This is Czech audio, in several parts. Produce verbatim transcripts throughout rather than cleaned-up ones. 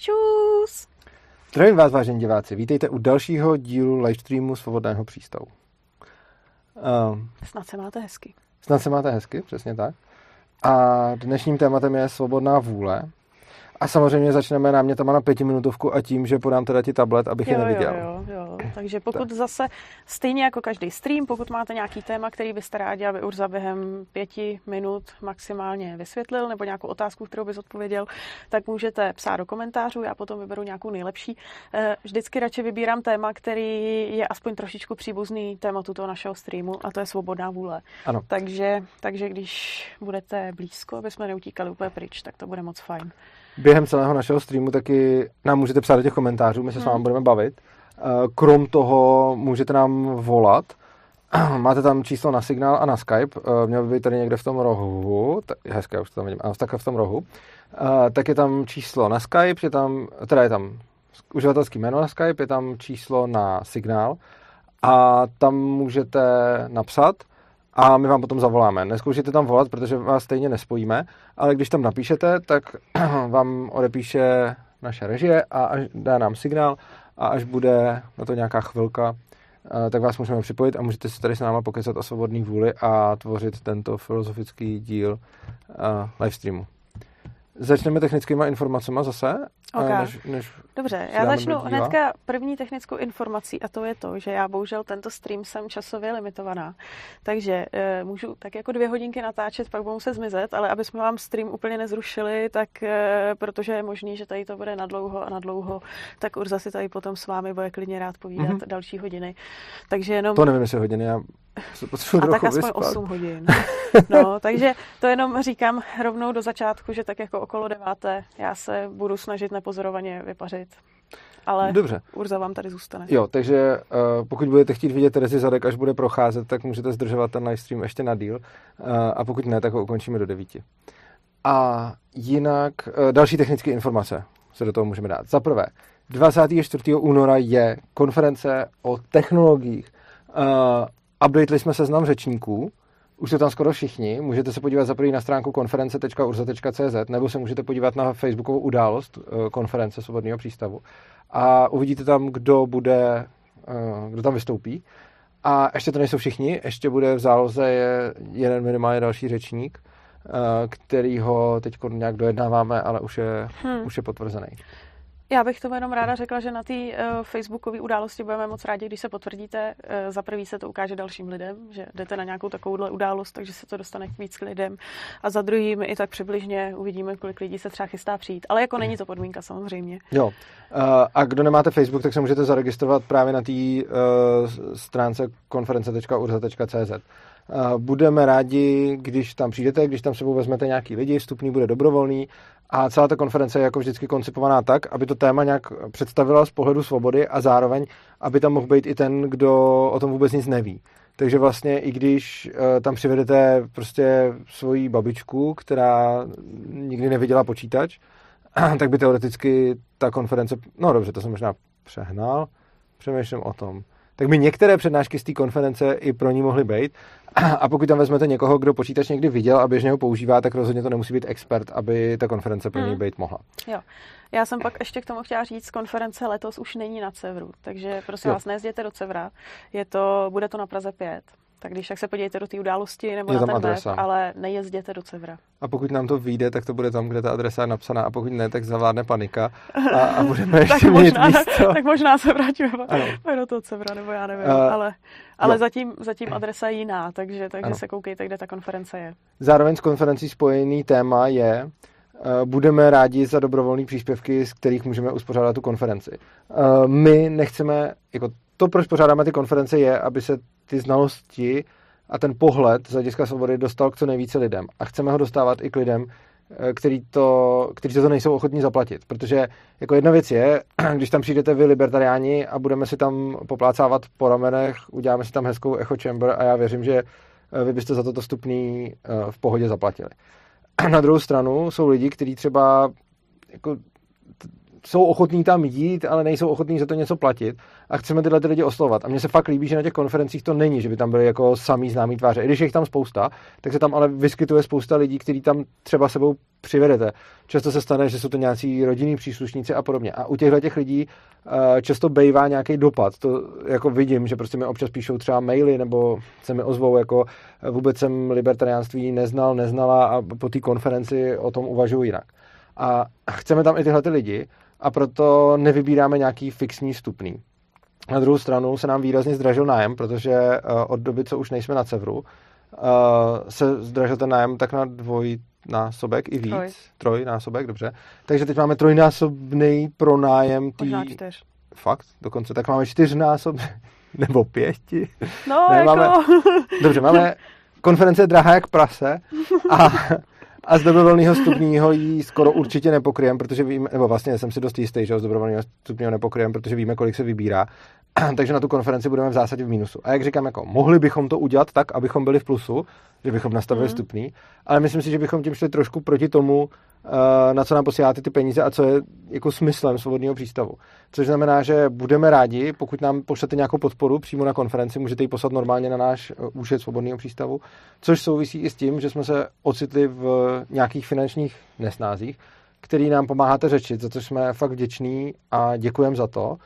Čus! Zdravím vás, vážení diváci. Vítejte u dalšího dílu livestreamu Svobodného přístavu. Um, snad se máte hezky. Snad se máte hezky, přesně tak. A dnešním tématem je svobodná vůle. A samozřejmě začneme námětama na pětiminutovku a tím, že podám teda ti tablet, abych jo, je neviděl. Jo, jo, jo. Takže pokud tak. Zase, stejně jako každý stream, pokud máte nějaký téma, který byste rádi, aby Urza během pěti minut maximálně vysvětlil, nebo nějakou otázku, kterou bys odpověděl, tak můžete psát do komentářů, já potom vyberu nějakou nejlepší. Vždycky radši vybírám téma, který je aspoň trošičku příbuzný tématu toho našeho streamu, a to je svobodná vůle. Ano. Takže, takže když budete blízko, aby jsme neutíkali úplně pryč, tak to bude moc fajn. Během celého našeho streamu taky nám můžete psát do těch komentářů, my se hmm. s vámi budeme bavit. Krom toho můžete nám volat. Máte tam číslo na Signal a na Skype. Měl by být tady někde v tom rohu. Hezké, já už to tam vidím. Ano, tak v tom rohu. Tak je tam číslo na Skype, je tam, teda je tam uživatelský jméno na Skype, je tam číslo na Signal a tam můžete napsat a my vám potom zavoláme. Neskoušejte tam volat, protože vás stejně nespojíme, ale když tam napíšete, tak vám odepíše naše režie a až dá nám signál a až bude na to nějaká chvilka, tak vás můžeme připojit a můžete si tady s náma pokecat o svobodný vůli a tvořit tento filozofický díl livestreamu. Začneme technickýma informacemi zase. Okay. Než, než Dobře, já začnu hnedka první technickou informací a to je to, že já bohužel tento stream jsem časově limitovaná, takže e, můžu tak jako dvě hodinky natáčet, pak budu muset zmizet, ale aby jsme vám stream úplně nezrušili, tak e, protože je možný, že tady to bude nadlouho a nadlouho, tak Urza si tady potom s vámi bude klidně rád povídat mm-hmm. další hodiny. Takže jenom... To nevím, jestli hodiny, já... A tak aspoň vyspat. osm hodin. No, takže to jenom říkám rovnou do začátku, že tak jako okolo deváté já se budu snažit nepozorovaně vypařit. Ale dobře. Urza vám tady zůstane. Jo, takže uh, pokud budete chtít vidět Terezi zadek, až bude procházet, tak můžete zdržovat ten livestream ještě na díl. Uh, a pokud ne, tak ho ukončíme do devíti. A jinak uh, další technické informace se do toho můžeme dát. Za prvé, dvacátého čtvrtého února je konference o technologiích. Uh, Updateli jsme seznam řečníků, už jsou tam skoro všichni, můžete se podívat za první na stránku konference tečka urza tečka cé zet nebo se můžete podívat na facebookovou událost konference Svobodného přístavu a uvidíte tam, kdo bude, kdo tam vystoupí. A ještě to nejsou všichni, ještě bude v záloze jeden minimálně další řečník, který ho teď nějak dojednáváme, ale už je, hmm. už je potvrzený. Já bych tomu jenom ráda řekla, že na té uh, facebookové události budeme moc rádi, když se potvrdíte. Uh, za prvý se to ukáže dalším lidem, že jdete na nějakou takovouhle událost, takže se to dostane k víc k lidem. A za druhý my i tak přibližně uvidíme, kolik lidí se třeba chystá přijít. Ale jako není to podmínka samozřejmě. Jo. Uh, a kdo nemáte Facebook, tak se můžete zaregistrovat právě na té uh, stránce konference tečka urza tečka cé zet. Uh, budeme rádi, když tam přijdete, když tam sebou vezmete nějaký lidi, vstupní bude dobrovolný. A celá ta konference je jako vždycky koncipovaná tak, aby to téma nějak představila z pohledu svobody a zároveň, aby tam mohl být i ten, kdo o tom vůbec nic neví. Takže vlastně i když tam přivedete prostě svoji babičku, která nikdy neviděla počítač, tak by teoreticky ta konference... No dobře, to jsem možná přehnal, přemýšlím o tom. Tak by některé přednášky z té konference i pro ní mohly být. A pokud tam vezmete někoho, kdo počítač někdy viděl a běžně ho používá, tak rozhodně to nemusí být expert, aby ta konference pro něj být mohla. Jo. Já jsem pak ještě k tomu chtěla říct, konference letos už není na Cevru, takže prosím jo. vás, nejezděte do Cevra, je to, bude to na Praze pět. Tak když tak se podívejte do té události nebo na ten web, ale nejezděte do Cevra. A pokud nám to vyjde, tak to bude tam, kde ta adresa je napsaná. A pokud ne, tak zavládne panika a, a budeme ještě mít místo. Tak možná se vrátíme do toho Cevra, nebo já nevím. Uh, ale ale zatím, zatím adresa je jiná, takže, takže se koukejte, kde ta konference je. Zároveň s konferencí spojený téma je... Budeme rádi za dobrovolné příspěvky, z kterých můžeme uspořádat tu konferenci. My nechceme, jako to, proč pořádáme ty konference, je, aby se ty znalosti a ten pohled z hlediska svobody dostal k co nejvíce lidem. A chceme ho dostávat i k lidem, kteří to, kteří to nejsou ochotní zaplatit. Protože jako jedna věc je, když tam přijdete vy libertariáni a budeme si tam poplácávat po ramenech, uděláme si tam hezkou echo chamber a já věřím, že vy byste za toto vstupný v pohodě zaplatili. Na druhou stranu jsou lidi, kteří třeba jako, jsou ochotní tam jít, ale nejsou ochotní za to něco platit a chceme tyhle ty lidi oslovat. A mně se fakt líbí, že na těch konferencích to není, že by tam byly jako samý známý tváře. I když je jich tam spousta, tak se tam ale vyskytuje spousta lidí, kteří tam třeba sebou přivedete. Často se stane, že jsou to nějací rodinní příslušníci a podobně. A u těchto těch lidí často bejvá nějaký dopad. To jako vidím, že prostě mi občas píšou třeba maily nebo se mi ozvou jako vůbec jsem libertariánství neznal, neznala a po té konferenci o tom uvažuji jinak. A chceme tam i tyhle ty lidi a proto nevybíráme nějaký fixní vstupný. Na druhou stranu se nám výrazně zdražil nájem, protože od doby, co už nejsme na Cevru, se zdražil ten nájem tak na dvojnásobek i víc. Troj. Trojnásobek, dobře. Takže teď máme trojnásobný pronájem. Tý... Možná čtyř. Fakt? Dokonce. Tak máme čtyřnásobek nebo pěti. No, ne, jako... Máme... Dobře, máme konference drahá jak prase a... A z dobrovolného vstupního ji skoro určitě nepokryjem, protože vím, nebo vlastně jsem si dost jistý, že z dobrovolného vstupního nepokryjem, protože víme, kolik se vybírá. Takže na tu konferenci budeme v zásadě v mínusu. A jak říkám, jako mohli bychom to udělat tak, abychom byli v plusu, že bychom nastavili mm. vstupný, ale myslím si, že bychom tím šli trošku proti tomu, na co nám posíláte ty peníze a co je jako smyslem svobodného přístavu. Což znamená, že budeme rádi, pokud nám pošlete nějakou podporu přímo na konferenci, můžete ji poslat normálně na náš účet svobodného přístavu, což souvisí i s tím, že jsme se ocitli v nějakých finančních nesnázích, který nám pomáháte řešit, za což jsme fakt vděční a děkujeme za to.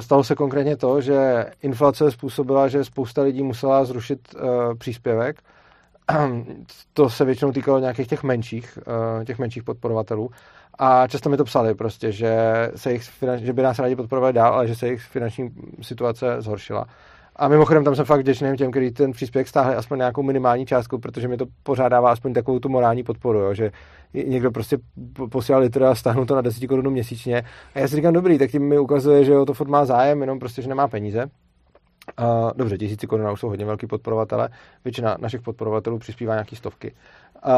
Stalo se konkrétně to, že inflace způsobila, že spousta lidí musela zrušit příspěvek. To se většinou týkalo nějakých těch menších, těch menších podporovatelů. A často mi to psali prostě, že, se jich finanč, že by nás rádi podporovali dál, ale že se jejich finanční situace zhoršila. A mimochodem tam jsem fakt vděčný těm, kteří ten příspěvek stáhli aspoň nějakou minimální částku, protože mi to pořád dává aspoň takovou tu morální podporu, jo, že někdo prostě posílal litr a stáhnu to na deset korun měsíčně. A já si říkám, dobrý, tak tím mi ukazuje, že jo, to furt má zájem, jenom prostě, že nemá peníze. Uh, dobře, tisíci korun jsou hodně velký podporovatele, většina našich podporovatelů přispívá nějaký stovky. Uh,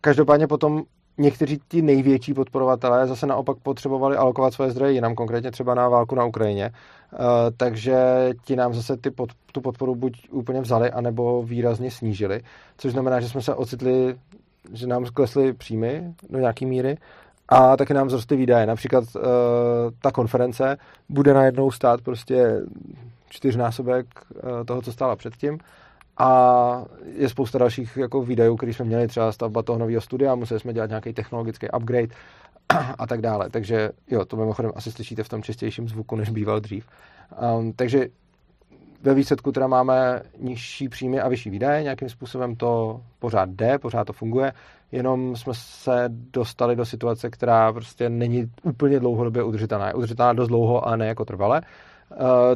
každopádně potom někteří ti největší podporovatelé zase naopak potřebovali alokovat svoje zdroje jinam, konkrétně třeba na válku na Ukrajině, uh, takže ti nám zase ty pod, tu podporu buď úplně vzali, anebo výrazně snížili, což znamená, že jsme se ocitli, že nám sklesly příjmy do nějaký míry, a taky nám vzrostly výdaje. Například uh, ta konference bude najednou stát prostě čtyřnásobek toho, co stála předtím. A je spousta dalších jako videů, které jsme měli, třeba stavba toho nového studia, museli jsme dělat nějaký technologický upgrade a tak dále. Takže jo, to mimochodem asi slyšíte v tom čistějším zvuku, než býval dřív. Um, takže ve výsledku teda máme nižší příjmy a vyšší výdaje, nějakým způsobem to pořád jde, pořád to funguje, jenom jsme se dostali do situace, která prostě není úplně dlouhodobě udržitelná. Je udržitelná dost dlouho, a ne jako trvale.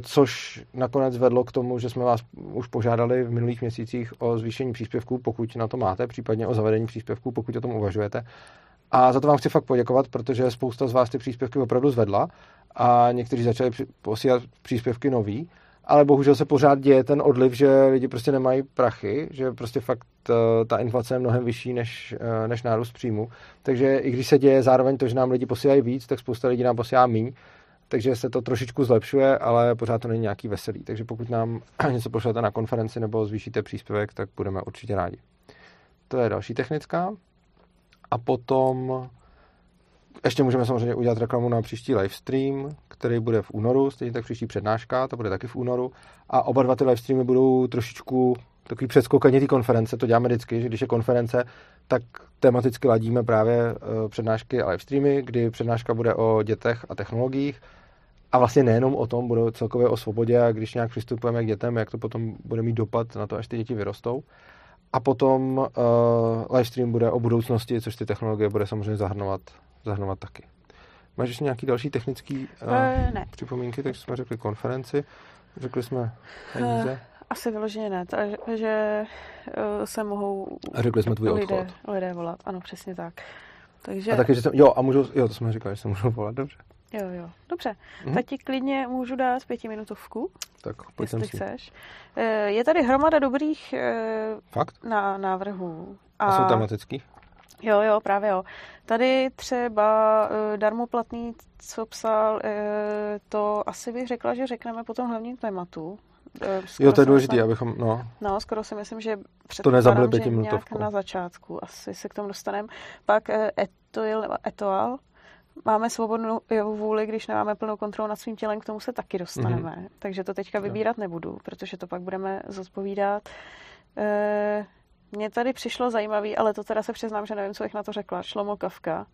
Což nakonec vedlo k tomu, že jsme vás už požádali v minulých měsících o zvýšení příspěvků, pokud na to máte, případně o zavedení příspěvků, pokud o tom uvažujete. A za to vám chci fakt poděkovat, protože spousta z vás ty příspěvky opravdu zvedla a někteří začali posílat příspěvky nový, ale bohužel se pořád děje ten odliv, že lidi prostě nemají prachy, že prostě fakt ta inflace je mnohem vyšší než, než nárůst příjmu. Takže i když se děje zároveň to, že nám lidi posílají víc, tak spousta lidí nám posílá míň. Takže se to trošičku zlepšuje, ale pořád to není nějaký veselý. Takže pokud nám něco pošlete na konferenci nebo zvýšíte příspěvek, tak budeme určitě rádi. To je další technická. A potom ještě můžeme samozřejmě udělat reklamu na příští livestream, který bude v únoru, stejně tak příští přednáška, ta bude taky v únoru. A oba dva ty livestreamy budou trošičku takový předskokaně té konference, to děláme vždycky, že když je konference, tak tematicky ladíme právě přednášky a livestreamy, kdy přednáška bude o dětech a technologiích. A vlastně nejenom o tom, budou celkově o svobodě a když nějak přistupujeme k dětem, jak to potom bude mít dopad na to, až ty děti vyrostou. A potom uh, livestream bude o budoucnosti, což ty technologie bude samozřejmě zahrnovat, zahrnovat taky. Máš ještě nějaké další technické uh, uh, připomínky? Takže jsme řekli konferenci, řekli jsme peníze. Uh, asi vyloženě ne, takže uh, se mohou a řekli jsme tvůj lidé, odchod. lidé volat. Ano, přesně tak. Takže... A taky, že jsem, jo, a můžu, jo, to jsme říkali, že se můžu volat, dobře. Jo, jo, dobře. Mm-hmm. Tak ti klidně můžu dát pětiminutovku, tak, jestli chceš. Je tady hromada dobrých Fakt? návrhů. A, a jsou tematický? Jo, jo, právě jo. Tady třeba Darmoplatný, co psal, to asi bych řekla, že řekneme po tom hlavním tématu. Skoro jo, to je důležité, abychom, no. No, skoro si myslím, že předpokládám, že nějak na začátku asi se k tomu dostaneme. Pak Etoil, Etoal, máme svobodnou vůli, když nemáme plnou kontrolu nad svým tělem, k tomu se taky dostaneme. Mm-hmm. Takže to teďka vybírat nebudu, protože to pak budeme zodpovídat. E, mně tady přišlo zajímavý, ale to teda se přiznám, že nevím, co jich na to řekla, Šlomo Kafka.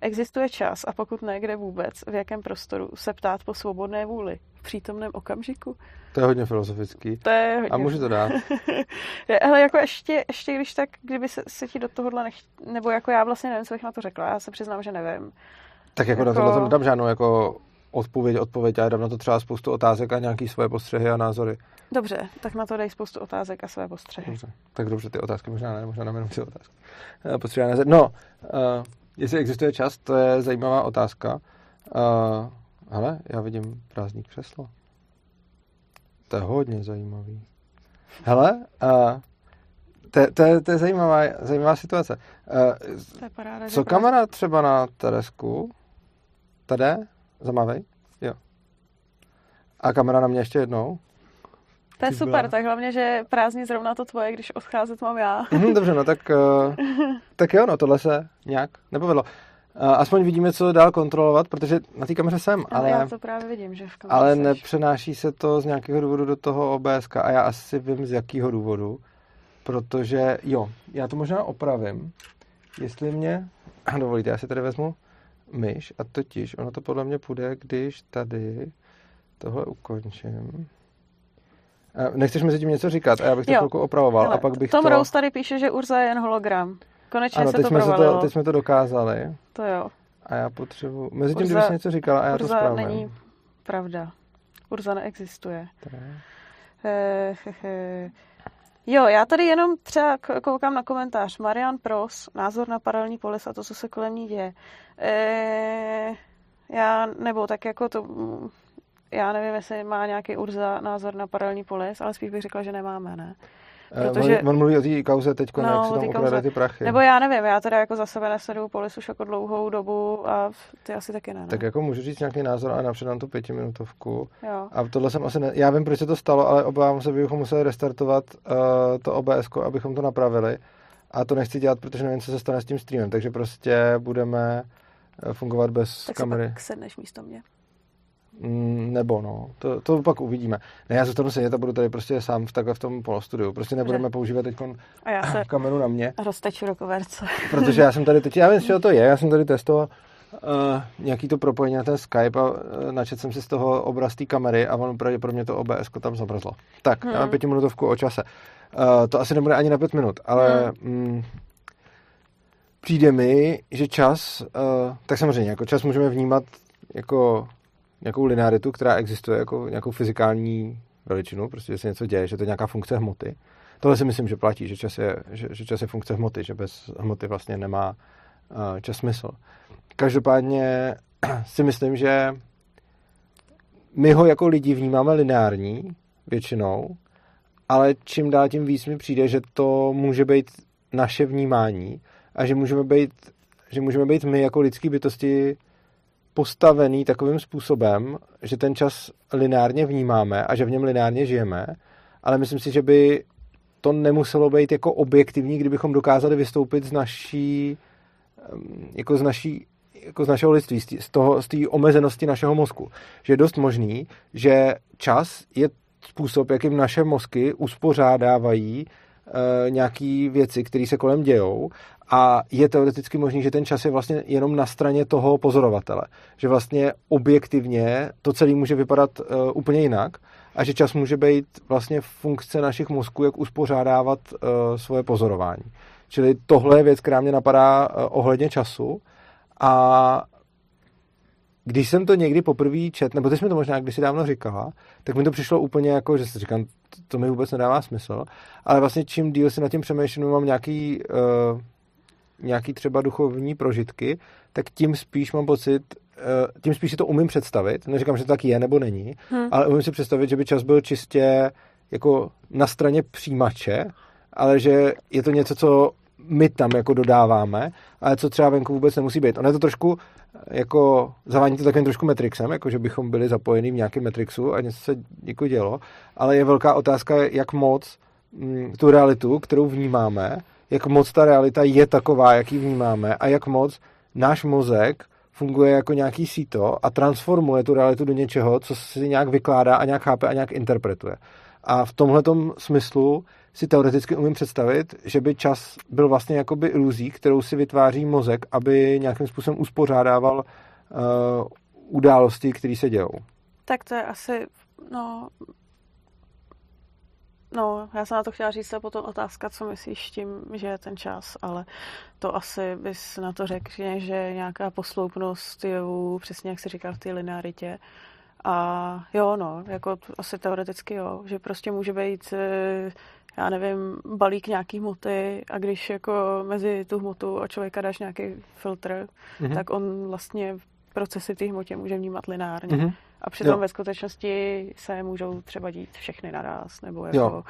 Existuje čas a pokud ne, kde vůbec, v jakém prostoru se ptát po svobodné vůli v přítomném okamžiku? To je hodně filozofický. To je hodně... A můžu to dát. Ale jako ještě, ještě když tak, kdyby se, se ti do tohohle nech... Nebo jako já vlastně nevím, co bych na to řekla. Já se přiznám, že nevím. Tak jako, jako... na tohle nedám žádnou jako odpověď, odpověď. Já dám na to třeba spoustu otázek a nějaký svoje postřehy a názory. Dobře, tak na to dej spoustu otázek a své postřehy. Dobře. Tak dobře, ty otázky možná ne, možná nám jenom ty otázky. Postřehy a názory. No, uh... Jestli existuje čas, to je zajímavá otázka. Uh, hele, já vidím prázdný křeslo. To je hodně zajímavý. Hele, uh, to, to, to je zajímavá, zajímavá situace. Uh, to je paráda, co kamera třeba na Terezku? Tady? Zamávej? Jo. A kamera na mě ještě jednou? To je super, tak hlavně, že prázdní zrovna to tvoje, když odcházet mám já. Dobře, no tak, tak jo, no tohle se nějak nepovedlo. Aspoň vidíme, co dál kontrolovat, protože na té kameře jsem, no, ale... Já to právě vidím, že v kameře. Ale seš. Nepřenáší se to z nějakého důvodu do toho O B S ka a já asi vím, z jakého důvodu, protože jo, já to možná opravím, jestli mě... Dovolíte, já si tady vezmu myš a totiž ono to podle mě půjde, když tady tohle ukončím... Nechceš mezi tím něco říkat a já bych to chvilku opravoval. Hele, a pak bych Tom to... Rose tady píše, že Urza je jen hologram. Konečně ano, se to provalilo. Ano, teď jsme to dokázali. To jo. A já potřebuji... Mezi tím, Urza... kdyby jsi něco říkala a já Urza to správně. Urza není pravda. Urza neexistuje. He, he, he. Jo, já tady jenom třeba koukám na komentář. Marian Pros, názor na paralelní polis a to, co se kolem ní děje. E, já, nebo tak jako to... Já nevím, jestli má nějaký Urza názor na paralelní polis, ale spíš bych řekla, že nemáme, ne? Protože... On, on mluví o té kauze teďko, no, jak se tam ukrade ty prachy. Nebo já nevím, já teda jako za sebe nesleduju polis už jako dlouhou dobu a ty asi taky ne, ne? Tak jako můžu říct nějaký názor, ale napřed nám tu pětiminutovku. Jo. A tohle jsem asi ne... Já vím, proč se to stalo, ale obávám se, bychom museli restartovat uh, to O B S ko, abychom to napravili. A to nechci dělat, protože nevím, co se stane s tím streamem, takže prostě budeme fungovat bez tak kamery. Tak sedneš místo mě. Nebo no, to, to pak uvidíme. Ne, já zůstanu sedět a budu tady prostě sám v takhle v tom polostudiu. Prostě nebudeme používat teď kameru na mě. Rozteču do koverce. Protože já jsem tady teď, já vím, že to je, já jsem tady testoval uh, nějaký to propojení na ten Skype a uh, načet jsem si z toho obraz té kamery a on pro mě to O B S ko tam zamrzlo. Tak, hmm. já mám pětiminutovku o čase. Uh, to asi nebude ani na pět minut, ale... Hmm. Mm, přijde mi, že čas, uh, tak samozřejmě, jako čas můžeme vnímat jako... nějakou linearitu, která existuje jako nějakou fyzikální veličinu, prostě že se něco děje, že to je nějaká funkce hmoty. Tohle si myslím, že platí, že čas je, že, že čas je funkce hmoty, že bez hmoty vlastně nemá uh, čas smysl. Každopádně si myslím, že my ho jako lidi vnímáme lineární většinou, ale čím dál tím víc mi přijde, že to může být naše vnímání a že můžeme být, že můžeme být my jako lidský bytosti postavený takovým způsobem, že ten čas lineárně vnímáme a že v něm lineárně žijeme, ale myslím si, že by to nemuselo být jako objektivní, kdybychom dokázali vystoupit z naší, jako z naší, jako z našeho lidství, z toho, z té omezenosti našeho mozku. Že je dost možný, že čas je způsob, jakým naše mozky uspořádávají e, nějaký věci, které se kolem dějou. A je teoreticky možný, že ten čas je vlastně jenom na straně toho pozorovatele. Že vlastně objektivně to celé může vypadat uh, úplně jinak a že čas může být vlastně funkce našich mozků, jak uspořádávat uh, svoje pozorování. Čili tohle je věc, která mě napadá uh, ohledně času. A když jsem to někdy poprvé čet, nebo teď jsme to možná kdysi dávno říkala, tak mi to přišlo úplně jako, že si říkám, to mi vůbec nedává smysl. Ale vlastně čím díl si nad tím přemýšlím, mám nějaký... Uh, nějaký třeba duchovní prožitky, tak tím spíš mám pocit, tím spíš si to umím představit, neříkám, že to tak je nebo není, hmm. ale umím si představit, že by čas byl čistě jako na straně přijímače, ale že je to něco, co my tam jako dodáváme, ale co třeba venku vůbec nemusí být. Ono je to trošku jako, zavání to takovým trošku Matrixem, jako že bychom byli zapojeni v nějakém Matrixu a něco se jako dělo, ale je velká otázka, jak moc m, tu realitu, kterou vnímáme, jak moc ta realita je taková, jak ji vnímáme a jak moc náš mozek funguje jako nějaký síto a transformuje tu realitu do něčeho, co si nějak vykládá a nějak chápe a nějak interpretuje. A v tomhletom smyslu si teoreticky umím představit, že by čas byl vlastně jakoby iluzí, kterou si vytváří mozek, aby nějakým způsobem uspořádával uh, události, které se dějou. Tak to je asi, no... No, já jsem na to chtěla říct, a potom otázka, co myslíš tím, že je ten čas, ale to asi bys na to řekl, že nějaká posloupnost jevů, přesně jak se říká v té linearitě. A jo, no, jako asi teoreticky jo, že prostě může být, já nevím, balík nějaký hmoty a když jako mezi tu hmotu a člověka dáš nějaký filtr, mm-hmm. tak on vlastně procesy té hmotě může vnímat lineárně. Mm-hmm. A přitom jo. Ve skutečnosti se můžou třeba dít všechny naraz, nebo jako... Jo.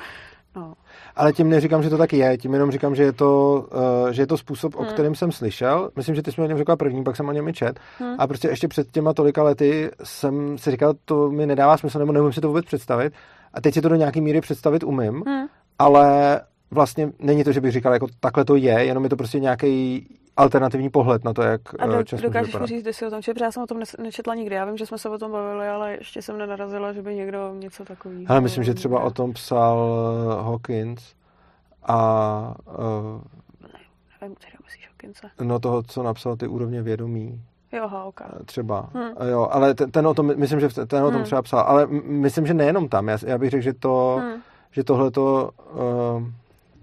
No. Ale tím neříkám, že to tak je, tím jenom říkám, že je to, uh, že je to způsob, hmm. o kterém jsem slyšel. Myslím, že ty jsi mi o něm řekla první, pak jsem o něm i čet. Hmm. A prostě ještě před těma tolika lety jsem si říkal, to mi nedává smysl, nebo neumím si to vůbec představit. A teď si to do nějaký míry představit umím, hmm. ale vlastně není to, že bych říkal, jako takhle to je, jenom je to prostě nějaký alternativní pohled na to, jak a do, čas dokážeš může říct, když si o tom četl, protože já jsem o tom nečetla nikdy. Já vím, že jsme se o tom bavili, ale ještě jsem nenarazila, že by někdo něco takového... Ale myslím, že třeba o tom psal Hawkins a... Uh, ne, nevím, kterého myslíš Hawkinsa. No toho, co napsal ty úrovně vědomí. Jo, Hawka. Třeba. Hmm. Jo, ale ten, ten o tom, myslím, že ten o tom hmm. třeba psal. Ale myslím, že nejenom tam. Já, já bych řekl, že to, hmm. že tohleto... Uh,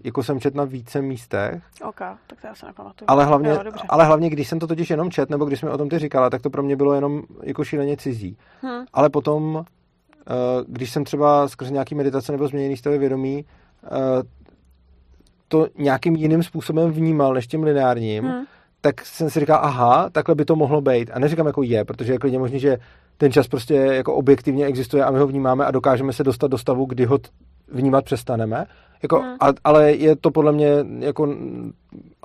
jako jsem čet na více místech. Ok, tak to já se nepamatuju. Ale hlavně, jo, ale hlavně, když jsem to totiž jenom čet, nebo když jsme o tom ty říkala, tak to pro mě bylo jenom jako šíleně cizí. Hmm. Ale potom, když jsem třeba skrz nějaký meditace nebo změněný stavy vědomí, to nějakým jiným způsobem vnímal, než tím lineárním, hmm. tak jsem si říkal, aha, takhle by to mohlo být. A neříkám, jako je, protože je klidně možný, že ten čas prostě jako objektivně existuje a my ho vnímáme a dokážeme se dostat do stavu, kdy ho vnímat přestaneme. Jako, hmm. a, ale je to podle mě jako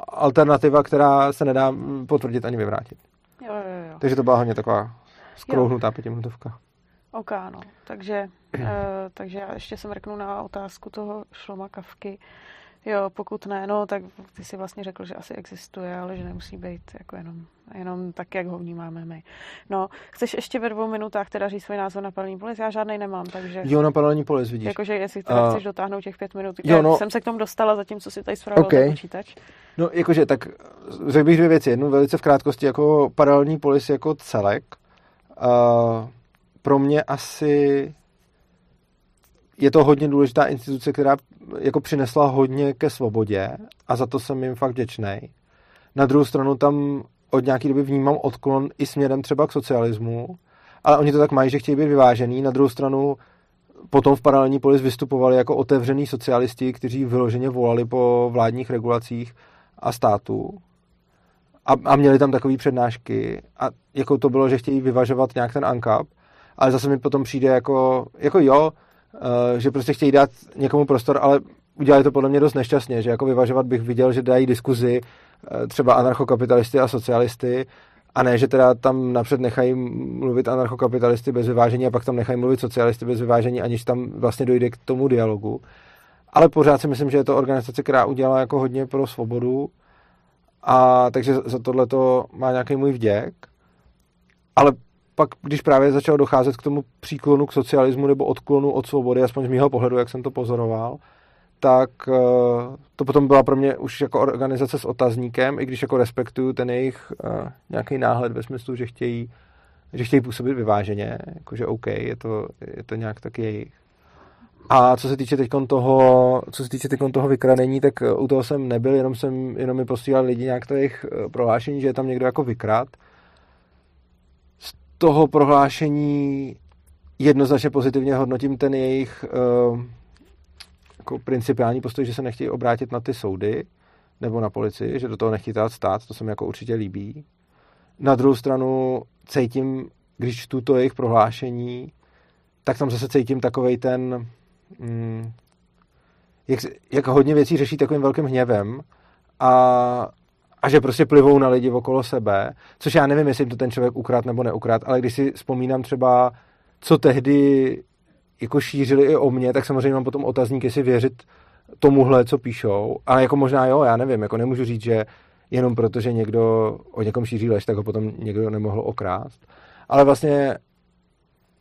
alternativa, která se nedá potvrdit ani vyvrátit. Jo, jo, jo. Takže to byla hodně taková skrouhnutá pětiminutovka. Ok, no. Takže, uh, takže já ještě jsem mrknu na otázku toho Šloma Kafky. Jo, pokud ne, no, tak ty si vlastně řekl, že asi existuje, ale že nemusí být jako jenom, jenom tak, jak ho vnímáme my. No, chceš ještě ve dvou minutách teda říct svůj názor na paralelní polis? Já žádnej nemám, takže... Jo, na paralelní polis, vidíš. Jakože jestli teda uh, chceš dotáhnout těch pět minut, jo, no, jsem se k tomu dostala, zatímco si tady spravila okay. ten počítač. No, jakože, tak řekl bych dvě věci. Jednu velice v krátkosti, jako paralelní polis jako celek. Uh, pro mě asi... Je to hodně důležitá instituce, která jako přinesla hodně ke svobodě a za to jsem jim fakt vděčnej. Na druhou stranu tam od nějaké doby vnímám odklon i směrem třeba k socialismu, ale oni to tak mají, že chtějí být vyvážený. Na druhou stranu potom v paralelní polis vystupovali jako otevřený socialisti, kteří vyloženě volali po vládních regulacích a státu a, a měli tam takové přednášky a jako to bylo, že chtějí vyvažovat nějak ten ANCAP, ale zase mi potom přijde jako, jako jo, že prostě chtějí dát někomu prostor, ale udělali to podle mě dost nešťastně, že jako vyvažovat bych viděl, že dají diskuzi třeba anarchokapitalisty a socialisty a ne, že teda tam napřed nechají mluvit anarchokapitalisty bez vyvážení a pak tam nechají mluvit socialisty bez vyvážení, aniž tam vlastně dojde k tomu dialogu. Ale pořád si myslím, že je to organizace, která udělala jako hodně pro svobodu a takže za tohleto má nějaký můj vděk. Ale pak, když právě začalo docházet k tomu příklonu k socialismu nebo odklonu od svobody, aspoň z mýho pohledu, jak jsem to pozoroval, tak to potom byla pro mě už jako organizace s otazníkem, i když jako respektuju ten jejich nějaký náhled ve smyslu, že chtějí, že chtějí působit vyváženě, jakože OK, je to, je to nějak tak jejich. A co se týče teďkon toho, co se týče teďkon toho vykradení, tak u toho jsem nebyl, jenom jsem, jenom mi posílali lidi nějak to jejich prohlášení, že je tam někdo jako vykrad. Toho prohlášení jednoznačně pozitivně hodnotím ten jejich uh, jako principiální postoj, že se nechtějí obrátit na ty soudy nebo na policii, že do toho nechtějí tát stát, to se mi jako určitě líbí. Na druhou stranu cítím, když čtu to jejich prohlášení, tak tam zase cítím takovej ten, mm, jak, jak hodně věcí řeší takovým velkým hněvem a A že prostě plivou na lidi okolo sebe, což já nevím, jestli jim to ten člověk ukrát nebo neukrát, ale když si vzpomínám třeba, co tehdy jako šířili i o mě, tak samozřejmě mám potom otazník, jestli věřit tomuhle, co píšou. A jako možná jo, já nevím, jako nemůžu říct, že jenom proto, že někdo o někom šíří lež, tak ho potom někdo nemohl okrást. Ale vlastně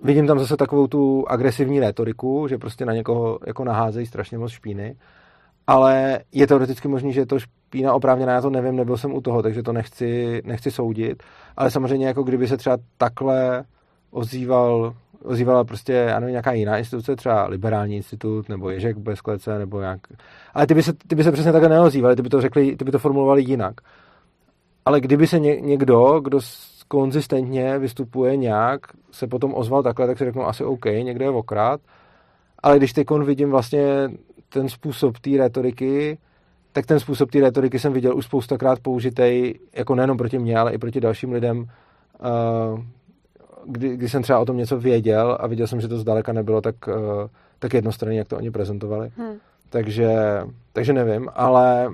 vidím tam zase takovou tu agresivní rétoriku, že prostě na někoho jako naházejí strašně moc špíny. Ale je teoreticky možný, že je to špína oprávněná, já to nevím, nebyl jsem u toho, takže to nechci, nechci soudit. Ale samozřejmě, jako kdyby se třeba takhle ozýval, ozývala prostě, já nevím, nějaká jiná instituce, třeba Liberální institut, nebo Ježek bez klece, nebo nějak. Ale ty by se, ty by se přesně takhle neozývali, ty by to řekli, ty by to formulovali jinak. Ale kdyby se někdo, kdo konzistentně vystupuje nějak, se potom ozval takhle, tak si řeknou asi OK, někde je okrát. Ale když teďkon vidím vlastně ten způsob té retoriky, tak ten způsob té retoriky jsem viděl už spoustakrát použitej, jako nejenom proti mně, ale i proti dalším lidem, kdy, kdy jsem třeba o tom něco věděl a viděl jsem, že to zdaleka nebylo tak, tak jednostranné, jak to oni prezentovali. Hmm. Takže, takže nevím, ale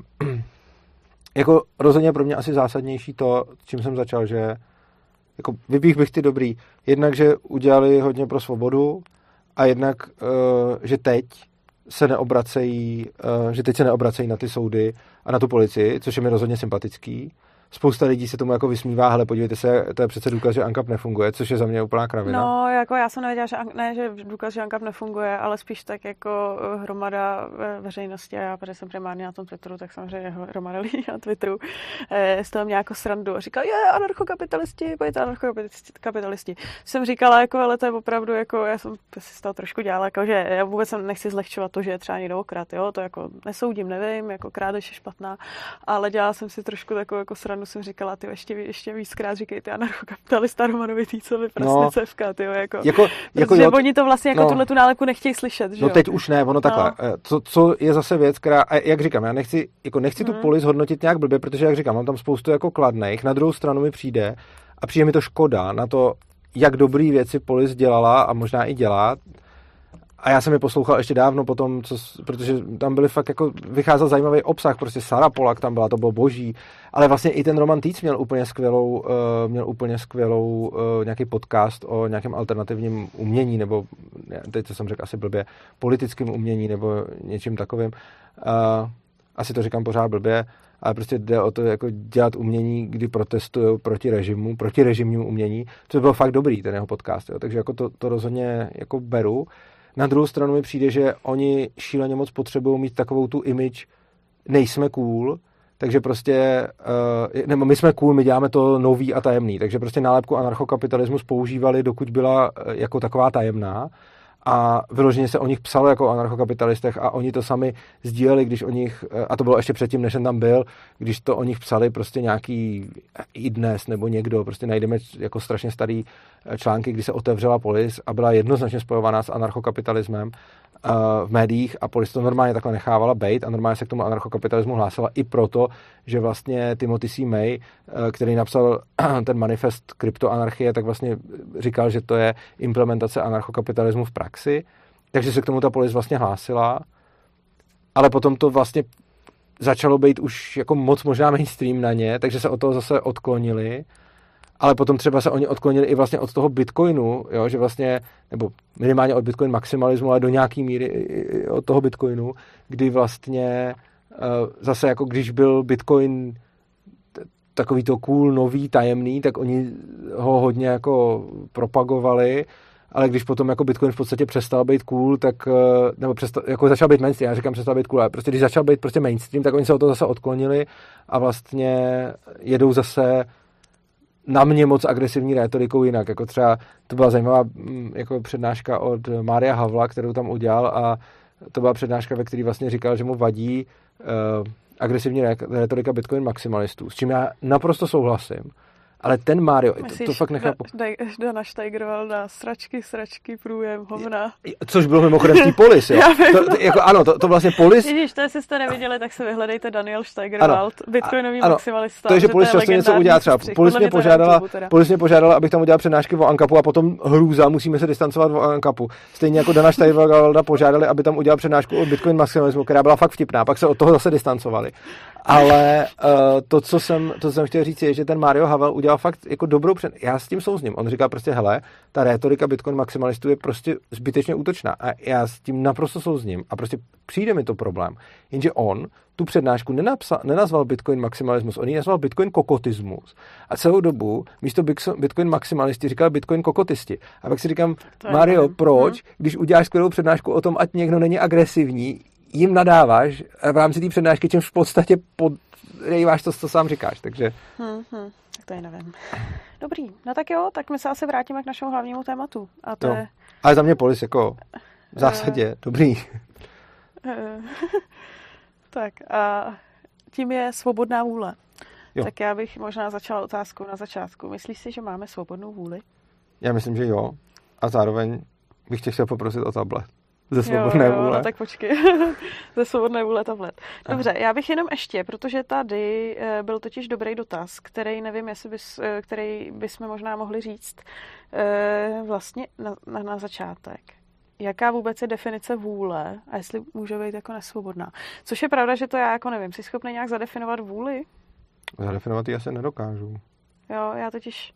jako rozhodně pro mě asi zásadnější to, čím jsem začal, že jako vybíhl bych ty dobrý. Jednak, že udělali hodně pro svobodu a jednak, že teď se neobracejí, že teď se neobracejí na ty soudy a na tu policii, což je mi rozhodně sympatický. Spousta lidí se tomu jako vysmívá, hele, podívejte se, to je přece důkaz, že ANCAP nefunguje, což je za mě úplná kravina. No, jako já jsem nevěděla, že, ne, že důkaz, že ANCAP nefunguje, ale spíš tak jako hromada veřejnosti, a já, protože jsem primárně na tom Twitteru, tak samozřejmě hromada lidí na Twitteru, eh, z toho mě jako srandu a říkala, je, anarchokapitalisti, pojďte anarchokapitalisti. Jsem říkala, jako, ale to je opravdu, jako, já jsem si z toho trošku dělala, jako, že já vůbec nechci zlehčovat to, že je třeba někdo okrad, jo, to jako nesoudím, nevím, jako krádež je špatná, ale dělala jsem si trošku takovou jako srandu. Jsem říkala, ty ještě, ještě víckrát říkejte anarchokapitalista Romanovi Týcovi, prasne cevka, tyjo, jako, jako, jako že oni to vlastně jako no, tuhle tu nálepku nechtějí slyšet, že no jo? Teď už ne, ono takhle, no. co, co je zase věc, která, jak říkám, já nechci, jako nechci hmm. tu polis hodnotit nějak blbě, protože jak říkám, mám tam spoustu jako kladných, na druhou stranu mi přijde a přijde mi to škoda na to, jak dobrý věci polis dělala a možná i dělá. A já jsem je poslouchal ještě dávno potom, co, protože tam byly fakt jako, vycházel zajímavý obsah, prostě Sara Polak tam byla, to bylo boží, ale vlastně i ten Roman Týc měl úplně skvělou, uh, měl úplně skvělou uh, nějaký podcast o nějakém alternativním umění, nebo teď to jsem řekl asi blbě, politickém umění, nebo něčím takovým. Uh, asi to říkám pořád blbě, ale prostě jde o to jako dělat umění, kdy protestují proti režimu, proti režimnímu umění, což bylo fakt dobrý, ten jeho podcast, jo. Takže jako to, to rozhodně jako beru. Na druhou stranu mi přijde, že oni šíleně moc potřebují mít takovou tu image, nejsme cool, takže prostě, nebo my jsme cool, my děláme to nový a tajemný, takže prostě nálepku anarchokapitalismus používali, dokud byla jako taková tajemná a vyloženě se o nich psalo jako o anarchokapitalistech a oni to sami sdíleli, když o nich, a to bylo ještě předtím, než jsem tam byl, když to o nich psali prostě nějaký i dnes nebo někdo, prostě najdeme jako strašně starý články, kdy se otevřela polis a byla jednoznačně spojovaná s anarchokapitalismem v médiích a polis to normálně takhle nechávala bejt a normálně se k tomu anarchokapitalismu hlásila i proto, že vlastně Timothy C. May, který napsal ten manifest kryptoanarchie, tak vlastně říkal, že to je implementace anarchokapitalismu v praxi, takže se k tomu ta polis vlastně hlásila, ale potom to vlastně začalo být už jako moc možná mainstream na ně, takže se od toho zase odklonili. Ale potom třeba se oni odklonili i vlastně od toho Bitcoinu, jo, že vlastně, nebo minimálně od Bitcoin maximalismu, ale do nějaký míry od toho Bitcoinu, kdy vlastně zase jako když byl Bitcoin takový to cool, nový, tajemný, tak oni ho hodně jako propagovali, ale když potom jako Bitcoin v podstatě přestal být cool, tak, nebo přestal, jako začal být mainstream, já říkám přestal být cool, ale prostě když začal být prostě mainstream, tak oni se od toho zase odklonili a vlastně jedou zase na mě moc agresivní rétorikou jinak. Jako třeba to byla zajímavá jako přednáška od Maria Havla, kterou tam udělal a to byla přednáška, ve které vlastně říkal, že mu vadí uh, agresivní rétorika Bitcoin maximalistů, s čím já naprosto souhlasím. Ale ten Mario, Myslíš, to fakt nechápu. Dana Steigerwalda, sračky, sračky, průjem, hovna. Což bylo mimochodem v té polis, jo? To, to, jako, ano, to, to vlastně polis. Vidíš, to jestli jste neviděli, tak se vyhledejte Daniel Steigerwald, ano, bitcoinový ano, maximalista. To je, že polis často něco udělá třeba. Polis mě, požádala, polis mě požádala, abych tam udělal přednášky o ANCAPu a potom hrůza, musíme se distancovat o ANCAPu. Stejně jako Dana Steigerwalda požádali, aby tam udělal přednášku o Bitcoin maximalismu, která byla fakt vtipná, pak se od toho zase distancovali. Ale uh, to, co jsem, to, co jsem chtěl říct, je, že ten Mario Havel udělal fakt jako dobrou před... Já s tím souzním. On říká prostě, hele, ta rétorika Bitcoin maximalistů je prostě zbytečně útočná. A já s tím naprosto souzním. A prostě přijde mi to problém. Jenže on tu přednášku nenapsal, nenazval Bitcoin maximalismus, on ji nazval Bitcoin kokotismus. A celou dobu místo Bitcoin maximalisti říkal Bitcoin kokotisti. A pak si říkám, Mario, proč, hmm. když uděláš skvělou přednášku o tom, ať někdo není agresivní, jim nadáváš v rámci té přednášky, čímž v podstatě podrejváš to, co sám říkáš, takže... Hmm, hmm, tak to je nevím. Dobrý, no tak jo, tak my se asi vrátíme k našemu hlavnímu tématu. A to no, je... Ale za mě polis jako v zásadě uh... dobrý. Uh... Tak a tím je svobodná vůle. Jo. Tak já bych možná začala otázkou na začátku. Myslíš si, že máme svobodnou vůli? Já myslím, že jo. A zároveň bych tě chtěl poprosit o tablet. Ze svobodné jo, jo, vůle. No tak počkej. Ze svobodné vůle tablet. Dobře, já bych jenom ještě, protože tady byl totiž dobrý dotaz, který nevím, jestli bys, který bychom možná mohli říct vlastně na, na, na začátek. Jaká vůbec je definice vůle a jestli může být jako nesvobodná. Což je pravda, že to já jako nevím. Jsi schopný nějak zadefinovat vůli? Zadefinovat ji asi nedokážu. Jo, já totiž...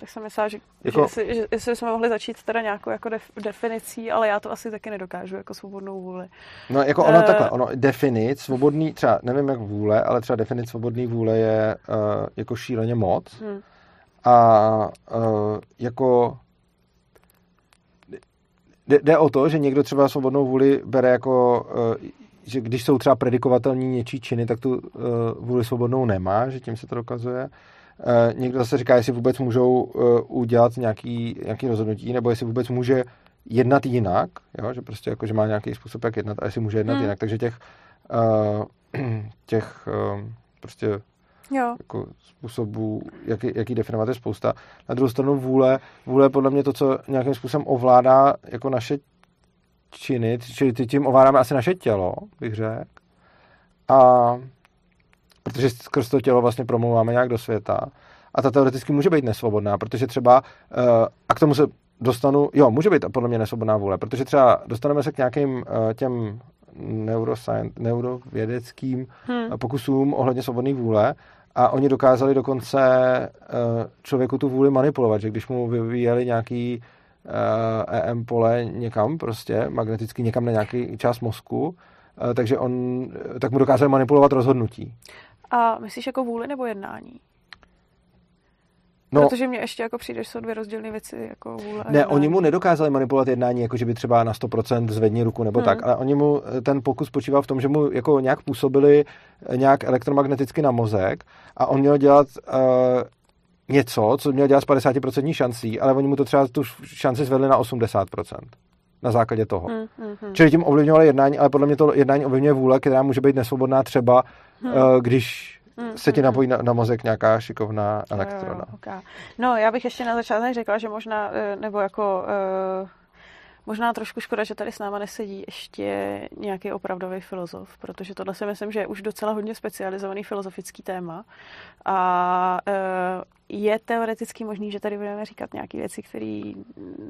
Tak jsem myslela, že, jako... že, jestli, že jestli jsme mohli začít teda nějakou jako def, definicí, ale já to asi taky nedokážu, jako svobodnou vůli. No jako ono uh... takhle, ono definit svobodný, třeba nevím jak vůle, ale třeba definit svobodný vůle je uh, jako šíleně moc. Hmm. A uh, jako... Jde o to, že někdo třeba svobodnou vůli bere jako, že když jsou třeba predikovatelní něčí činy, tak tu vůli svobodnou nemá, že tím se to dokazuje. Někdo zase říká, jestli vůbec můžou udělat nějaký, nějaký rozhodnutí, nebo jestli vůbec může jednat jinak, jo? Že prostě jako, že má nějaký způsob, jak jednat, a jestli může jednat hmm. jinak. Takže těch, těch prostě jo. Jako způsobů, jak, jak ji definovat, je spousta. Na druhou stranu vůle, vůle je podle mě to, co nějakým způsobem ovládá jako naše činy, čili tím ovládáme asi naše tělo, bych řekl. A protože skrz to tělo vlastně promluváme nějak do světa. A ta teoreticky může být nesvobodná, protože třeba, a k tomu se dostanu, jo, může být podle mě nesvobodná vůle, protože třeba dostaneme se k nějakým těm neuroscience, neurovědeckým hmm. pokusům ohledně svobodné vůle. A oni dokázali dokonce člověku tu vůli manipulovat, že když mu vyvíjeli nějaký E M pole někam prostě, magneticky někam na nějaký část mozku, takže on, tak mu dokázali manipulovat rozhodnutí. A myslíš jako vůli nebo jednání? No, protože mě ještě jako přijde, že jsou dvě rozdílné věci, jako vůle. Ne, jednání. Oni mu nedokázali manipulovat jednání, jakože by třeba na sto procent zvedni ruku nebo hmm. tak, ale oni mu ten pokus spočíval v tom, že mu jako nějak působili nějak elektromagneticky na mozek a on měl dělat uh, něco, co měl dělat s padesáti procenty šancí, ale oni mu to třeba tu šanci zvedli na osmdesát procent na základě toho. Hmm, hmm. Čili tím ovlivňovali jednání, ale podle mě to jednání ovlivňuje vůle, která může být nesvobodná třeba, hmm. uh, když se ti napojí na, na mozek nějaká šikovná elektrona. Jo, okay. No, já bych ještě na začátek řekla, že možná, nebo jako, možná trošku škoda, že tady s náma nesedí ještě nějaký opravdový filozof, protože tohle si myslím, že je už docela hodně specializovaný filozofický téma a je teoreticky možný, že tady budeme říkat nějaké věci, které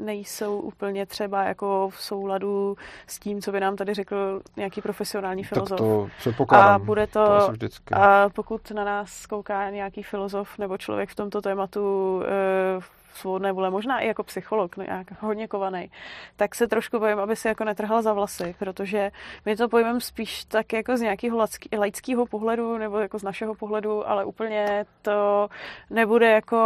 nejsou úplně třeba jako v souladu s tím, co by nám tady řekl nějaký profesionální filozof. Tak to předpokládám. A bude to, to vždycky. A pokud na nás kouká nějaký filozof nebo člověk v tomto tématu svobodné vůle, možná i jako psycholog, nějak hodně kovaný, tak se trošku bojím, aby se jako netrhal za vlasy, protože my to pojmem spíš tak jako z nějakého laického pohledu nebo jako z našeho pohledu, ale úplně to nebude jako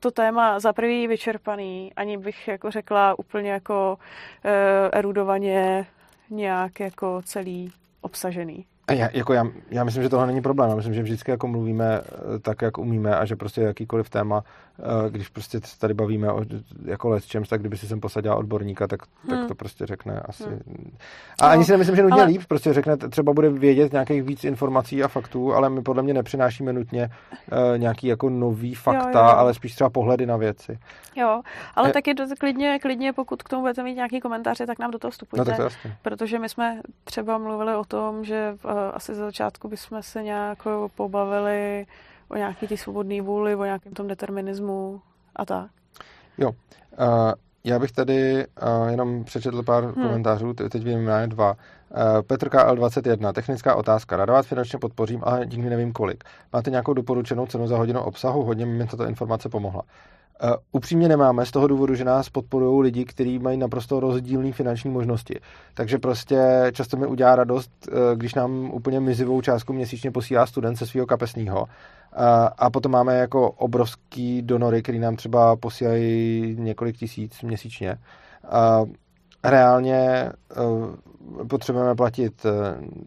to téma za prvý vyčerpaný, ani bych jako řekla úplně jako e, erudovaně nějak jako celý obsažený. A já, jako já, já myslím, že tohle není problém. Já myslím, že vždycky jako mluvíme tak, jak umíme a že prostě jakýkoliv téma, když prostě tady bavíme o jako letčem, tak kdyby si sem posadila odborníka, tak, hmm. tak to prostě řekne asi. Hmm. A no, ani si nemyslím, že nutně ale... líp. Prostě řekne, třeba bude vědět nějakých víc informací a faktů, ale my podle mě nepřinášíme nutně uh, nějaký jako nový fakta, jo, jo, jo. ale spíš třeba pohledy na věci. Jo, ale a... taky do, klidně, klidně, pokud k tomu budete mít nějaký komentáře, tak nám do toho vstupujte. No, to protože my jsme třeba mluvili o tom, že asi za začátku bychom se nějak pobavili o nějaký té svobodné vůli, o nějakém tom determinismu a tak. Jo. Já bych tady uh, jenom přečetl pár hmm. komentářů, teď vím, já je dva. Uh, Petr K L dvacet jedna, technická otázka. Ráda vás finančně podpořím, ale nikdy nevím kolik. Máte nějakou doporučenou cenu za hodinu obsahu? Hodně mi tato informace pomohla. Uh, upřímně nemáme z toho důvodu, že nás podporují lidi, kteří mají naprosto rozdílné finanční možnosti. Takže prostě často mi udělá radost, uh, když nám úplně mizivou částku měsíčně posílá student se svého kapesního. Uh, a potom máme jako obrovský donory, který nám třeba posílají několik tisíc měsíčně. Uh, reálně uh, potřebujeme platit, uh,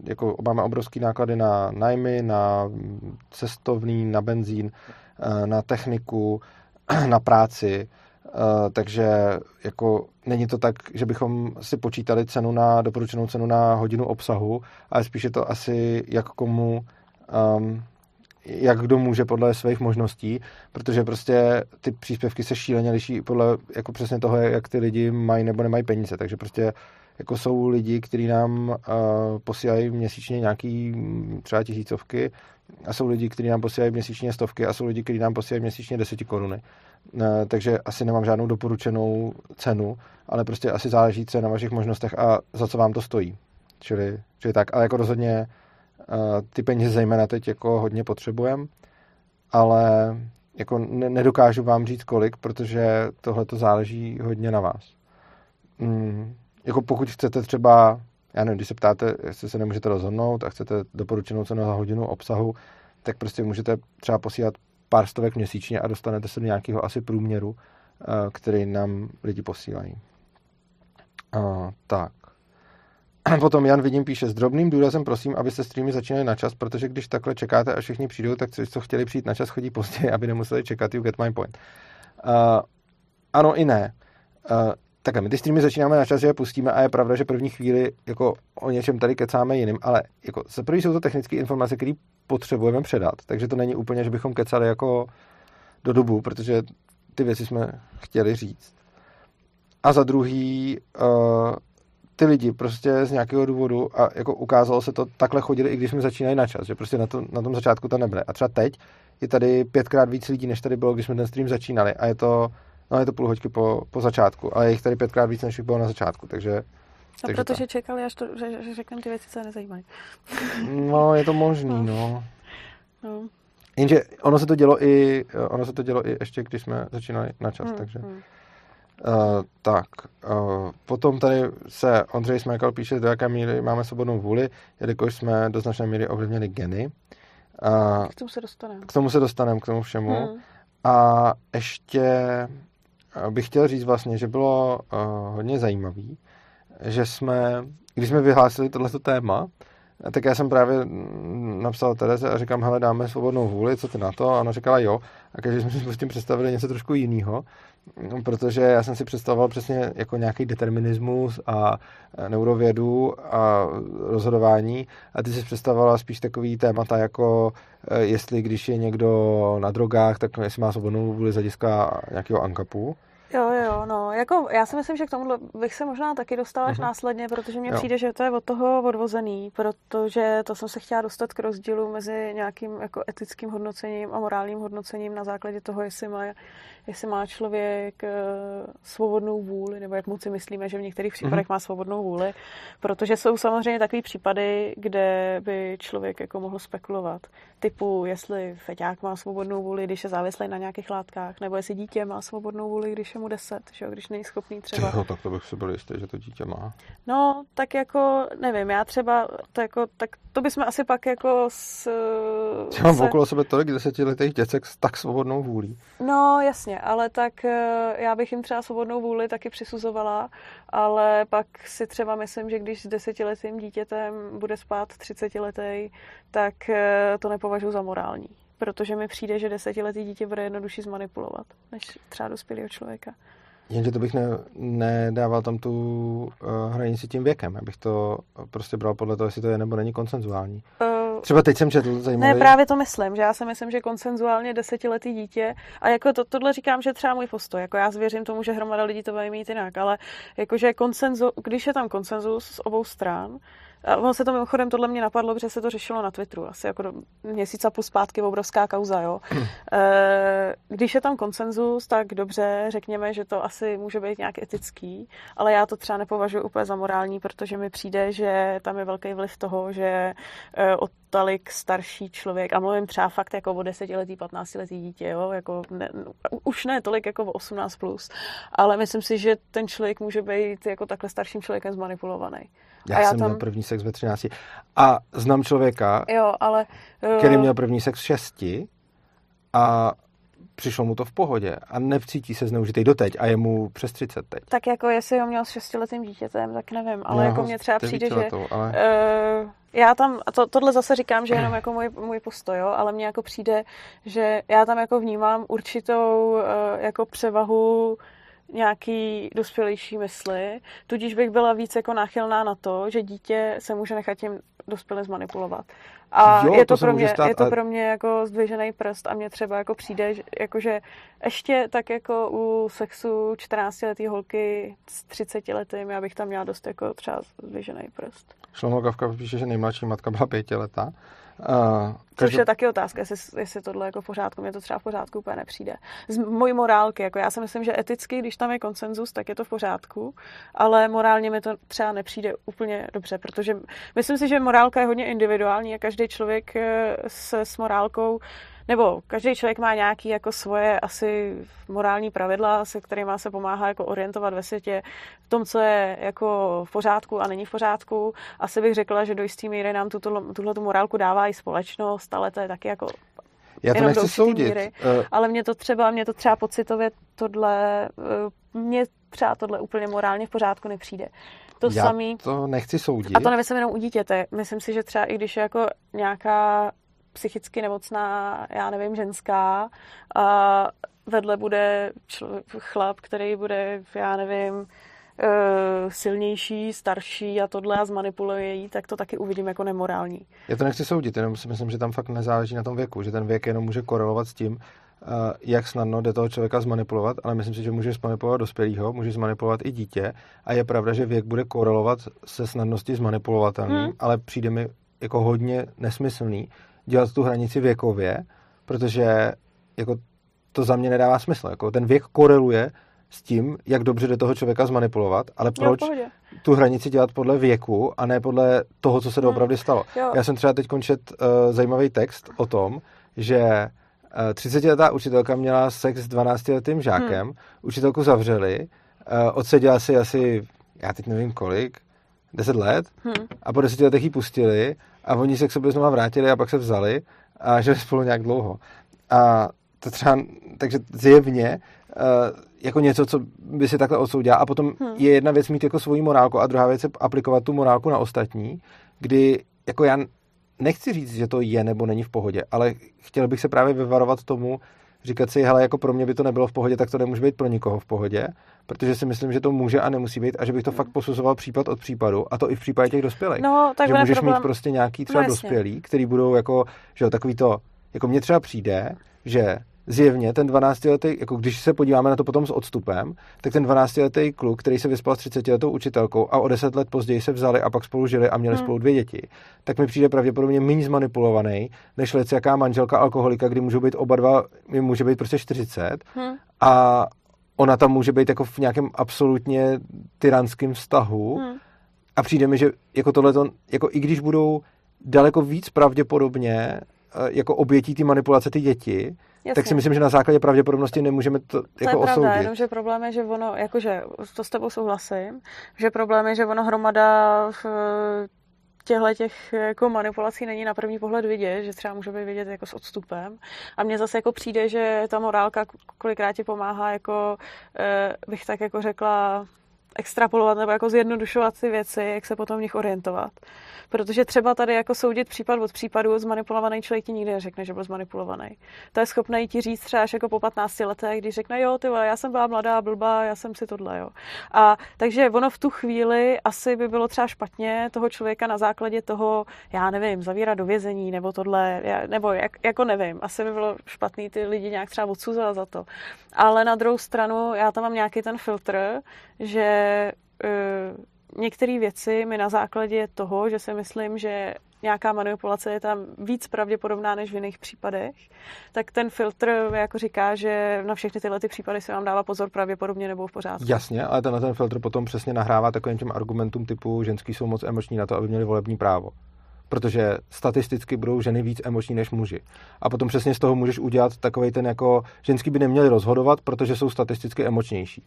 jako máme obrovský náklady na nájmy, na cestovný, na benzín, uh, na techniku, na práci, takže jako není to tak, že bychom si počítali cenu na doporučenou cenu na hodinu obsahu, ale spíše to asi jak komu, jak kdo může podle svých možností, protože prostě ty příspěvky se šíleně liší podle jako přesně toho, jak ty lidi mají nebo nemají peníze, takže prostě jako jsou lidi, kteří nám uh, posílají měsíčně nějaký třeba tisícovky a jsou lidi, kteří nám posílají měsíčně stovky a jsou lidi, kteří nám posílají měsíčně deseti koruny. Uh, takže asi nemám žádnou doporučenou cenu, ale prostě asi záleží na vašich možnostech a za co vám to stojí. Čili, čili tak, ale jako rozhodně uh, ty peníze zejména teď jako hodně potřebujeme, ale jako ne- nedokážu vám říct kolik, protože tohle to záleží hodně na vás. Mm. Jako pokud chcete třeba, já nevím, když se ptáte, jestli se nemůžete rozhodnout a chcete doporučenou cenu za hodinu obsahu, tak prostě můžete třeba posílat pár stovek měsíčně a dostanete se do nějakého asi průměru, který nám lidi posílají. A, tak. Potom Jan Vidím píše, s drobným důrazem prosím, abyste streamy začínali na čas, protože když takhle čekáte a všichni přijdou, tak co, co chtěli přijít na čas, chodí později, aby nemuseli čekat, you get my point. A, ano i ne. A, Takhle, my ty streamy začínáme na čas, že je pustíme a je pravda, že první chvíli jako o něčem tady kecáme jiným, ale jako za první jsou to technické informace, které potřebujeme předat, takže to není úplně, že bychom kecali jako do dubu, protože ty věci jsme chtěli říct. A za druhý, uh, ty lidi prostě z nějakého důvodu, a jako ukázalo se to, takhle chodili, i když jsme začínali na čas, že prostě na, to, na tom začátku to nebylo. A třeba teď je tady pětkrát víc lidí, než tady bylo, když jsme ten stream začínali a je to... No, je to půl hoďky po, po začátku, ale je jich tady pětkrát víc, než jich bylo na začátku, takže... A takže protože tak. Čekali, až to, že, že řekneme ty věci, co nezajímají. No, je to možný, no. no. no. Jenže ono se to dělo i, ono se to dělo i ještě, když jsme začínali na čas, hmm, takže... Hmm. Uh, tak, uh, potom tady se Ondřej Smajkal píše, do jaké míry máme svobodnou vůli, jelikož jsme do značné míry ovlivněli geny. Uh, k tomu se dostaneme. K tomu se dostaneme, k tomu všemu. Hmm. A ještě... bych chtěl říct vlastně, že bylo uh, hodně zajímavý, že jsme, když jsme vyhlásili tohleto téma, tak já jsem právě napsal Tereze a říkám, hele, dáme svobodnou vůli, co ty na to? A ona říkala jo. A když jsme si prostě představili něco trošku jiného, protože já jsem si představoval přesně jako nějaký determinismus a neurovědu a rozhodování a ty jsi představovala spíš takový témata jako jestli když je někdo na drogách, tak jestli má svobodnou vůli z hlediska nějakého ankapu. Jo, jo, no, jako já si myslím, že k tomu bych se možná taky dostala až následně, protože mně přijde, že to je od toho odvozený, protože to jsem se chtěla dostat k rozdílu mezi nějakým jako etickým hodnocením a morálním hodnocením na základě toho, jestli má, jestli má člověk svobodnou vůli, nebo jak moc si myslíme, že v některých případech má svobodnou vůli, protože jsou samozřejmě takový případy, kde by člověk jako mohl spekulovat, typu jestli feťák má svobodnou vůli, když je závislý na nějakých látkách, nebo jestli dítě má svobodnou vůli, když mu deset, že jo, když není schopný třeba. No, tak to bych si byl jistý, že to dítě má. No, tak jako, nevím, já třeba, to jako, tak to bychom asi pak jako s... Já mám se... okolo sebe tolik desetiletých děcek s tak svobodnou vůlí. No, jasně, ale tak já bych jim třeba svobodnou vůli taky přisuzovala, ale pak si třeba myslím, že když s desetiletým dítětem bude spát třicetiletý, tak to nepovažuji za morální. Protože mi přijde, že desetiletý dítě bude jednodušší zmanipulovat, než třeba dospělého člověka. Jenže to bych ne, nedával tam tu uh, hranici tím věkem. Já bych to prostě bral podle toho, jestli to je nebo není konsenzuální. Uh, třeba teď jsem četl zajímavý... Ne, právě to myslím, že já si myslím, že konsenzuálně desetiletý dítě, a jako to, tohle říkám, že třeba můj postoj, jako já zvěřím tomu, že hromada lidí to bude mít jinak, ale jakože konsenzu, když je tam konsenzus z obou stran, Ono se to mimochodem, tohle mě napadlo, protože se to řešilo na Twitteru. Asi jako měsíc a půl zpátky, obrovská kauza, jo. Když je tam konsenzus, tak dobře, řekněme, že to asi může být nějak etický, ale já to třeba nepovažuji úplně za morální, protože mi přijde, že tam je velký vliv toho, že o talik starší člověk, a mluvím třeba fakt jako o desetiletí, patnáctiletí dítě, jo, jako ne, už ne tolik jako o osmnáct plus, ale myslím si, že ten člověk může být jako takhle starším člověkem zmanipulovaný. Já, a já jsem tam... měl první sex ve třinácti. A znám člověka, jo, ale, uh... který měl první sex v šesti a přišlo mu to v pohodě a necítí se zneužitej doteď a je mu přes třicet teď. Tak jako jestli ho měl s šestiletým dítětem, tak nevím, ale no, jako mně třeba přijde, že... Ale... Uh... Já tam, a to, tohle zase říkám, že jenom jako můj, můj postoj, jo, ale mně jako přijde, že já tam jako vnímám určitou uh, jako převahu nějaký dospělejší mysli, tudíž bych byla víc jako náchylná na to, že dítě se může nechat tím dospělé zmanipulovat. A jo, je, to to pro mě, stát, je to ale... pro mě jako zdvižený prst a mě třeba jako přijde, že, jako že ještě tak jako u sexu čtrnáctiletý holky s třicetiletým, já bych tam měla dost jako třeba zdvižený prst. Šlomo Kafka píše, že nejmladší matka byla pětiletá. Uh, každou... Což je taky otázka, jestli, jestli tohle jako v pořádku, mě to třeba v pořádku úplně nepřijde. Z mojí morálky, jako já si myslím, že eticky, když tam je konsenzus, tak je to v pořádku, ale morálně mi to třeba nepřijde úplně dobře, protože myslím si, že morálka je hodně individuální a každý člověk se s morálkou, nebo každý člověk má nějaké jako svoje asi morální pravidla, se kterými se pomáhá jako orientovat ve světě v tom, co je jako v pořádku a není v pořádku. Asi bych řekla, že do jistý míry nám tuhle tu morálku dává i společnost, ale to je taky jako já to jenom nechci do určitý soudit. Míry. Uh... Ale mě to třeba, mě to třeba pocitově tohle, mě třeba tohle úplně morálně v pořádku nepřijde. To já samý, to nechci soudit. A to nemyslím jenom u dítěte. Myslím si, že třeba i když je jako nějaká psychicky nemocná, já nevím, ženská a vedle bude čl- chlap, který bude, já nevím, e, silnější, starší a tohle a zmanipuluje jí, tak to taky uvidím jako nemorální. Já to nechci soudit, jenom si myslím, že tam fakt nezáleží na tom věku, že ten věk jenom může korelovat s tím, jak snadno jde toho člověka zmanipulovat, ale myslím si, že může zmanipulovat dospělýho, může zmanipulovat i dítě a je pravda, že věk bude korelovat se snadností zmanipulovatelným, hmm. ale přijde mi jako hodně nesmyslný dělat tu hranici věkově, protože jako to za mě nedává smysl. Jako ten věk koreluje s tím, jak dobře jde toho člověka zmanipulovat, ale proč jo, tu hranici dělat podle věku a ne podle toho, co se doopravdy stalo. Jo. Já jsem třeba teď končet uh, zajímavý text o tom, že uh, třicetiletá učitelka měla sex s dvanáctiletým žákem, hmm. učitelku zavřeli, uh, odseděla si asi, já teď nevím kolik, deset let hmm. a po deseti letech ji pustili a oni se k sobě znovu vrátili a pak se vzali a žili spolu nějak dlouho. A to třeba, takže zjevně uh, jako něco, co by si takhle odsoudila a potom hmm. je jedna věc mít jako svoji morálku a druhá věc je aplikovat tu morálku na ostatní, kdy jako já nechci říct, že to je nebo není v pohodě, ale chtěl bych se právě vyvarovat tomu, říkat si, hele, jako pro mě by to nebylo v pohodě, tak to nemůže být pro nikoho v pohodě, protože si myslím, že to může a nemusí být a že bych to fakt posuzoval případ od případu a to i v případě těch dospělých. No, že můžeš problém. mít prostě nějaký třeba no, dospělí, který budou jako, že jo, takový to, jako mně třeba přijde, že zjevně ten dvanáctiletý, jako když se podíváme na to potom s odstupem, tak ten dvanáctiletý kluk, který se vyspal s třicetiletou učitelkou a o deset let později se vzali a pak spolu žili a měli hmm. spolu dvě děti, tak mi přijde pravděpodobně méně zmanipulovaný, než lec jaká manželka alkoholika, kdy můžou být oba dva, může být prostě čtyřicet hmm. a ona tam může být jako v nějakém absolutně tyranském vztahu hmm. a přijde mi, že jako tohleto, jako i když budou daleko víc pravděpodobně jako obětí ty manipulace ty děti, jasně. Tak si myslím, že na základě pravděpodobnosti nemůžeme to, to jako je pravda, osoudit. Jenomže problém je, že ono, jakože to s tebou souhlasím, že problém je, že ono hromada v těchto těch jako manipulací není na první pohled vidět, že třeba můžeme vidět jako s odstupem. A mně zase jako přijde, že ta morálka kolikrát ti pomáhá, jako bych tak jako řekla, extrapolovat nebo jako zjednodušovat ty věci, jak se potom v nich orientovat. Protože třeba tady jako soudit případ od případu, zmanipulovaný člověk ti nikdy neřekne, že byl zmanipulovaný. To je schopný ti říct třeba až jako po patnácti letech, když řekne, jo, ty vole, já jsem byla mladá blbá, já jsem si tohle, jo. A takže ono v tu chvíli asi by bylo třeba špatně toho člověka na základě toho, já nevím, zavírat do vězení nebo tohle, já, nebo jak, jako nevím, asi by bylo špatný ty lidi nějak třeba odsuzovat za to. Ale na druhou stranu já tam mám nějaký ten filtr, že některé věci mi na základě toho, že si myslím, že nějaká manipulace je tam víc pravděpodobná než v jiných případech, tak ten filtr jako říká, že na všechny tyhle ty případy se vám dává pozor, pravděpodobně nebudou v pořádku. Jasně, ale tenhle ten filtr potom přesně nahrává takovým těm argumentům typu ženský jsou moc emoční na to, aby měli volební právo. Protože statisticky budou ženy víc emoční než muži. A potom přesně z toho můžeš udělat takovej ten jako ženský by neměli rozhodovat, protože jsou statisticky emočnější.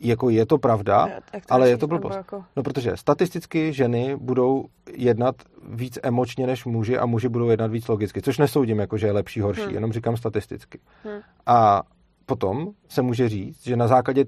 Jako je to pravda, ne, to ale je to blbost. Jako... No protože statisticky ženy budou jednat víc emočně než muži a muži budou jednat víc logicky, což nesoudím jako, že je lepší, horší, hmm. jenom říkám statisticky. Hmm. A potom se může říct, že na základě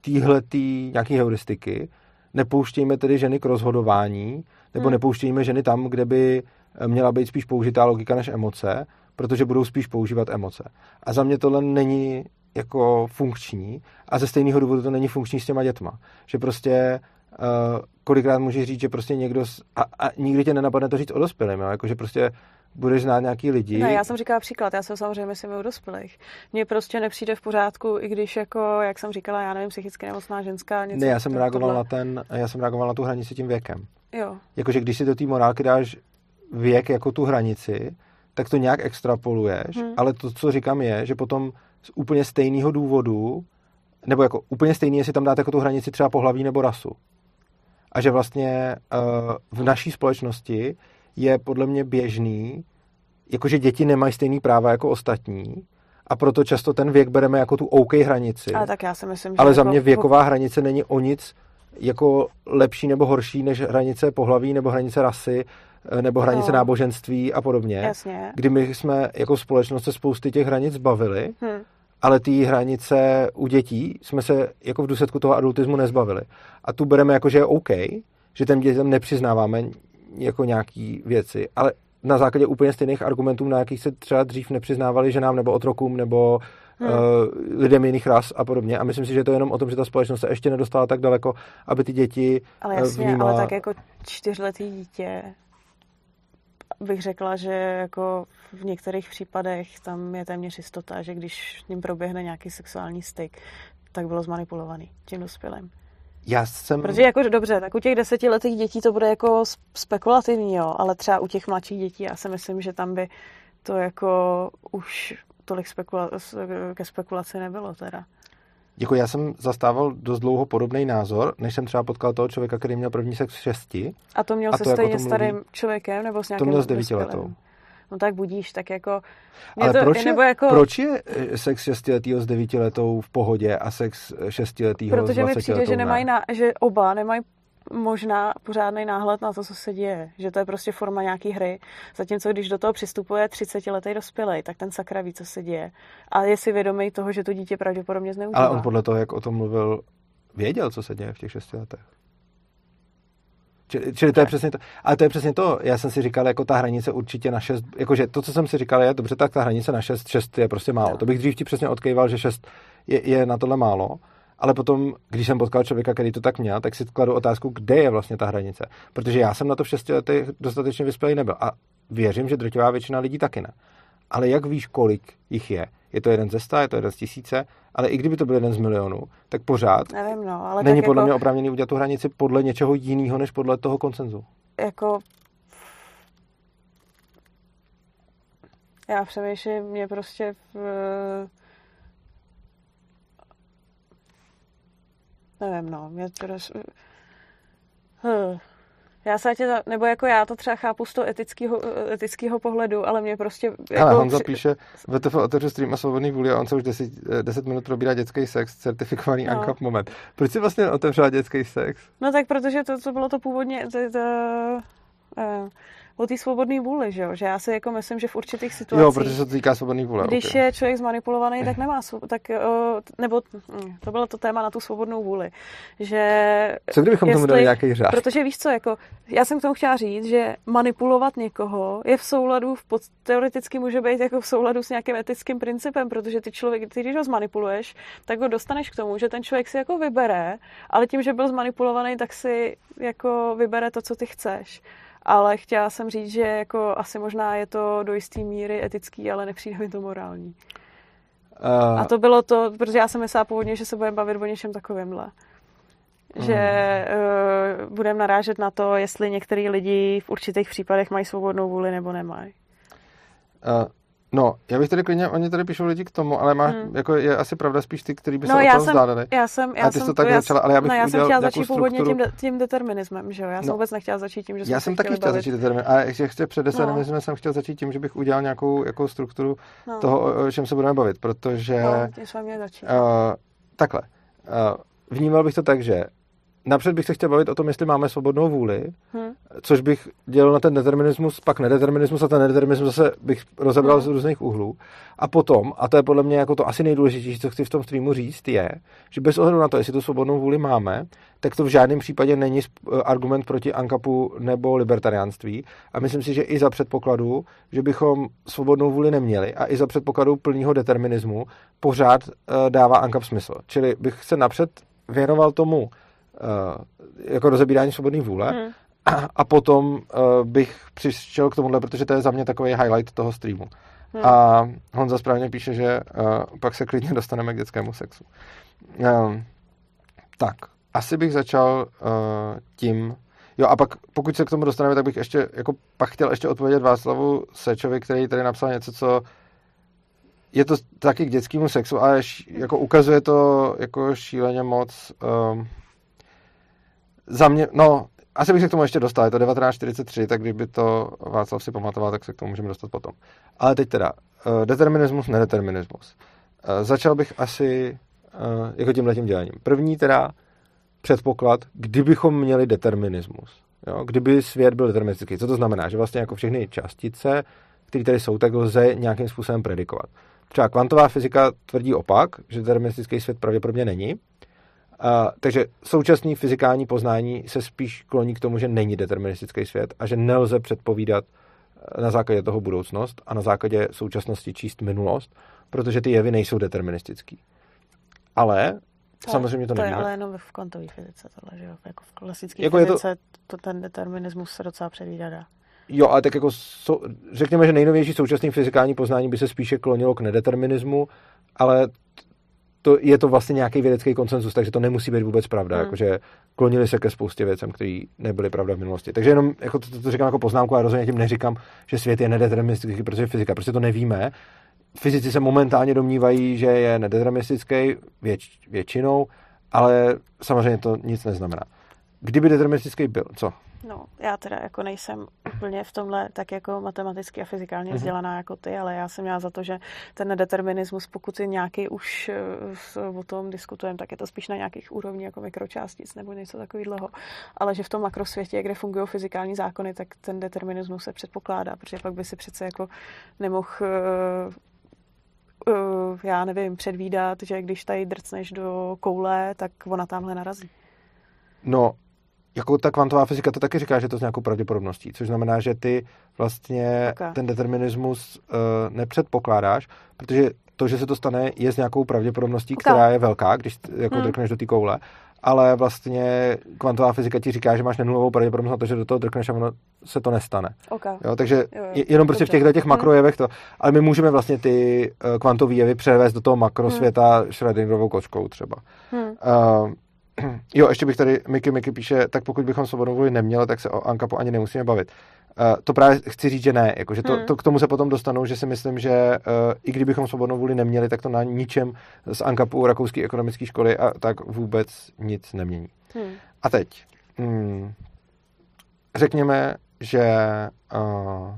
týhletý nějaký heuristiky nepouštějme tedy ženy k rozhodování, nebo hmm. nepouštějme ženy tam, kde by měla být spíš použitá logika než emoce, protože budou spíš používat emoce. A za mě tohle není jako funkční a ze stejného důvodu to není funkční s těma dětma. Že prostě uh, kolikrát můžeš říct, že prostě někdo s, a, a nikdy tě nenapadne to říct o dospělým, jo? Jako, že prostě budeš znát nějaký lidi. Ne, já jsem říkala příklad, já jsem samozřejmě myslím o dospělých. Mně prostě nepřijde v pořádku, i když jako, jak jsem říkala, já nevím, psychicky nemocná ženská. Něco ne, já jsem, reagoval na ten, já jsem reagoval na tu hranici tím věkem. Jo. Jakože když si do té morálky dáš věk jako tu hranici, tak to nějak extrapoluješ, hmm. ale to, co říkám, je, že potom z úplně stejného důvodu, nebo jako úplně stejný, jestli tam dáte jako tu hranici třeba pohlaví nebo rasu. A že vlastně uh, v naší společnosti je podle mě běžný, jakože děti nemají stejný práva jako ostatní a proto často ten věk bereme jako tu OK hranici. Ale tak já si myslím, že ale za mě věková hranice není o nic jako lepší nebo horší než hranice pohlaví nebo hranice rasy nebo hranice no. náboženství a podobně. Jasně. Kdy my jsme jako společnost se spousty těch hranic zbavili, hmm. ale ty hranice u dětí jsme se jako v důsledku toho adultismu nezbavili. A tu bereme jako, že je OK, že těm dětem nepřiznáváme jako nějaký věci, ale na základě úplně stejných argumentů, na jakých se třeba dřív nepřiznávali ženám nebo otrokům nebo hmm. uh, lidem jiných ras a podobně. A myslím si, že to je jenom o tom, že ta společnost se ještě nedostala tak daleko, aby ty děti ale jasně, vnímala... ale tak jako čtyřletý dítě bych řekla, že jako v některých případech tam je téměř jistota, že když s ním proběhne nějaký sexuální styk, tak bylo zmanipulovaný tím dospělým. Já jsem... Protože jako dobře, tak u těch desetiletých dětí to bude jako spekulativní, jo, ale třeba u těch mladších dětí já si myslím, že tam by to jako už tolik spekula... ke spekulaci nebylo teda. Děkuji, já jsem zastával dost dlouho podobný názor, než jsem třeba potkal toho člověka, který měl první sex v šesti. A to měl se stejně starým člověkem nebo s nějakým dospělým? To měl s devítiletou. No tak budíš, tak jako... Ale to, proč, je, nebo jako... proč je sex šestiletýho s devítiletou v pohodě a sex šestiletýho s dvacetiletou? Protože mi přijde, že, nemají na, že oba nemají možná pořádný náhled na to, co se děje. Že to je prostě forma nějaký hry. Zatímco když do toho přistupuje třicetiletý dospělej, tak ten sakra ví, co se děje. A je si vědomý toho, že to dítě pravděpodobně zneužívá. Ale on podle toho, jak o tom mluvil, věděl, co se děje v těch šesti letech. Čili, čili to je přesně to. Ale to je přesně to. Já jsem si říkal, jako ta hranice určitě na šest, jakože to, co jsem si říkal, je dobře, tak ta hranice na šest, šest je prostě málo. No. To bych dřív ti přesně odkejval, že šest je, je na tohle málo. Ale potom, když jsem potkal člověka, který to tak měl, tak si kladu otázku, kde je vlastně ta hranice. Protože já jsem na to v šesti letech dostatečně vyspělý nebyl. A věřím, že drtivá většina lidí taky ne. Ale jak víš, kolik jich je? Je to jeden ze sta, je to jeden z tisíce, ale i kdyby to byl jeden z milionů, tak pořád nevím, no, ale není podle jako... mě oprávněný udělat tu hranici podle něčeho jiného, než podle toho konsenzu. Jako... Já přemýšlím, mě prostě... V... Nevím, no, mě to... Hm. Já se tě, nebo jako já to třeba chápu z toho etického, etického pohledu, ale mě prostě... Jako... Ale Honza píše, V T F otevře stream a svobodný vůli a on se už deset minut probírá dětský sex, certifikovaný no. Ankap moment. Proč jsi vlastně otevřela dětský sex? No tak protože to, to bylo to původně... To, to, uh, o té svobodné vůli, že jo? Že já si jako myslím, že v určitých situacích... Jo, protože se to týká svobodné vůle. Když okay. je člověk zmanipulovaný, tak nemá... Svob... Tak, o, nebo to bylo to téma na tu svobodnou vůli. Že... Co kdybychom jestli... tomu dali nějaký řád? Protože víš co, jako... Já jsem k tomu chtěla říct, že manipulovat někoho je v souladu, v pod... teoreticky může být jako v souladu s nějakým etickým principem, protože ty člověk, ty, když ho zmanipuluješ, tak ho dostaneš k tomu, že ten člověk si jako vybere, ale tím, že byl zmanipulovaný, tak si jako vybere to, co ty chceš. Ale chtěla jsem říct, že jako asi možná je to do jisté míry etický, ale nepřijde mi to morální. Uh, a to bylo to, protože já jsem myslela původně, že se budeme bavit o něčem takovémhle. že uh, budeme narážet na to, jestli některý lidi v určitých případech mají svobodnou vůli nebo nemají. Uh, no, já bych tady klidně, oni tady píšou lidi k tomu, ale má, hmm. jako je asi pravda spíš ty, kteří by se no, o tom vzdáleli. Já jsem, já jsem, tak já, začala, ale já bych no, já jsem chtěla začít původně tím, de, tím determinismem, že jo? Já jsem no, vůbec nechtěla začít tím, že jsme já jsem taky chtěla začít determinismem, ale ještě chtěl před determinismem no. jsem chtěl začít tím, že bych udělal nějakou jako strukturu no. toho, o čem se budeme bavit, protože... No, tím jsme měli začít. Uh, takhle. Uh, Vnímal bych to tak, že napřed bych se chtěl bavit o tom, jestli máme svobodnou vůli, hmm. což bych dělal na ten determinismus, pak nedeterminismus a ten nedeterminismus zase bych rozebral hmm. z různých úhlů. A potom, a to je podle mě jako to asi nejdůležitější, co chci v tom streamu říct, je, že bez ohledu na to, jestli tu svobodnou vůli máme, tak to v žádném případě není argument proti ANCAPu nebo libertariánství. A myslím si, že i za předpokladu, že bychom svobodnou vůli neměli a i za předpokladu plného determinismu pořád dává ANCAP smysl. Čili bych se napřed věnoval tomu uh, jako rozebírání svobodné vůle hmm. a, a potom uh, bych přišel k tomuhle, protože to je za mě takový highlight toho streamu. Hmm. A Honza správně píše, že uh, pak se klidně dostaneme k dětskému sexu. Uh, tak, asi bych začal uh, tím, jo a pak pokud se k tomu dostaneme, tak bych ještě, jako pak chtěl ještě odpovědět Václavu Sečovi, který tady napsal něco, co je to taky k dětskému sexu, ale jako ukazuje to jako šíleně moc. Um, za mě, no, asi bych se k tomu ještě dostal, je to devatenáct čtyřicet tři, tak kdyby to Václav si pamatoval, tak se k tomu můžeme dostat potom. Ale teď teda, uh, determinismus, nedeterminismus. Uh, začal bych asi uh, jako tímhletím děláním. První teda předpoklad, kdybychom měli determinismus. Jo? Kdyby svět byl deterministický. Co to znamená? Že vlastně jako všechny částice, které tady jsou, tak lze nějakým způsobem predikovat. Třeba kvantová fyzika tvrdí opak, že deterministický svět pravděpodobně není. A, takže současný fyzikální poznání se spíš kloní k tomu, že není deterministický svět a že nelze předpovídat na základě toho budoucnost a na základě současnosti číst minulost, protože ty jevy nejsou deterministický. Ale to, samozřejmě to, to nevíme. To je ale jenom v kvantové fyzice tohle, že jo? Jako v klasické jako fyzice je to... To ten determinismus se docela předvídá dá. Jo, ale tak jako so, řekněme, že nejnovější současné fyzikální poznání by se spíše klonilo k nedeterminismu, ale to, je to vlastně nějaký vědecký konsenzus, takže to nemusí být vůbec pravda, hmm. jakože klonili se ke spoustě věcem, které nebyly pravda v minulosti. Takže jenom jako to, to, to říkám jako poznámku a rozhodně tím neříkám, že svět je nedeterministický, protože fyzika, prostě to nevíme. Fyzici se momentálně domnívají, že je nedeterministický věč, většinou, ale samozřejmě to nic neznamená. Kdyby deterministický byl, co? No, já teda jako nejsem úplně v tomhle tak jako matematicky a fyzikálně vzdělaná jako ty, ale já jsem měla za to, že ten nedeterminismus, pokud je nějaký už o tom diskutujeme, tak je to spíš na nějakých úrovních jako mikročástic nebo něco takového. Ale že v tom makrosvětě, kde fungují fyzikální zákony, tak ten determinismus se předpokládá, protože pak by si přece jako nemohl uh, uh, já nevím, předvídat, že když tady drcneš do koule, tak ona tamhle narazí. No, jako ta kvantová fyzika to taky říká, že to s nějakou pravděpodobností, což znamená, že ty vlastně okay. ten determinismus uh, nepředpokládáš, protože to, že se to stane, je s nějakou pravděpodobností, okay. která je velká, když jako hmm. drkneš do té koule, ale vlastně kvantová fyzika ti říká, že máš nenulovou pravděpodobnost na to, že do toho drkneš a ono se to nestane. Okay. Jo, takže jo, jo. jenom prostě Dobře. v těchto těch makrojevech to, ale my můžeme vlastně ty uh, kvantové jevy převést do toho makrosvěta hmm. Schrödingerovou kočkou třeba. Hmm. Uh, Jo, ještě bych tady, Miky Miky píše, tak pokud bychom svobodnou vůli neměli, tak se o ANCAPu ani nemusíme bavit. Uh, to právě chci říct, že ne, jako, že to, hmm. to k tomu se potom dostanou, že si myslím, že uh, i kdybychom svobodnou vůli neměli, tak to na ničem z ANCAPu rakouské ekonomické školy a tak vůbec nic nemění. Hmm. A teď, hmm, řekněme, že uh,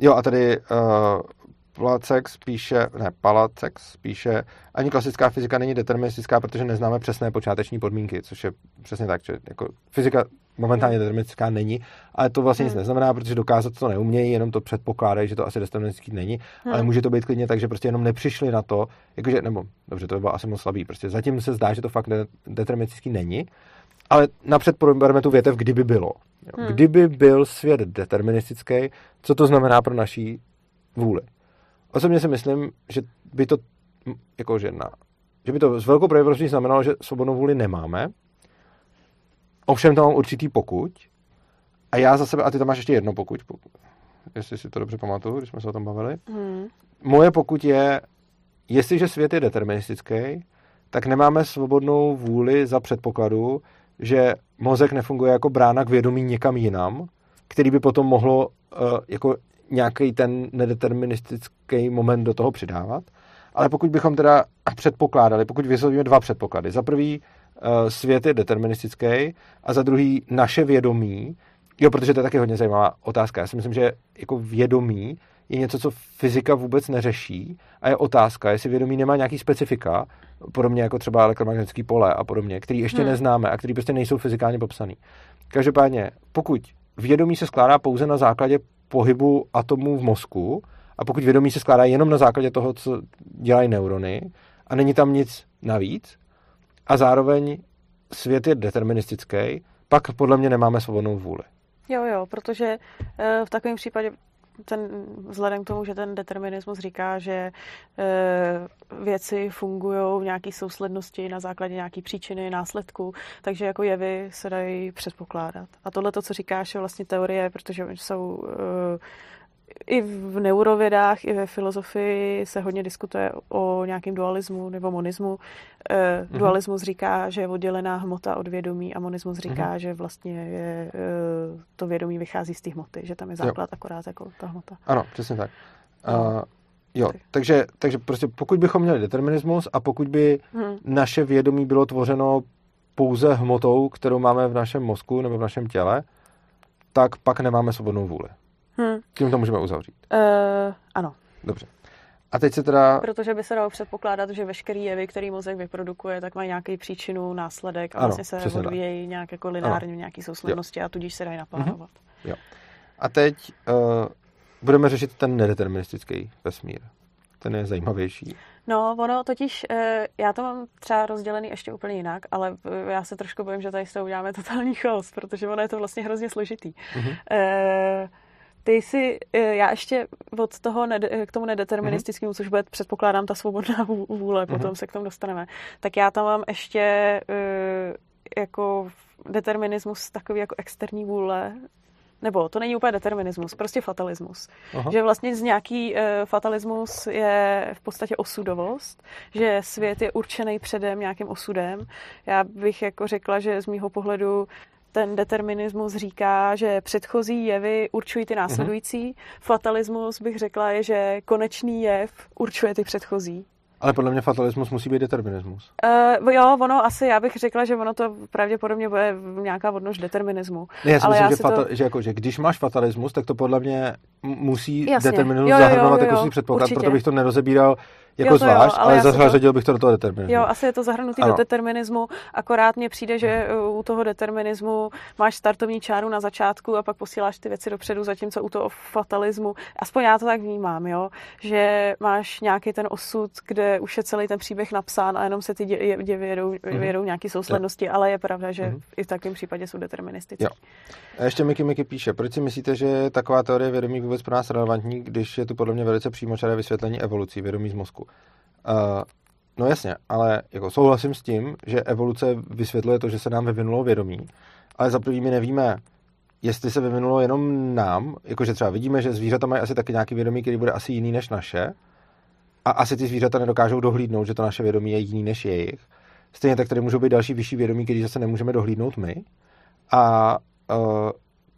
jo a tady uh, Palacek spíše, ne, Palacek spíše, ani klasická fyzika není deterministická, protože neznáme přesné počáteční podmínky, což je přesně tak, že jako fyzika momentálně deterministická není, ale to vlastně hmm. nic neznamená, protože dokázat to neumějí, jenom to předpokládají, že to asi deterministický není, hmm. ale může to být klidně tak, že prostě jenom nepřišli na to, jakože, nebo dobře, to by bylo asi moc slabý, prostě zatím se zdá, že to fakt deterministický není, ale napřed probereme tu větev, kdyby bylo. Jo. Kdyby byl svět deterministický, co to znamená pro naší vůli? Osobně si myslím, že by to jako žena, že by to s velkou pravděpodobností znamenalo, že svobodnou vůli nemáme. Ovšem tam mám určitý pokud. A já za sebe, a ty tam máš ještě jedno pokud. pokud. Jestli si to dobře pamatuju, když jsme se o tom bavili. Hmm. Moje pokud je, jestliže svět je deterministický, tak nemáme svobodnou vůli za předpokladu, že mozek nefunguje jako brána k vědomí někam jinam, který by potom mohlo uh, jako nějaký ten nedeterministický moment do toho přidávat. Ale pokud bychom teda předpokládali, pokud vyslovíme dva předpoklady. Za prvý, uh, svět je deterministický a za druhý naše vědomí. Jo, protože to je taky hodně zajímavá otázka. Já si myslím, že jako vědomí je něco, co fyzika vůbec neřeší a je otázka, jestli vědomí nemá nějaký specifika, podobně jako třeba elektromagnetické pole a podobně, který ještě hmm. neznáme a který prostě nejsou fyzikálně popsaný. Každopádně, pokud vědomí se skládá pouze na základě pohybu atomů v mozku a pokud vědomí se skládá jenom na základě toho, co dělají neurony a není tam nic navíc a zároveň svět je deterministický, pak podle mě nemáme svobodnou vůli. Jo, jo, protože v takovém případě ten, vzhledem k tomu, že ten determinismus říká, že e, věci fungují v nějaké souslednosti na základě nějaké příčiny, následků, takže jako jevy se dají předpokládat. A tohle to, co říkáš, je vlastně teorie, protože jsou e, i v neurovědách, i ve filozofii se hodně diskutuje o nějakém dualismu nebo monismu. E, mhm. Dualismus říká, že je oddělená hmota od vědomí a monismus říká, mhm. že vlastně je, e, to vědomí vychází z té hmoty, že tam je základ jo. akorát jako ta hmota. Ano, přesně tak. Uh, jo, tak. Takže, takže prostě pokud bychom měli determinismus a pokud by mhm. naše vědomí bylo tvořeno pouze hmotou, kterou máme v našem mozku nebo v našem těle, tak pak nemáme svobodnou vůli. Hmm. Tím to můžeme uzavřít. Uh, ano. Dobře. A teď se teda... Protože by se dalo předpokládat, že veškerý jevy, který mozek vyprodukuje, tak mají nějakou příčinu, následek a ano, vlastně se odvíjejí nějak jako lineárně v nějaké souslednosti jo. a tudíž se dají naplánovat. Uh-huh. Jo. A teď uh, budeme řešit ten nedeterministický vesmír. Ten je zajímavější. No, ono totiž, já to mám třeba rozdělený ještě úplně jinak, ale já se trošku bojím, že tady s toho uděláme totální chaos, protože ono je to vlastně hrozně složitý. Uh-huh. Uh, Ty jsi, já ještě od toho ned- k tomu nedeterministickému, mm-hmm. což bude, předpokládám, ta svobodná vůle, mm-hmm. potom se k tomu dostaneme, tak já tam mám ještě uh, jako determinismus takový jako externí vůle, nebo to není úplně determinismus, prostě fatalismus. Aha. Že vlastně z nějaký uh, fatalismus je v podstatě osudovost, že svět je určený předem nějakým osudem. Já bych jako řekla, že z mýho pohledu ten determinismus říká, že předchozí jevy určují ty následující. Mm-hmm. Fatalismus, bych řekla, je, že konečný jev určuje ty předchozí. Ale podle mě fatalismus musí být determinismus. Uh, jo, ono asi, já bych řekla, že ono to pravděpodobně bude nějaká odnož determinismu. Ne, já si ale myslím, já že, si fatal, to... že, jako, že když máš fatalismus, tak to podle mě musí determinismus zahrnovat jako svůj předpoklad, proto bych to nerozebíral jako jo, zvlášť, jo, ale, ale zařadil to... bych to do toho determinismu. Jo, asi je to zahrnutý ano. do determinismu, akorát mně přijde, že u toho determinismu máš startovní čáru na začátku a pak posíláš ty věci dopředu, zatímco u toho fatalismu, aspoň já to tak vnímám, jo, že máš nějaký ten osud, kde už je celý ten příběh napsán a jenom se ty děvy dě, jedou, mm-hmm. jedou nějaký souslednosti, jo. ale je pravda, že mm-hmm. i v takovém případě jsou deterministický. Jo. A ještě Miky Miky píše, proč si myslíte, že taková teorie vědomí vůbec pro nás relevantní, když je tu podle mě velice přímočaré vysvětlení evolucí vědomí z mozku? Uh, no jasně, ale jako souhlasím s tím, že evoluce vysvětluje to, že se nám vyvinulo vědomí, ale za první my nevíme, jestli se vyvinulo jenom nám, jakože třeba vidíme, že zvířata mají asi taky nějaký vědomí, který bude asi jiný než naše a asi ty zvířata nedokážou dohlídnout, že to naše vědomí je jiný než jejich. Stejně tak tady můžou být další vyšší vědomí, který zase nemůžeme dohlídnout my a uh,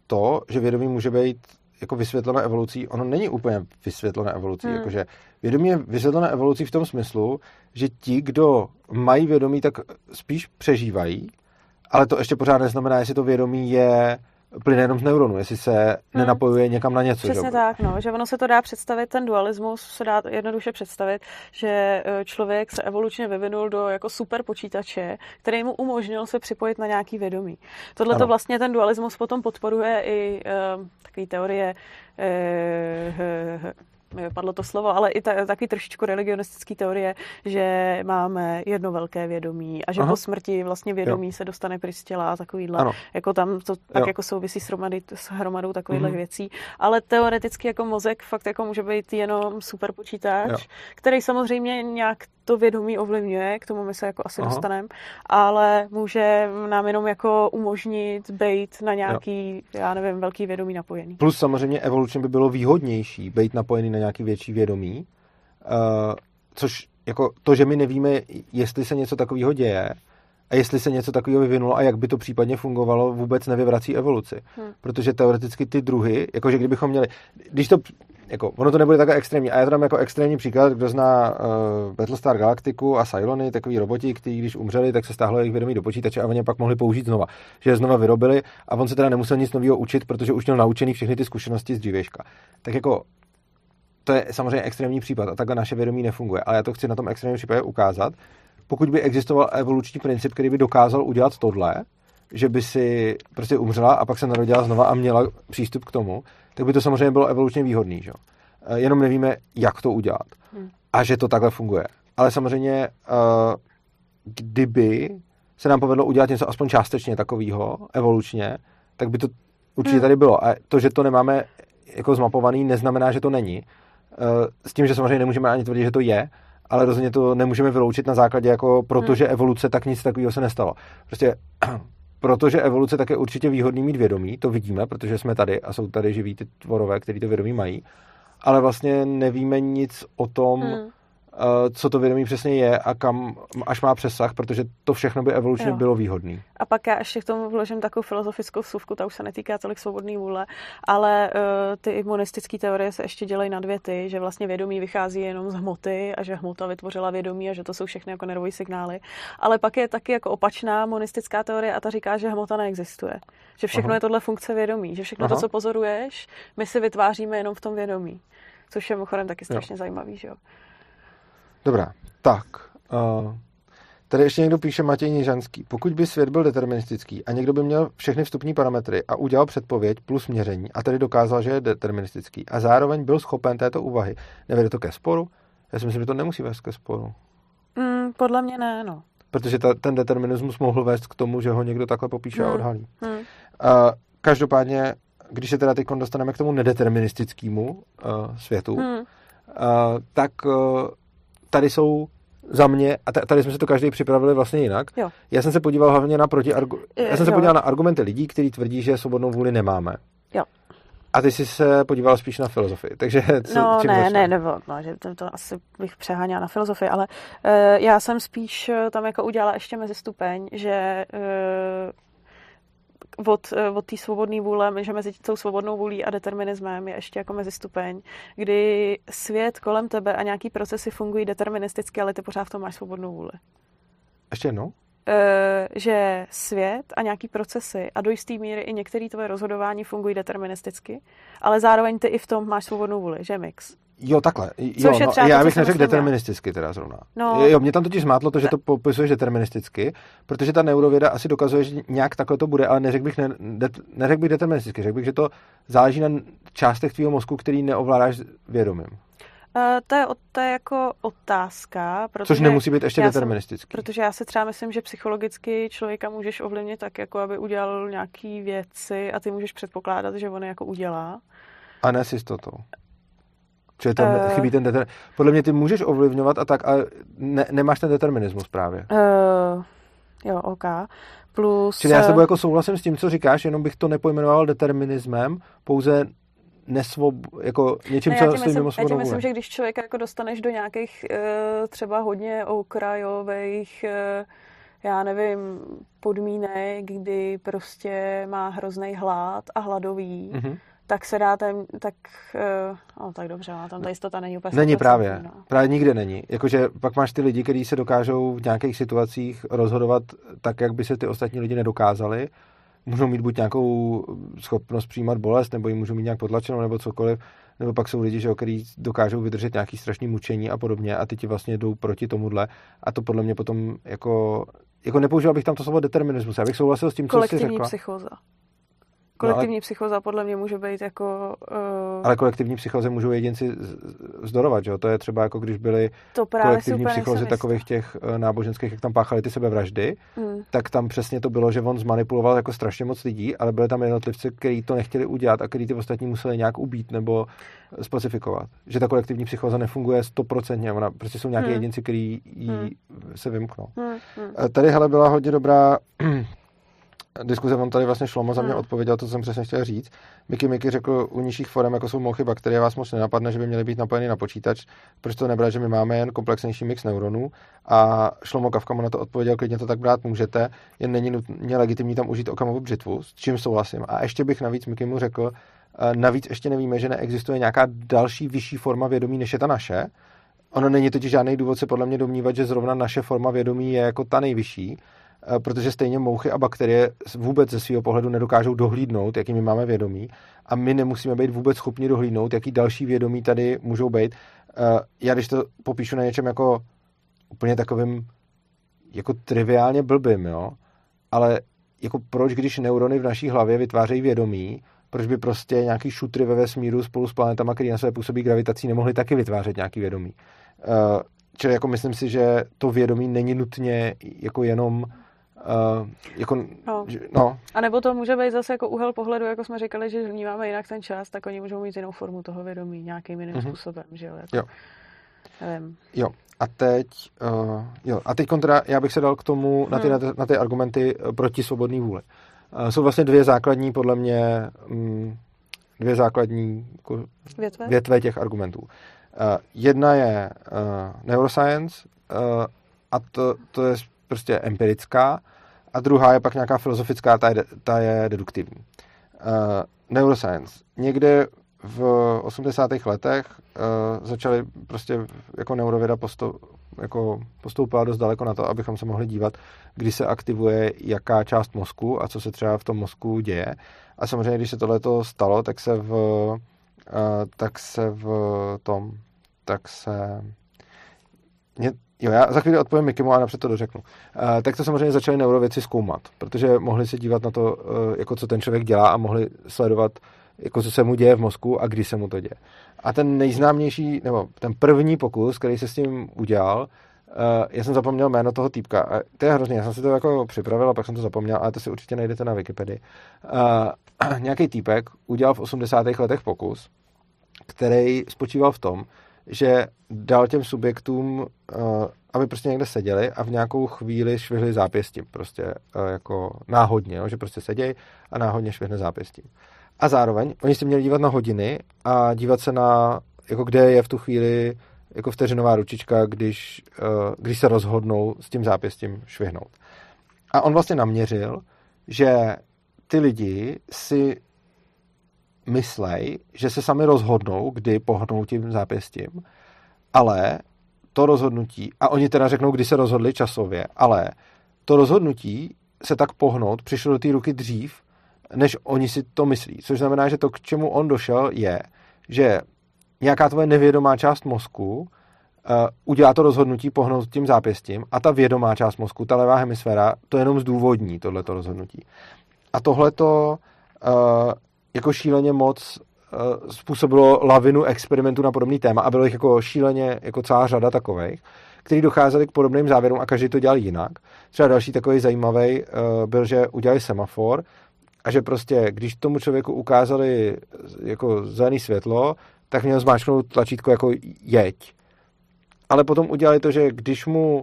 to, že vědomí může být jako vysvětlené evolucí, ono není úplně vysvětlené evolucí, hmm. jakože vědomí je vysvětlené evolucí v tom smyslu, že ti, kdo mají vědomí, tak spíš přežívají, ale to ještě pořád neznamená, jestli to vědomí je plyne jenom z neuronu, jestli se hmm. nenapojuje někam na něco. Přesně že? tak, no, že ono se to dá představit, ten dualismus se dá jednoduše představit, že člověk se evolučně vyvinul do jako super počítače, který mu umožnil se připojit na nějaký vědomí. Tohle to vlastně ten dualismus potom podporuje i uh, takový teorie uh, uh, padlo to slovo, ale i ta, taky trošičku religionistický teorie, že máme jedno velké vědomí a že Aha. po smrti vlastně vědomí jo. se dostane pryč z těla a takovýhle. Ano. Jako tam to tak jo. jako souvisí s, hromady, s hromadou takovýchhle mm. věcí. Ale teoreticky jako mozek fakt jako může být jenom super počítač, jo. který samozřejmě nějak to vědomí ovlivňuje, k tomu my se jako asi Aha. dostaneme, ale může nám jenom jako umožnit být na nějaký, jo. já nevím, velký vědomí napojený. Plus samozřejmě evolučně by bylo výhodnější být napojený na nějaký větší vědomí, uh, což jako to, že my nevíme, jestli se něco takového děje a jestli se něco takového vyvinulo a jak by to případně fungovalo, vůbec nevyvrací evoluci. Hmm. Protože teoreticky ty druhy, jakože kdybychom měli, když to, jako, ono to nebude tak extrémní, a já to dám jako extrémní příklad, kdo zná uh, Battlestar Galactiku a Cylony, takový roboti, kteří když umřeli, tak se stáhlo jejich vědomí do počítače a oni pak mohli použít znova. Že je znova vyrobili a on se teda nemusel nic nového učit, protože už měl naučený všechny ty zkušenosti z dřívějška. Tak jako to je samozřejmě extrémní případ a takhle naše vědomí nefunguje, ale já to chci na tom extrémním případě ukázat. Pokud by existoval evoluční princip, který by dokázal udělat tohle, že by si prostě umřela a pak se narodila znova a měla přístup k tomu, tak by to samozřejmě bylo evolučně výhodný, že? Jenom nevíme, jak to udělat. A že to takhle funguje. Ale samozřejmě, kdyby se nám povedlo udělat něco aspoň částečně takového, evolučně, tak by to určitě tady bylo. A to, že to nemáme jako zmapovaný, neznamená, že to není. S tím, že samozřejmě nemůžeme ani tvrdit, že to je, ale rozhodně to nemůžeme vyloučit na základě, jako protože hmm. evoluce, tak nic takového se nestalo. Prostě protože evoluce, tak je určitě výhodný mít vědomí, to vidíme, protože jsme tady a jsou tady živí ty tvorové, kteří to vědomí mají, ale vlastně nevíme nic o tom, hmm. co to vědomí přesně je a kam až má přesah, protože to všechno by evolučně jo. bylo výhodný. A pak já ještě k tomu vložím takovou filozofickou vsuvku, ta už se netýká tolik svobodné vůle, ale uh, ty monistické teorie se ještě dělají na dvě ty, že vlastně vědomí vychází jenom z hmoty a že hmota vytvořila vědomí a že to jsou všechny jako nervové signály. Ale pak je taky jako opačná monistická teorie a ta říká, že hmota neexistuje. Že všechno Aha. je tohle funkce vědomí, že všechno Aha. to, co pozoruješ, my si vytváříme jenom v tom vědomí. Což je mimochodem taky strašně jo. zajímavý, že jo. Dobrá, tak. Uh, tady ještě někdo píše Matěj Nižanský. Pokud by svět byl deterministický a někdo by měl všechny vstupní parametry a udělal předpověď plus měření a tedy dokázal, že je deterministický a zároveň byl schopen této úvahy, nevede to ke sporu? Já si myslím, že to nemusí vést ke sporu. Mm, podle mě ne, no. Protože ta, ten determinismus mohl vést k tomu, že ho někdo takhle popíše mm. a odhalí. Mm. Uh, každopádně, když se teda teď dostaneme k tomu nedeterministickému uh, světu, mm. uh, tak... Uh, tady jsou za mě, a tady jsme se to každý připravili vlastně jinak. Jo. Já jsem se podíval hlavně na proti argu... Já jsem se jo. podíval na argumenty lidí, kteří tvrdí, že svobodnou vůli nemáme. Jo. A ty jsi se podíval spíš na filozofii. Takže co, no, čím ne, ne, nebo, no, že to, to asi bych přeháněla na filozofii, ale uh, já jsem spíš tam jako udělala ještě mezistupeň, že uh, od, od té svobodné vůle, že mezi tou svobodnou vůlí a determinismem je ještě jako mezistupeň, kdy svět kolem tebe a nějaký procesy fungují deterministicky, ale ty pořád v tom máš svobodnou vůli. Ještě jednou? E, že svět a nějaký procesy a do jisté míry i některé tvoje rozhodování fungují deterministicky, ale zároveň ty i v tom máš svobodnou vůli, že mix. Jo, takhle. Jo, no, třeba, já bych neřekl deterministicky teda zrovna. No, jo, mě tam totiž zmátlo to, že to popisuješ deterministicky, protože ta neurověda asi dokazuje, že nějak takhle to bude, ale neřekl bych, ne, de, neřekl bych deterministicky. Řekl bych, že to záleží na částech tvýho mozku, který neovládáš vědomím. Uh, to, je, to je jako otázka. Což nemusí být ještě deterministický. Jsem, protože já se třeba myslím, že psychologicky člověka můžeš ovlivnit tak, jako aby udělal nějaký věci a ty můžeš předpokládat, že on je jako udělá. A ne s jistotou. Čili tam uh, chybí ten determinismus. Podle mě ty můžeš ovlivňovat a tak, ale ne, nemáš ten determinismus právě. Uh, jo, OK. Plus... Čili já s tebou jako souhlasím s tím, co říkáš, jenom bych to nepojmenoval determinismem, pouze nesvob... jako něčím, ne, co stojí mimo svobodnou vůli. Já ti myslím, že když člověka jako dostaneš do nějakých uh, třeba hodně okrajových... Uh, já nevím, podmínek, kdy prostě má hrozný hlad a hladový, mm-hmm. tak se dá tam, tak, no tak dobře, tam ta jistota není úplně... Není právě, no. právě nikde není. Jakože pak máš ty lidi, kteří se dokážou v nějakých situacích rozhodovat tak, jak by se ty ostatní lidi nedokázali. Můžou mít buď nějakou schopnost přijímat bolest, nebo ji můžou mít nějak potlačenou, nebo cokoliv, nebo pak jsou lidi, že, který dokážou vydržet nějaký strašný mučení a podobně a ty ti vlastně jdou proti tomuhle a to podle mě potom jako... Jako nepoužíval bych tam to slovo determinismus, já bych souhlasil s tím, co jsi řekla. Kolektivní psychóza. Kolektivní no, ale... psychóza podle mě může být jako... Uh... Ale kolektivní psychóze můžou jedinci zdorovat, že jo? To je třeba jako když byly kolektivní psychózy takových těch náboženských, jak tam páchali ty sebevraždy, mm. tak tam přesně to bylo, že on zmanipuloval jako strašně moc lidí, ale byly tam jednotlivci, kteří to nechtěli udělat a kteří ty ostatní museli nějak ubít nebo specifikovat. Že ta kolektivní psychóza nefunguje stoprocentně, ona prostě jsou nějaké mm. jedinci, kteří mm. se vymknou. Mm. Mm. Tady hele byla hodně dobrá diskuze vám tady vlastně Šlomo za mě odpověděl to, co jsem přesně chtěl říct. Miky Miky řekl, u nižších forem, jako jsou mouchy, bakterie, vás moc nenapadne, že by měly být napojeny na počítač. Proč to nebrat, že my máme jen komplexnější mix neuronů? A Šlomo Kafka mu na to odpověděl, klidně to tak brát můžete, jen není nutně legitimní tam užít okamovou břitvu, s čím souhlasím. A ještě bych navíc Miky mu řekl, navíc ještě nevíme, že neexistuje nějaká další vyšší forma vědomí, než je ta naše. Ono není totiž žádný důvod se podle mě domnívat, že zrovna naše forma vědomí je jako ta nejvyšší, protože stejně mouchy a bakterie vůbec ze svého pohledu nedokážou dohlídnout, jaký my máme vědomí, a my nemusíme být vůbec schopni dohlídnout, jaký další vědomí tady můžou být. Já když to popíšu na něčem jako úplně takovým jako triviálně blbým, jo, ale jako proč, když neurony v naší hlavě vytvářejí vědomí, proč by prostě nějaký šutry ve vesmíru spolu s planetama, který na sebe působí gravitací, nemohli taky vytvářet nějaký vědomí. Čili jako myslím si, že to vědomí není nutně jako jenom Uh, jako, no. No. A nebo to může být zase jako úhel pohledu, jako jsme říkali, že vnímáme jinak ten čas, tak oni můžou mít jinou formu toho vědomí nějakým jiným mm-hmm. způsobem, že jo? Jako, jo. Nevím. Jo. A teď, uh, jo. A teď kontra, já bych se dal k tomu na ty, hmm. na ty, na ty argumenty proti svobodné vůli. Uh, jsou vlastně dvě základní, podle mě, um, dvě základní jako, větve? větve těch argumentů. Uh, jedna je uh, neuroscience uh, a to, to je prostě empirická, a druhá je pak nějaká filozofická, ta je, ta je deduktivní. Uh, neuroscience. Někde v osmdesátých letech uh, začaly prostě jako neurověda postup, jako postoupila dost daleko na to, abychom se mohli dívat, kdy se aktivuje jaká část mozku a co se třeba v tom mozku děje. A samozřejmě, když se tohleto stalo, tak se v uh, tak se v tom, tak se Ně... Jo, já za chvíli odpovím Mikimu a napřed to dořeknu. Uh, tak to samozřejmě začali neurovědci zkoumat, protože mohli se dívat na to, uh, jako co ten člověk dělá, a mohli sledovat, jako co se mu děje v mozku a kdy se mu to děje. A ten nejznámější, nebo ten první pokus, který se s tím udělal, uh, já jsem zapomněl jméno toho týpka. A to je hrozný, já jsem si to jako připravil a pak jsem to zapomněl, ale to si určitě najdete na Wikipedii. Uh, nějaký týpek udělal v osmdesátých letech pokus, který spočíval v tom, že dal těm subjektům, aby prostě někde seděli a v nějakou chvíli švihli zápěstím. Prostě jako náhodně, jo? Že prostě seděj a náhodně švihne zápěstím. A zároveň oni si měli dívat na hodiny a dívat se na, jako kde je v tu chvíli jako vteřinová ručička, když, když se rozhodnou s tím zápěstím švihnout. A on vlastně naměřil, že ty lidi si myslej, že se sami rozhodnou, kdy pohnou tím zápěstím, ale to rozhodnutí, a oni teda řeknou, kdy se rozhodli časově, ale to rozhodnutí se tak pohnout přišlo do té ruky dřív, než oni si to myslí. Což znamená, že to, k čemu on došel, je, že nějaká tvoje nevědomá část mozku uh, udělá to rozhodnutí pohnout tím zápěstím a ta vědomá část mozku, ta levá hemisféra, to jenom zdůvodní tohleto rozhodnutí. A tohleto uh, jako šíleně moc uh, způsobilo lavinu experimentů na podobný téma a bylo jich jako šíleně jako celá řada takových, kteří docházeli k podobným závěrům a každý to dělal jinak. Třeba další takový zajímavý uh, byl, že udělali semafor a že prostě, když tomu člověku ukázali jako zelené světlo, tak měl zmáčknout tlačítko jako jeď. Ale potom udělali to, že když mu uh,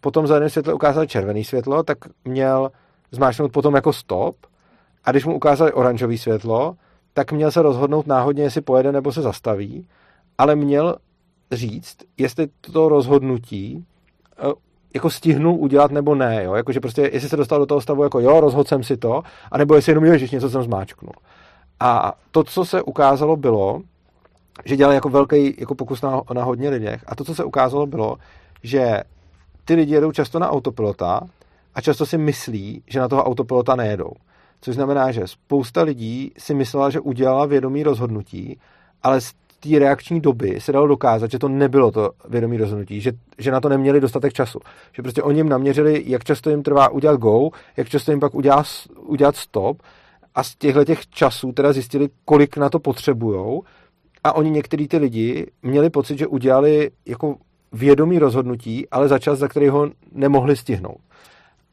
potom zeleném světle ukázali červené světlo, tak měl zmáčknout potom jako stop. A když mu ukázali oranžové světlo, tak měl se rozhodnout náhodně, jestli pojede nebo se zastaví, ale měl říct, jestli toto rozhodnutí jako stihnul udělat nebo ne. Jo? Jako, že prostě, jestli se dostal do toho stavu, jako jo, rozhodl jsem si to, anebo jestli jenom ježiš, něco jsem zmáčknul. A to, co se ukázalo, bylo, že dělali jako velký jako pokus na, na hodně lidech, a to, co se ukázalo, bylo, že ty lidi jedou často na autopilota a často si myslí, že na toho autopilota nejedou. Což znamená, že spousta lidí si myslela, že udělala vědomí rozhodnutí, ale z té reakční doby se dalo dokázat, že to nebylo to vědomí rozhodnutí, že, že na to neměli dostatek času. Že prostě oni jim naměřili, jak často jim trvá udělat go, jak často jim pak udělat, udělat stop, a z těchto těch časů teda zjistili, kolik na to potřebujou, a oni některý ty lidi měli pocit, že udělali jako vědomí rozhodnutí, ale za čas, za který ho nemohli stihnout.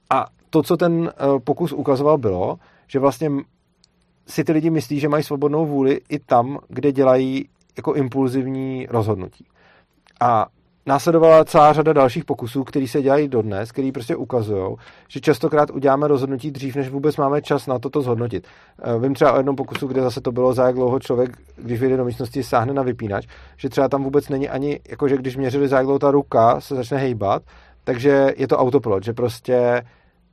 A to, co ten pokus ukazoval, bylo, že vlastně si ty lidi myslí, že mají svobodnou vůli i tam, kde dělají jako impulzivní rozhodnutí. A Následovala celá řada dalších pokusů, které se dělají dodnes, které prostě ukazují, že častokrát uděláme rozhodnutí dřív, než vůbec máme čas na toto zhodnotit. Vím třeba o jednom pokusu, kde zase to bylo, za jak dlouho člověk, když vyjde do místnosti, sáhne na vypínač, že třeba tam vůbec není ani, jakože když měřili, za jak dlouho ta ruka se začne hejbat, takže je to autopilot, že prostě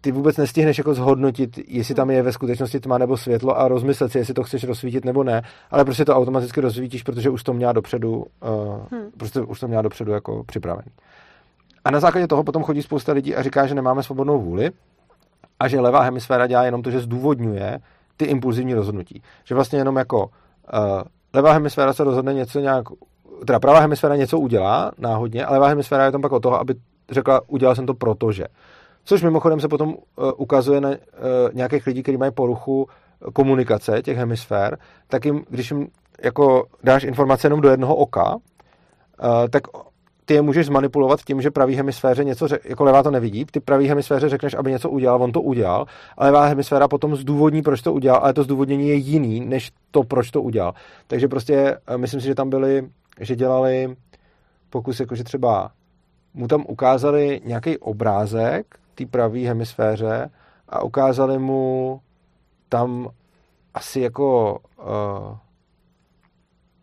ty vůbec nestihneš jako zhodnotit, jestli tam je ve skutečnosti tma nebo světlo a rozmyslet si, jestli to chceš rozsvítit nebo ne, ale prostě to automaticky rozsvítíš, protože už to měla dopředu, uh, hmm. prostě už to měla dopředu jako připravený. A na základě toho potom chodí spousta lidí a říká, že nemáme svobodnou vůli a že levá hemisféra dělá jenom to, že zdůvodňuje ty impulzivní rozhodnutí. Že vlastně jenom jako uh, levá hemisféra se rozhodne něco nějak, teda pravá hemisféra něco udělá náhodně, ale levá hemisféra je tam pak od toho, aby řekla, udělal jsem to protože. Což mimochodem se potom ukazuje na nějakých lidí, kteří mají poruchu komunikace těch hemisfér, tak jim, když jim jako dáš informace jenom do jednoho oka, tak ty je můžeš zmanipulovat tím, že pravý hemisféře něco, řek, jako levá to nevidí, ty pravý hemisféře řekneš, aby něco udělal, on to udělal, a levá hemisféra potom zdůvodní, proč to udělal, ale to zdůvodnění je jiný, než to, proč to udělal. Takže prostě myslím si, že tam byli, že dělali pokus, jakože třeba mu tam ukázali nějaký obrázek té pravý hemisféře a ukázali mu tam asi jako uh,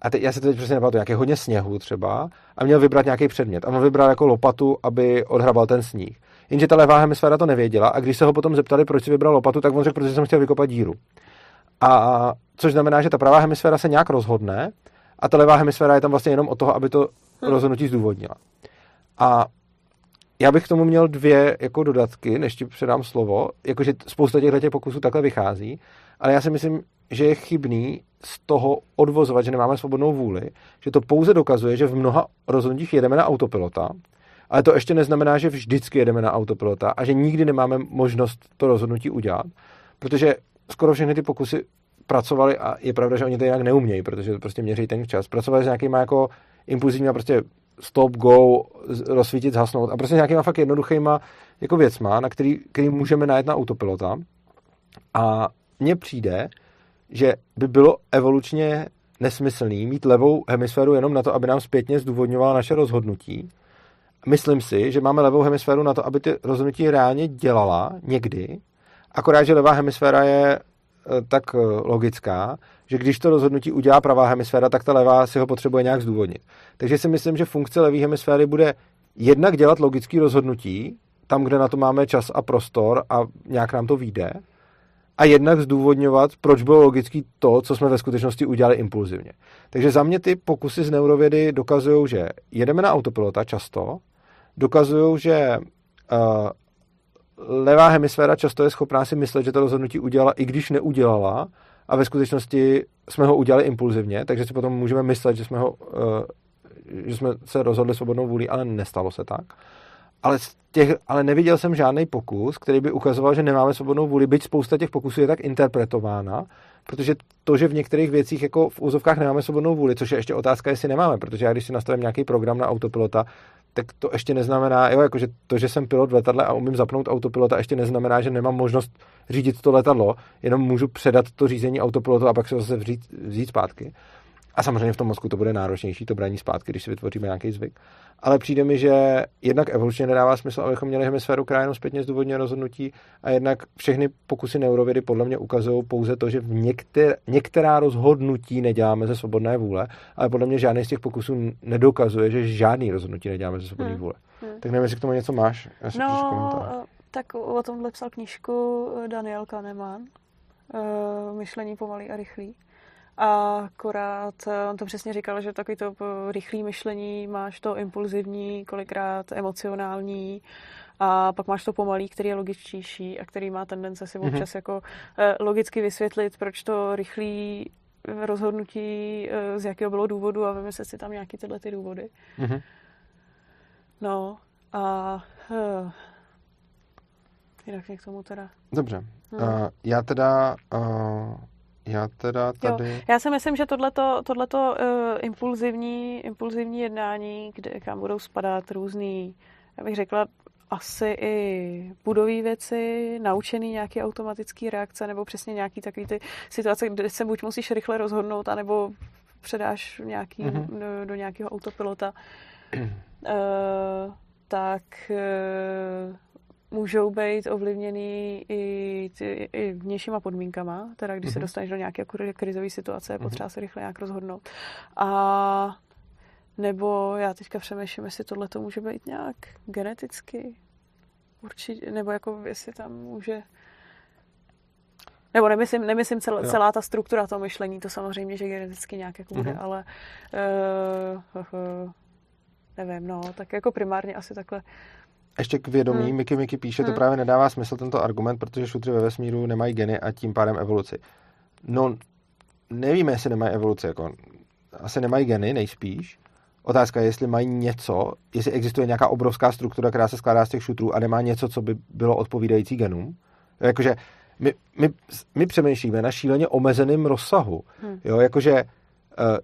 a teď, já se teď přesně nepamatuji, nějaký hodně sněhu třeba a měl vybrat nějaký předmět a on vybral jako lopatu, aby odhrabal ten sníh. Jenže ta levá hemisféra to nevěděla a když se ho potom zeptali, proč si vybral lopatu, tak on řekl, protože jsem chtěl vykopat díru. A což znamená, že ta pravá hemisféra se nějak rozhodne a ta levá hemisféra je tam vlastně jenom o toho, aby to rozhodnutí zdůvodnila. A já bych k tomu měl dvě jako dodatky, než ti předám slovo, jakože spousta těchto pokusů takhle vychází, ale já si myslím, že je chybný z toho odvozovat, že nemáme svobodnou vůli, že to pouze dokazuje, že v mnoha rozhodnutích jedeme na autopilota, ale to ještě neznamená, že vždycky jedeme na autopilota a že nikdy nemáme možnost to rozhodnutí udělat, protože skoro všechny ty pokusy pracovali, a je pravda, že oni to jinak neumějí, protože to prostě měří ten čas, pracovali s nějakýma jako impulzivníma prostě stop, go, rozsvítit, zhasnout a prostě nějakýma fakt jednoduchýma jako věcma, na který, který můžeme najet na autopilota. A mně přijde, že by bylo evolučně nesmyslný mít levou hemisféru jenom na to, aby nám zpětně zdůvodňovala naše rozhodnutí. Myslím si, že máme levou hemisféru na to, aby ty rozhodnutí reálně dělala někdy, akorát, že levá hemisféra je tak logická, že když to rozhodnutí udělá pravá hemisféra, tak ta levá si ho potřebuje nějak zdůvodnit. Takže si myslím, že funkce levé hemisféry bude jednak dělat logické rozhodnutí, tam, kde na to máme čas a prostor a nějak nám to vyjde, a jednak zdůvodňovat, proč bylo logické to, co jsme ve skutečnosti udělali impulzivně. Takže za mě ty pokusy z neurovědy dokazují, že jedeme na autopilota často, dokazují, že uh, levá hemisféra často je schopná si myslet, že to rozhodnutí udělala, i když neudělala, a ve skutečnosti jsme ho udělali impulzivně, takže si potom můžeme myslet, že jsme, ho, že jsme se rozhodli svobodnou vůlí, ale nestalo se tak. Ale, z těch, ale neviděl jsem žádný pokus, který by ukazoval, že nemáme svobodnou vůli, byť spousta těch pokusů je tak interpretována, protože to, že v některých věcích jako v úzovkách nemáme svobodnou vůli, což je ještě otázka, jestli nemáme, protože já když si nastavím nějaký program na autopilota, tak to ještě neznamená, jo, jakože to, že jsem pilot v letadle a umím zapnout autopilota, ještě neznamená, že nemám možnost řídit to letadlo, jenom můžu předat to řízení autopilotu a pak se zase vzít, vzít zpátky. A samozřejmě v tom mozku to bude náročnější, to braní zpátky, když si vytvoříme nějaký zvyk. Ale přijde mi, že jednak evolučně nedává smysl, abychom měli hemisféru, která jenom zpětně zdůvodňuje rozhodnutí, a jednak všechny pokusy neurovědy podle mě ukazují pouze to, že v některá, některá rozhodnutí neděláme ze svobodné vůle, ale podle mě žádný z těch pokusů nedokazuje, že žádný rozhodnutí neděláme ze svobodné hmm. vůle. Hmm. Tak nevím, jestli k tomu něco máš. Já si no, tak o tomhle psal knížku Daniel Kahneman, uh, Myšlení pomalý a rychlý. A akorát on to přesně říkal, že takový to rychlé myšlení, máš to impulzivní, kolikrát emocionální, a pak máš to pomalý, který je logičtější a který má tendence si občas mm-hmm. jako logicky vysvětlit, proč to rychlé rozhodnutí, z jakého bylo důvodu, a vymyslet si tam nějaký tyhle ty důvody. Mm-hmm. No a uh, jinak k tomu teda. Dobře. Hmm. Uh, já teda... Uh... Já teda tady... Jo, já si myslím, že tohleto, tohleto uh, impulzivní, impulzivní jednání, kde, kam budou spadat různý, já bych řekla, asi i budový věci, naučený nějaké automatické reakce, nebo přesně nějaký takový ty situace, kde se buď musíš rychle rozhodnout, anebo předáš nějaký, mm-hmm. do, do nějakého autopilota. tak můžou být ovlivněný i, ty, i vnějšíma podmínkama, teda když se dostaneš do nějaké krizové situace, je potřeba se rychle nějak rozhodnout. A nebo já teďka přemýšlím, jestli tohle to může být nějak geneticky určitě, nebo jako jestli tam může... Nebo nemyslím, nemyslím cel, celá ta struktura toho myšlení, to samozřejmě, že geneticky nějak jako bude, mm-hmm. ale uh, uh, nevím, no, tak jako primárně asi takhle. Ještě k vědomí, hmm. Miky Miky píše, to hmm. právě nedává smysl tento argument, protože šutři ve vesmíru nemají geny a tím pádem evoluci. No, nevíme, jestli nemají evoluci, jako asi nemají geny, nejspíš. Otázka je, jestli mají něco, jestli existuje nějaká obrovská struktura, která se skládá z těch šutrů a nemá něco, co by bylo odpovídající genům. Jakože My, my, my přemýšlíme na šíleně omezeném rozsahu. Hmm. Jo, jakože uh,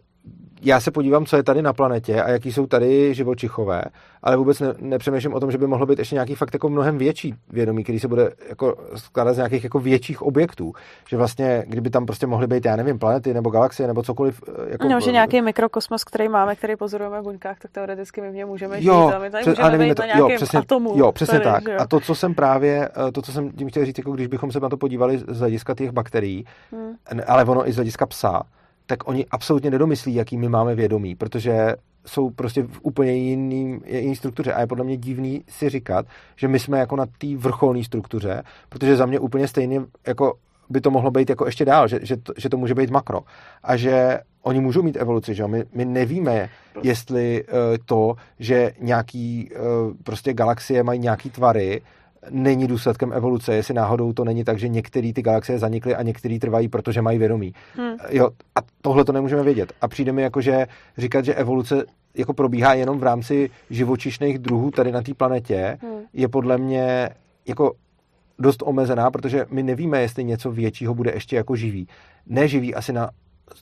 já se podívám, co je tady na planetě a jaký jsou tady živočichové, ale vůbec ne, nepřemýšlím o tom, že by mohlo být ještě nějaký fakt jako mnohem větší vědomí, který se bude jako skládat z nějakých jako větších objektů. Že vlastně, kdyby tam prostě mohly být, já nevím, planety nebo galaxie nebo cokoliv. Jako... No, že nějaký mikrokosmos, který máme, který pozorujeme v buňkách, tak teoreticky my v něm můžeme žít. Jo, a my tady přes, můžeme být to, na nějakém jo, přesně, atomu. Jo, přesně tady, tak. Jo. A to, co jsem právě, to, co jsem tím chtěl říct, jako když bychom se na to podívali z hlediska těch bakterií, hmm. ale ono i z hlediska psa, tak oni absolutně nedomyslí, jaký my máme vědomí, protože jsou prostě v úplně jiný, jiný struktuře. A je podle mě divný si říkat, že my jsme jako na té vrcholné struktuře, protože za mě úplně stejně jako by to mohlo být jako ještě dál, že, že, to, že to může být makro. A že oni můžou mít evoluci, že jo? My, my nevíme, jestli uh, to, že nějaký uh, prostě galaxie mají nějaký tvary, není důsledkem evoluce, jestli náhodou to není tak, že některé ty galaxie zanikly a některé trvají, protože mají vědomí. Hmm. Jo, a tohle to nemůžeme vědět. A přijde mi jako, že říkat, že evoluce jako probíhá jenom v rámci živočišných druhů tady na té planetě, hmm. je podle mě jako dost omezená, protože my nevíme, jestli něco většího bude ještě jako živý. Neživý asi na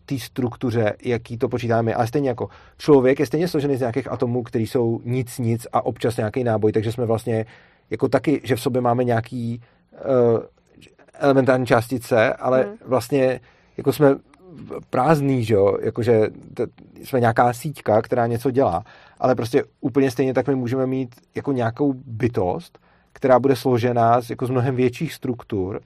té struktuře, jaký to počítáme, ale stejně jako člověk je stejně složený z nějakých atomů, který jsou nic nic a občas nějaký náboj, takže jsme vlastně jako taky, že v sobě máme nějaký uh, elementární částice, ale hmm. vlastně jako jsme prázdný, že jo, jakože t- jsme nějaká síťka, která něco dělá, ale prostě úplně stejně tak my můžeme mít jako nějakou bytost, která bude složená z, jako z mnohem větších struktur,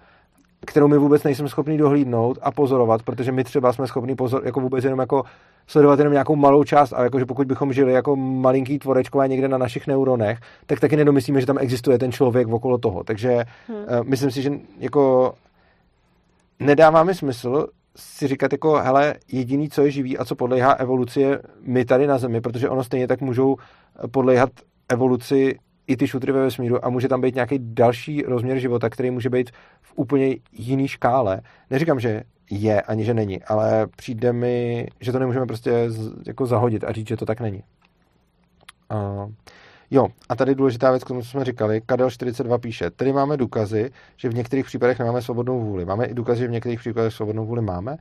kterou my vůbec nejsme schopni dohlídnout a pozorovat, protože my třeba jsme schopni pozor, jako vůbec jenom jako sledovat jenom nějakou malou část, ale jakože pokud bychom žili jako malinký tvorečkové někde na našich neuronech, tak taky nedomyslíme, že tam existuje ten člověk okolo toho. Takže hmm. uh, myslím si, že jako nedává mi smysl si říkat jako, hele, jediný, co je živý a co podléhá evoluci, je my tady na Zemi, protože ono stejně tak můžou podléhat evoluci i ty šutry ve vesmíru a může tam být nějaký další rozměr života, který může být v úplně jiný škále. Neříkám, že je, ani že není, ale přijde mi, že to nemůžeme prostě z, jako zahodit a říct, že to tak není. Uh, jo, a tady důležitá věc, kterou jsme říkali, Kadel čtyřicet dva píše, tady máme důkazy, že v některých případech nemáme svobodnou vůli. Máme i důkazy, že v některých případech svobodnou vůli máme.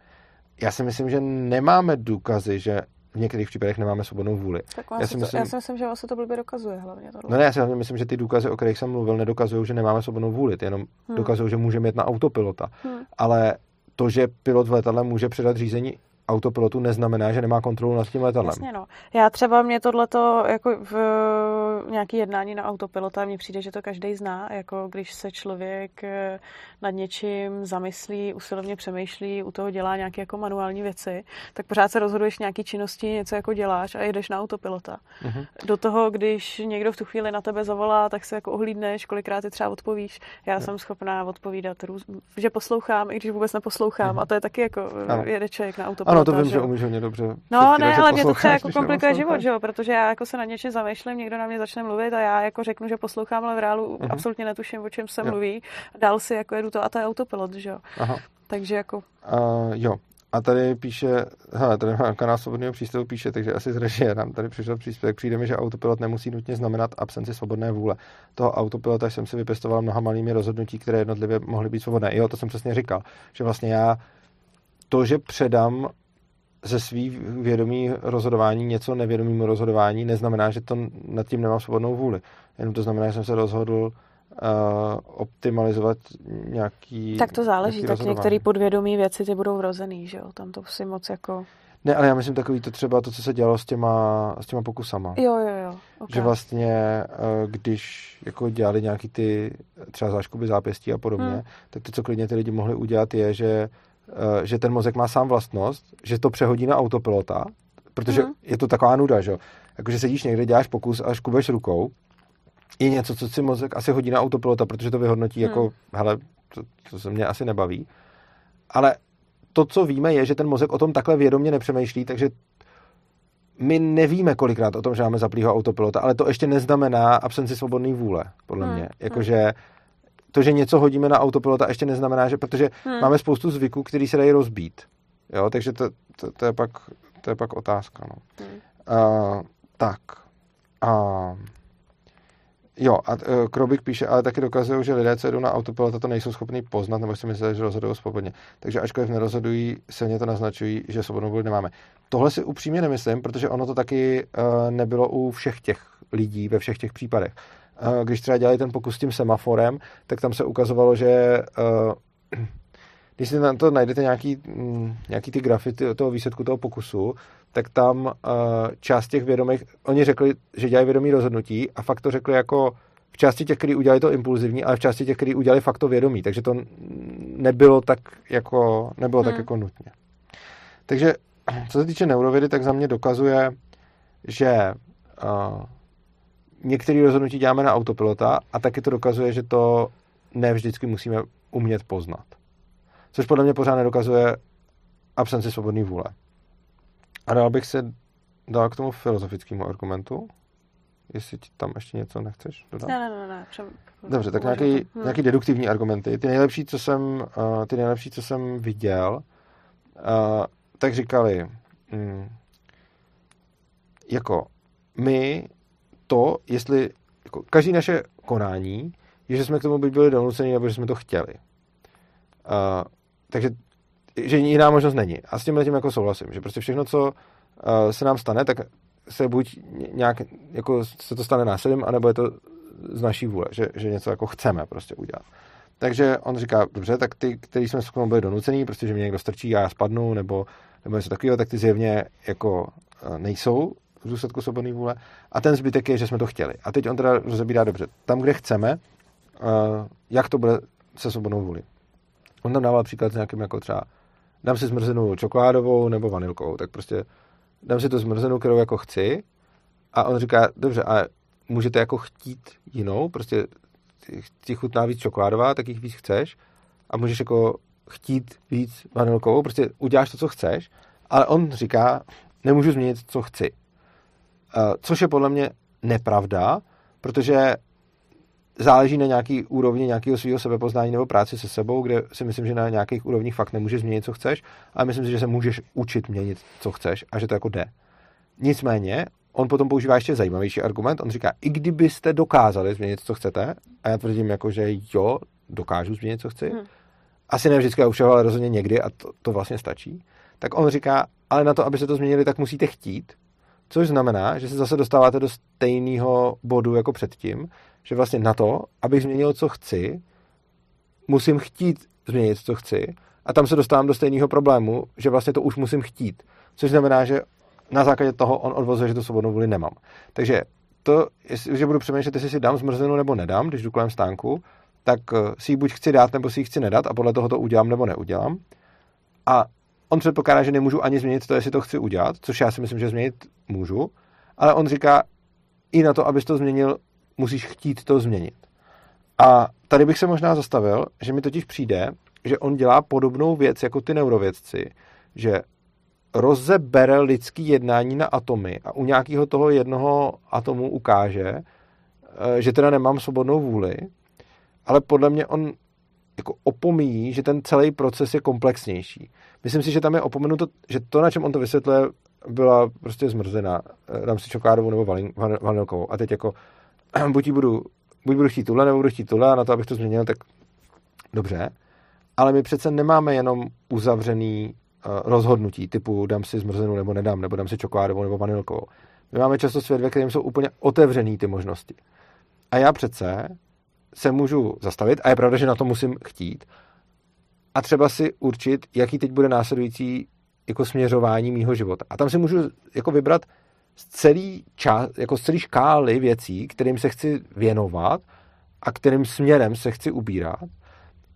Já si myslím, že nemáme důkazy, že v některých případech nemáme svobodnou vůli. Tak já, si to, myslím, já si myslím, že vlastně to blbě dokazuje hlavně. Tohle. No ne, já si hlavně myslím, že ty důkazy, o kterých jsem mluvil, nedokazují, že nemáme svobodnou vůli. Ty jenom hmm. dokazují, že můžeme jet na autopilota. Hmm. Ale to, že pilot v letadle může předat řízení autopilotu, neznamená, že nemá kontrolu nad tím letadlem. Jasně, no. Já třeba mě tohleto jako v nějaký jednání na autopilota, mně přijde, že to každý zná, jako když se člověk nad něčím zamyslí, usilovně přemýšlí, u toho dělá nějaké jako manuální věci, tak pořád se rozhoduješ nějaký činnosti, něco jako děláš a jedeš na autopilota. Uh-huh. Do toho, když někdo v tu chvíli na tebe zavolá, tak se jako ohlídneš, kolikrát ty třeba odpovíš. Já no. jsem schopná odpovídat, že poslouchám, i když vůbec neposlouchám, uh-huh. a to je taky jako jede člověk na autopilota. No, to vím, že umíš hodně dobře. No ne, ale mě to třeba jako komplikuje život, že jo, protože já jako se na něčem zamýšlím, někdo na mě začne mluvit a já jako řeknu, že poslouchám, ale v reálu uh-huh. absolutně netuším, o čem se jo. mluví. Dál si jako jedu to a to je autopilot, že jo. Aha. Takže jako... Uh, jo, a tady píše, hele, tady má kanál Svobodného přístavu píše, takže asi zřejmě nám tady přišel příspěvek, přijde mi, že autopilot nemusí nutně znamenat absenci svobodné vůle. Toho autopilota jsem si vypěstoval mnoha malými rozhodnutí, které jednotlivě mohly být svobodné. Jo, to jsem přesně říkal, že vlastně já to, že předám ze svých vědomí rozhodování něco nevědomímu rozhodování, neznamená, že to nad tím nemám svobodnou vůli. Jenom to znamená, že jsem se rozhodl uh, optimalizovat nějaký... Tak to záleží, tak některé podvědomí věci ty budou vrozený, že jo? Tam to si moc jako... Ne, ale já myslím takový to třeba to, co se dělalo s těma, s těma pokusama. Jo, jo, jo. Okay. Že vlastně, když jako dělali nějaký ty třeba záškuby zápěstí a podobně, hmm. tak to, co klidně ty lidi mohli udělat, je, že, že ten mozek má sám vlastnost, že to přehodí na autopilota, protože hmm. je to taková nuda, že jo. Jakože sedíš někde, děláš pokus a škubeš rukou, je něco, co si mozek asi hodí na autopilota, protože to vyhodnotí hmm. jako, hele, to, to se mě asi nebaví. Ale to, co víme, je, že ten mozek o tom takhle vědomě nepřemýšlí, takže my nevíme kolikrát o tom, že máme zaplýho autopilota, ale to ještě neznamená absenci svobodné vůle, podle hmm. mě. Jakože to, že něco hodíme na autopilota, ještě neznamená, že protože hmm. máme spoustu zvyků, který se dají rozbít. Jo, takže to, to, to, je pak, to je pak otázka. No. Hmm. Uh, tak. Uh, jo, a uh, Krobik píše, ale taky dokazují, že lidé, co jedou na autopilota, to nejsou schopni poznat, nebo si myslí, že rozhodují svobodně. Takže ačkoliv nerozhodují, silně to naznačují, že svobodnou vůli nemáme. Tohle si upřímně nemyslím, protože ono to taky uh, nebylo u všech těch lidí ve všech těch případech. Uh, když třeba dělali ten pokus s tím semaforem, tak tam se ukazovalo, že uh, když si tam to najdete nějaký, nějaký ty grafy toho výsledku toho pokusu, tak tam uh, část těch vědomých, oni řekli, že dělají vědomí rozhodnutí a fakt to řekli jako v části těch, kteří udělali to impulzivní, ale v části těch, kteří udělali fakt to vědomí. Takže to nebylo tak jako, nebylo hmm. tak jako nutně. Takže co se týče neurovědy, tak za mě dokazuje, že uh, některé rozhodnutí děláme na autopilota a taky to dokazuje, že to ne vždycky musíme umět poznat. Což podle mě pořád nedokazuje absenci svobodné vůle. A dál bych se dal k tomu filozofickému argumentu, jestli ti tam ještě něco nechceš dodat. Ne, ne, ne. ne. Dobře, tak nějaký, nějaký deduktivní argumenty. Ty nejlepší, co jsem, ty nejlepší, co jsem viděl, tak říkali, jako my to, jestli, jako každý naše konání, je, že jsme k tomu byli donuceni, nebo že jsme to chtěli. Takže že jiná možnost není. A s tím letím jako souhlasím, že prostě všechno, co uh, se nám stane, tak se buď nějak, jako se to stane násilím, anebo je to z naší vůle, že, že něco jako chceme prostě udělat. Takže on říká, dobře, tak ty, který jsme s tím byli donucený, prostě, že mě někdo strčí a já spadnu, nebo, nebo něco takového, tak ty zjevně jako uh, nejsou v důsledku svobodné vůle. A ten zbytek je, že jsme to chtěli. A teď on teda rozebírá dobře. Tam, kde chceme, uh, jak to bude se svobodnou vůli. On tam dával příklad s nějakým jako třeba dám si zmrzenou čokoládovou nebo vanilkou, tak prostě dám si tu zmrzenou, kterou jako chci a on říká, dobře, a můžete jako chtít jinou, prostě ti chutná víc čokoládová, tak jich víc chceš a můžeš jako chtít víc vanilkou, prostě uděláš to, co chceš, ale on říká, nemůžu změnit, co chci. Což je podle mě nepravda, protože záleží na nějaký úrovni nějakého svého sebepoznání nebo práci se sebou, kde si myslím, že na nějakých úrovních fakt nemůžeš změnit, co chceš, ale myslím si, že se můžeš učit měnit, co chceš a že to jako jde. Nicméně, on potom používá ještě zajímavější argument, on říká, i kdybyste dokázali změnit, co chcete, a já tvrdím jako, že jo, dokážu změnit, co chci, hmm. asi ne vždycky a všeho, ale rozhodně někdy a to, to vlastně stačí, tak on říká, ale na to, aby se to změnili, tak musíte chtít, což znamená, že se zase dostáváte do stejného bodu jako předtím, že vlastně na to, abych změnil, co chci, musím chtít změnit, co chci, a tam se dostávám do stejného problému, že vlastně to už musím chtít. Což znamená, že na základě toho on odvozuje, že to svobodnou vůli nemám. Takže to, že budu přemýšlet, jestli si dám zmrzlinu nebo nedám, když jdu kolem stánku, tak si ji buď chci dát, nebo si ji chci nedat a podle toho to udělám nebo neudělám. A on předpokládá, že nemůžu ani změnit to, jestli to chci udělat, což já si myslím, že změnit můžu, ale on říká, i na to, abys to změnil, musíš chtít to změnit. A tady bych se možná zastavil, že mi totiž přijde, že on dělá podobnou věc jako ty neurovědci, že rozebere lidský jednání na atomy a u nějakého toho jednoho atomu ukáže, že teda nemám svobodnou vůli, ale podle mě on jako opomíjí, že ten celý proces je komplexnější. Myslím si, že tam je opomenuto, že to, na čem on to vysvětluje, byla prostě zmrzlina. Dám si čokoládovou nebo vanilkovou. A teď jako buď budu, buď budu chtít tuhle, nebo budu chtít tuhle, a na to, abych to změnil, tak dobře. Ale my přece nemáme jenom uzavřený uh, rozhodnutí, typu dám si zmrzlinu nebo nedám, nebo dám si čokoládovou nebo vanilkovou. My máme často svět, ve kterém jsou úplně otevřený ty možnosti. A já přece se můžu zastavit, a je pravda, že na to musím chtít, a třeba si určit, jaký teď bude následující jako směřování mýho života. A tam si můžu jako vybrat z celý čas, jako z celý škály věcí, kterým se chci věnovat a kterým směrem se chci ubírat.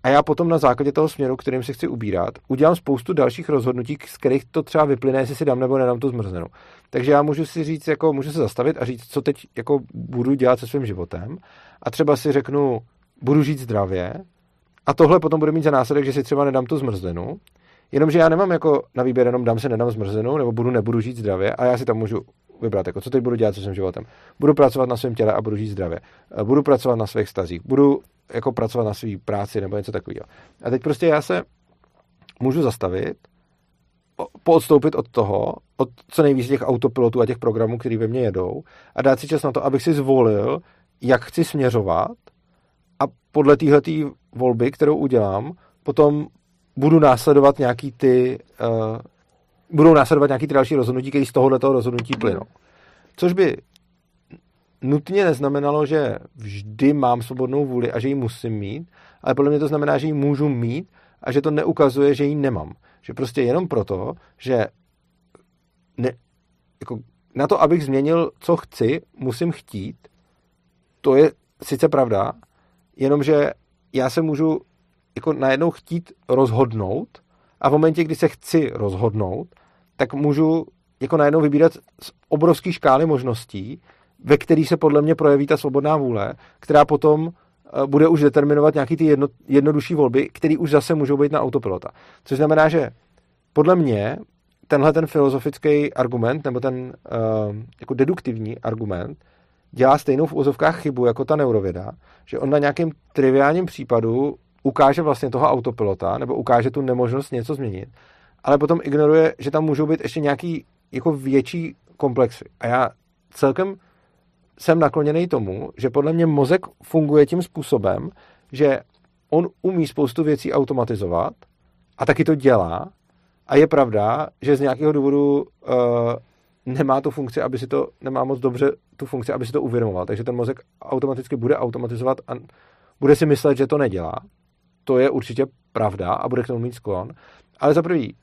A já potom na základě toho směru, kterým se chci ubírat, udělám spoustu dalších rozhodnutí, z kterých to třeba vyplyne, jestli si dám nebo nedám tu zmrzlinu. Takže já můžu si říct, jako můžu se zastavit a říct, co teď jako budu dělat se svým životem. A třeba si řeknu, budu žít zdravě. A tohle potom bude mít za následek, že si třeba nedám tu zmrzlinu. Jenomže já nemám jako na výběr jenom dám se nedám zmrzlinu, nebo budu nebudu žít zdravě, a já si tam můžu vybrat, jako co teď budu dělat se svým životem. Budu pracovat na svém těle a budu žít zdravě. Budu pracovat na svých vztazích. Budu jako pracovat na své práci nebo něco takového. A teď prostě já se můžu zastavit, poodstoupit od toho, od co nejvíc těch autopilotů a těch programů, který ve mně jedou, a dát si čas na to, abych si zvolil, jak chci směřovat, a podle téhletý volby, kterou udělám, potom budu následovat nějaký ty, uh, budou následovat nějaký ty další rozhodnutí, které z tohohletoho rozhodnutí plynou. Což by nutně neznamenalo, že vždy mám svobodnou vůli a že ji musím mít, ale podle mě to znamená, že ji můžu mít a že to neukazuje, že ji nemám. Že prostě jenom proto, že ne, jako na to, abych změnil, co chci, musím chtít, to je sice pravda, jenomže já se můžu jako najednou chtít rozhodnout a v momentě, kdy se chci rozhodnout, tak můžu jako najednou vybírat z obrovské škály možností, ve kterých se podle mě projeví ta svobodná vůle, která potom bude už determinovat nějaké ty jedno, jednodušší volby, které už zase můžou být na autopilota. Což znamená, že podle mě tenhle ten filozofický argument nebo ten uh, jako deduktivní argument dělá stejnou v úzovkách chybu jako ta neurověda, že on na nějakém triviálním případu ukáže vlastně toho autopilota nebo ukáže tu nemožnost něco změnit, ale potom ignoruje, že tam můžou být ještě nějaký jako větší komplexy. A já celkem jsem nakloněný tomu, že podle mě mozek funguje tím způsobem, že on umí spoustu věcí automatizovat a taky to dělá, a je pravda, že z nějakého důvodu uh, nemá tu funkci, aby si to, nemá moc dobře tu funkci, aby si to uvědomoval. Takže ten mozek automaticky bude automatizovat a bude si myslet, že to nedělá. To je určitě pravda a bude k tomu mít sklon. Ale za prvý,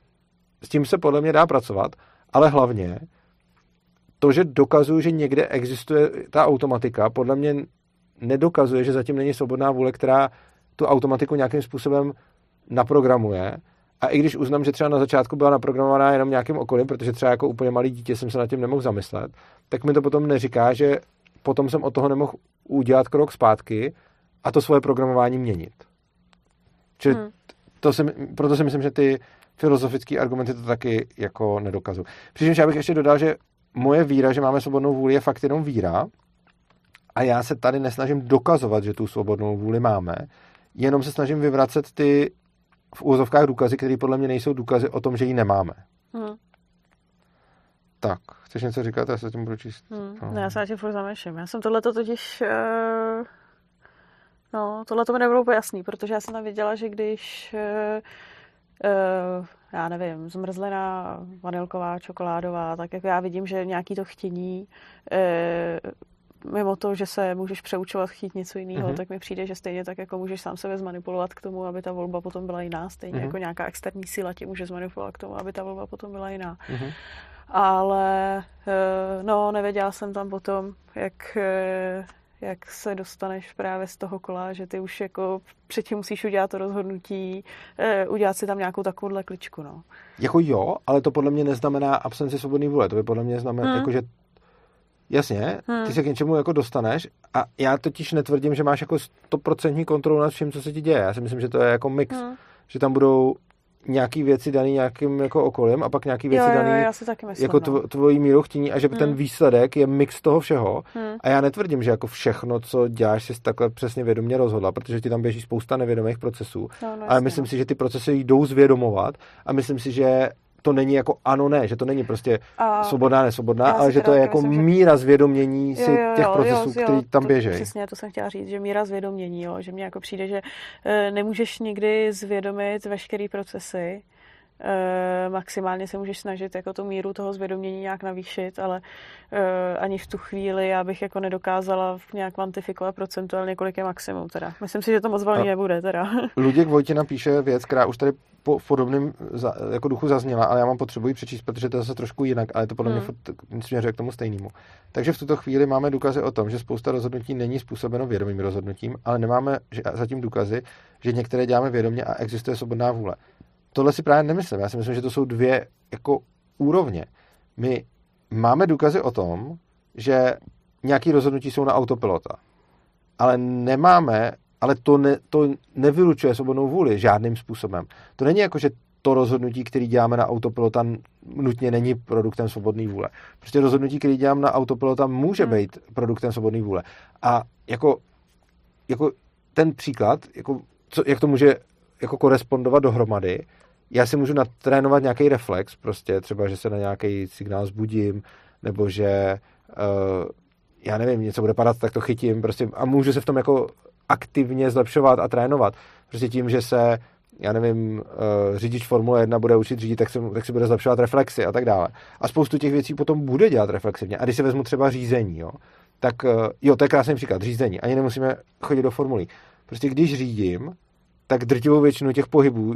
s tím se podle mě dá pracovat, ale hlavně to, že dokazuju, že někde existuje ta automatika, podle mě nedokazuje, že zatím není svobodná vůle, která tu automatiku nějakým způsobem naprogramuje. A i když uznám, že třeba na začátku byla naprogramovaná jenom nějakým okolím, protože třeba jako úplně malý dítě jsem se nad tím nemohl zamyslet, tak mi to potom neříká, že potom jsem od toho nemohl udělat krok zpátky a to svoje programování měnit. Čili hmm. to si, proto si myslím, že ty filozofické argumenty to taky jako nedokazují. Přičemž já bych ještě dodal, že moje víra, že máme svobodnou vůli, je fakt jenom víra a já se tady nesnažím dokazovat, že tu svobodnou vůli máme, jenom se snažím vyvracet ty v úvozovkách důkazy, které podle mě nejsou důkazy o tom, že ji nemáme. Hmm. Tak, chceš něco říkat? Já se tím budu číst. Hmm. No. No, já se na tím furt zameším. Já jsem tohleto totiž... Uh... No, tohleto mi nebylo jasný, protože já jsem tam věděla, že když... Uh... Uh, já nevím, zmrzlina, vanilková, čokoládová, tak jako já vidím, že nějaký to chtění, uh, mimo to, že se můžeš přeučovat chtít něco jiného, mm-hmm. tak mi přijde, že stejně tak jako můžeš sám sebe zmanipulovat k tomu, aby ta volba potom byla jiná, stejně mm-hmm. jako nějaká externí síla tě může zmanipulovat k tomu, aby ta volba potom byla jiná. Mm-hmm. Ale uh, no, nevěděla jsem tam potom, jak... Uh, jak se dostaneš právě z toho kola, že ty už jako předtím musíš udělat to rozhodnutí, e, udělat si tam nějakou takovouhle kličku, no. Jako jo, ale to podle mě neznamená absenci svobodné vůle, to by podle mě znamená, hmm. jako, že jasně, hmm. ty se k něčemu jako dostaneš a já totiž netvrdím, že máš jako sto procent kontrolu nad vším, co se ti děje. Já si myslím, že to je jako mix, hmm. že tam budou nějaký věci daný nějakým jako okolím a pak nějaký věci jo, jo, daný myslím, jako tvo, tvojí mírou chtění a že hmm. ten výsledek je mix toho všeho hmm. a já netvrdím, že jako všechno, co děláš, jsi takhle přesně vědomě rozhodla, protože ti tam běží spousta nevědomých procesů, no, no, ale myslím si, že ty procesy jdou zvědomovat a myslím si, že to není jako ano, ne, že to není prostě a svobodná, nesvobodná, ale že to je jako myslím, míra že... zvědomění si jo, jo, těch procesů, které tam to, běžejí. Přesně, to jsem chtěla říct, že míra zvědomění, jo, že mně jako přijde, že e, nemůžeš nikdy zvědomit veškerý procesy, E, maximálně se můžeš snažit jako tu míru toho zvědomění nějak navýšit, ale e, ani v tu chvíli já bych jako nedokázala nějak kvantifikovat procentuálně, kolik je maximum teda. Myslím si, že to moc valný nebude teda. Luděk Vojtina píše věc, která už tady po, v podobném za, jako duchu zazněla, ale já mám potřebu ji přečíst, protože to je zase trošku jinak, ale to podle hmm. mě směřuje k tomu stejnému. Takže v tuto chvíli máme důkazy o tom, že spousta rozhodnutí není způsobeno vědomým rozhodnutím, ale nemáme že, zatím důkazy, že některé děláme vědomě a existuje svobodná vůle. Tohle si právě nemyslím. Já si myslím, že to jsou dvě jako úrovně. My máme důkazy o tom, že nějaké rozhodnutí jsou na autopilota, ale nemáme, ale to, ne, to nevylučuje svobodnou vůli žádným způsobem. To není jako, že to rozhodnutí, které děláme na autopilota, nutně není produktem svobodné vůle. Prostě rozhodnutí, které dělám na autopilota, může hmm. být produktem svobodné vůle. A jako, jako ten příklad, jako, co, jak to může jako korespondovat dohromady. Já si můžu natrénovat nějaký reflex, prostě třeba, že se na nějaký signál zbudím, nebo že uh, já nevím, něco bude padat, tak to chytím, prostě a můžu se v tom jako aktivně zlepšovat a trénovat. Prostě tím, že se, já nevím, uh, řidič Formule jedna bude učit řídit, tak se, tak se bude zlepšovat reflexy a tak dále. A spoustu těch věcí potom bude dělat reflexivně. A když se vezmu třeba řízení, jo, tak uh, jo, to je krásný příklad, řízení. Ani nemusíme chodit do formulí. Prostě když řídím, tak drtivou většinu těch pohybů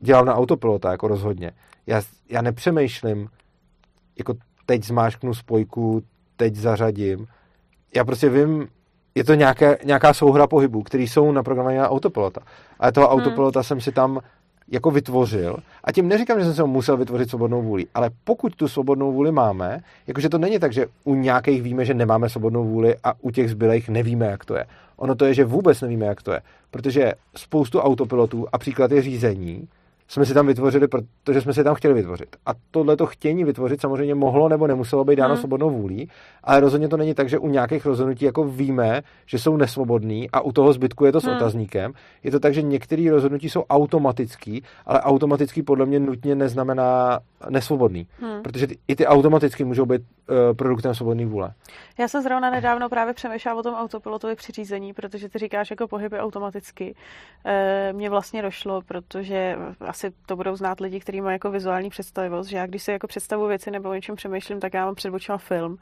dělám na autopilota, jako rozhodně. Já, já nepřemýšlím, jako teď zmáčknu spojku, teď zařadím. Já prostě vím, je to nějaké, nějaká souhra pohybů, které jsou naprogramované na autopilota. Ale toho hmm. autopilota jsem si tam jako vytvořil. A tím neříkám, že jsem se musel vytvořit svobodnou vůli. Ale pokud tu svobodnou vůli máme, jakože to není tak, že u nějakých víme, že nemáme svobodnou vůli a u těch zbylejch nevíme, jak to je. Ono to je, že vůbec nevíme, jak to je. Protože spoustu autopilotů a příklad je řízení, jsme si tam vytvořili, protože jsme si tam chtěli vytvořit. A tohleto chtění vytvořit samozřejmě mohlo nebo nemuselo být dáno hmm. svobodnou vůlí, ale rozhodně to není tak, že u nějakých rozhodnutí jako víme, že jsou nesvobodný a u toho zbytku je to s hmm. otazníkem. Je to tak, že některé rozhodnutí jsou automatický, ale automatický podle mě nutně neznamená nesvobodný, hmm. protože ty, i ty automaticky můžou být uh, produktem svobodné vůle. Já jsem zrovna nedávno právě přemýšlela o tom autopilotově při řízení, protože ty říkáš jako pohyby automaticky. E, mě vlastně došlo, protože asi to budou znát lidi, kteří mají jako vizuální představivost, že já když si jako představu věci nebo o něčem přemýšlím, tak já mám před očima film.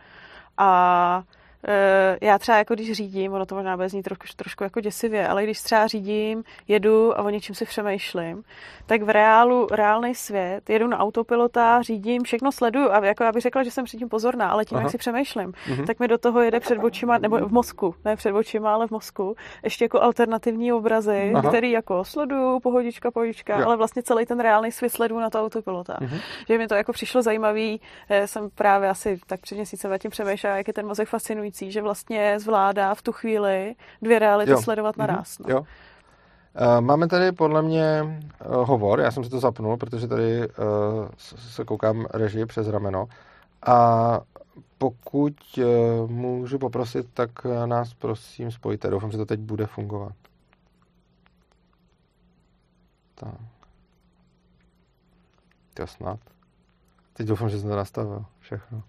A e, já třeba jako když řídím, ono to možná bude znít trošku, trošku jako děsivě, ale když třeba řídím, jedu a o něčem si přemýšlím, tak v reálu, reálný svět, jedu na autopilota, řídím, všechno sleduju a jako já bych řekla, že jsem předtím pozorná, ale tím, Aha. jak si přemýšlím, mm-hmm. tak mi do toho jede před očima, nebo v mozku, ne před očima, ale v mozku, ještě jako alternativní obrazy, Aha. který jako sleduju, pohodička, pohodička, jo. ale vlastně celý ten reálný svět sleduju na to autopilota. Mm-hmm. Že mi to jako přišlo zajímavý, jsem právě asi tak před měsícem nad tím přemýšlela, jak je ten mozek fascinující, že vlastně zvládá v tu chvíli dvě reality jo. sledovat naráz. No. Jo. Máme tady podle mě hovor, já jsem si to zapnul, protože tady se koukám režii přes rameno a pokud můžu poprosit, tak nás prosím spojte. Doufám, že to teď bude fungovat. Tak. To snad. Teď doufám, že jsem to nastavil všechno.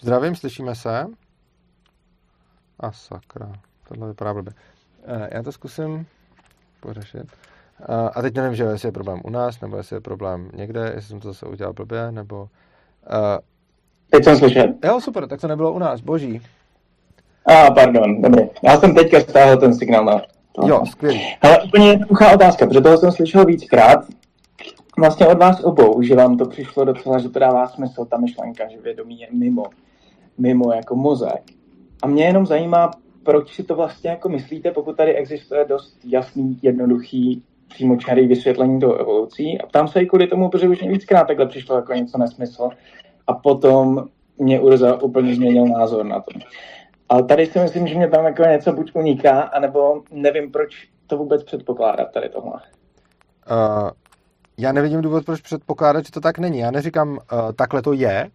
Zdravím, slyšíme se. A sakra, tohle vypadá blbě. Já to zkusím pořešit. A teď nevím, že jestli je problém u nás, nebo jestli je problém někde, jestli jsem to zase udělal blbě, nebo... Teď jsem slyšel. Jo, super, tak to nebylo u nás, boží. A, ah, pardon, dobrý. Já jsem teďka stáhl ten signál na... To. Jo, skvělý. Hele, úplně jednoduchá otázka, protože toho jsem slyšel víckrát. Vlastně od vás obou, že vám to přišlo docela, že to dává smysl, ta myšlenka, že vědomí je mimo, mimo jako mozek. A mě jenom zajímá, proč si to vlastně jako myslíte, pokud tady existuje dost jasný, jednoduchý, přímočarý vysvětlení do evolucí. A ptám se i kvůli tomu, protože už víckrát takhle přišlo jako něco nesmysl. A potom mě Urza úplně změnil názor na to. Ale tady si myslím, že mě tam jako něco buď uniká, anebo nevím, proč to vůbec předpokládat tady tohle. Uh... Já nevidím důvod, proč předpokládat, že to tak není. Já neříkám, uh, takhle to je,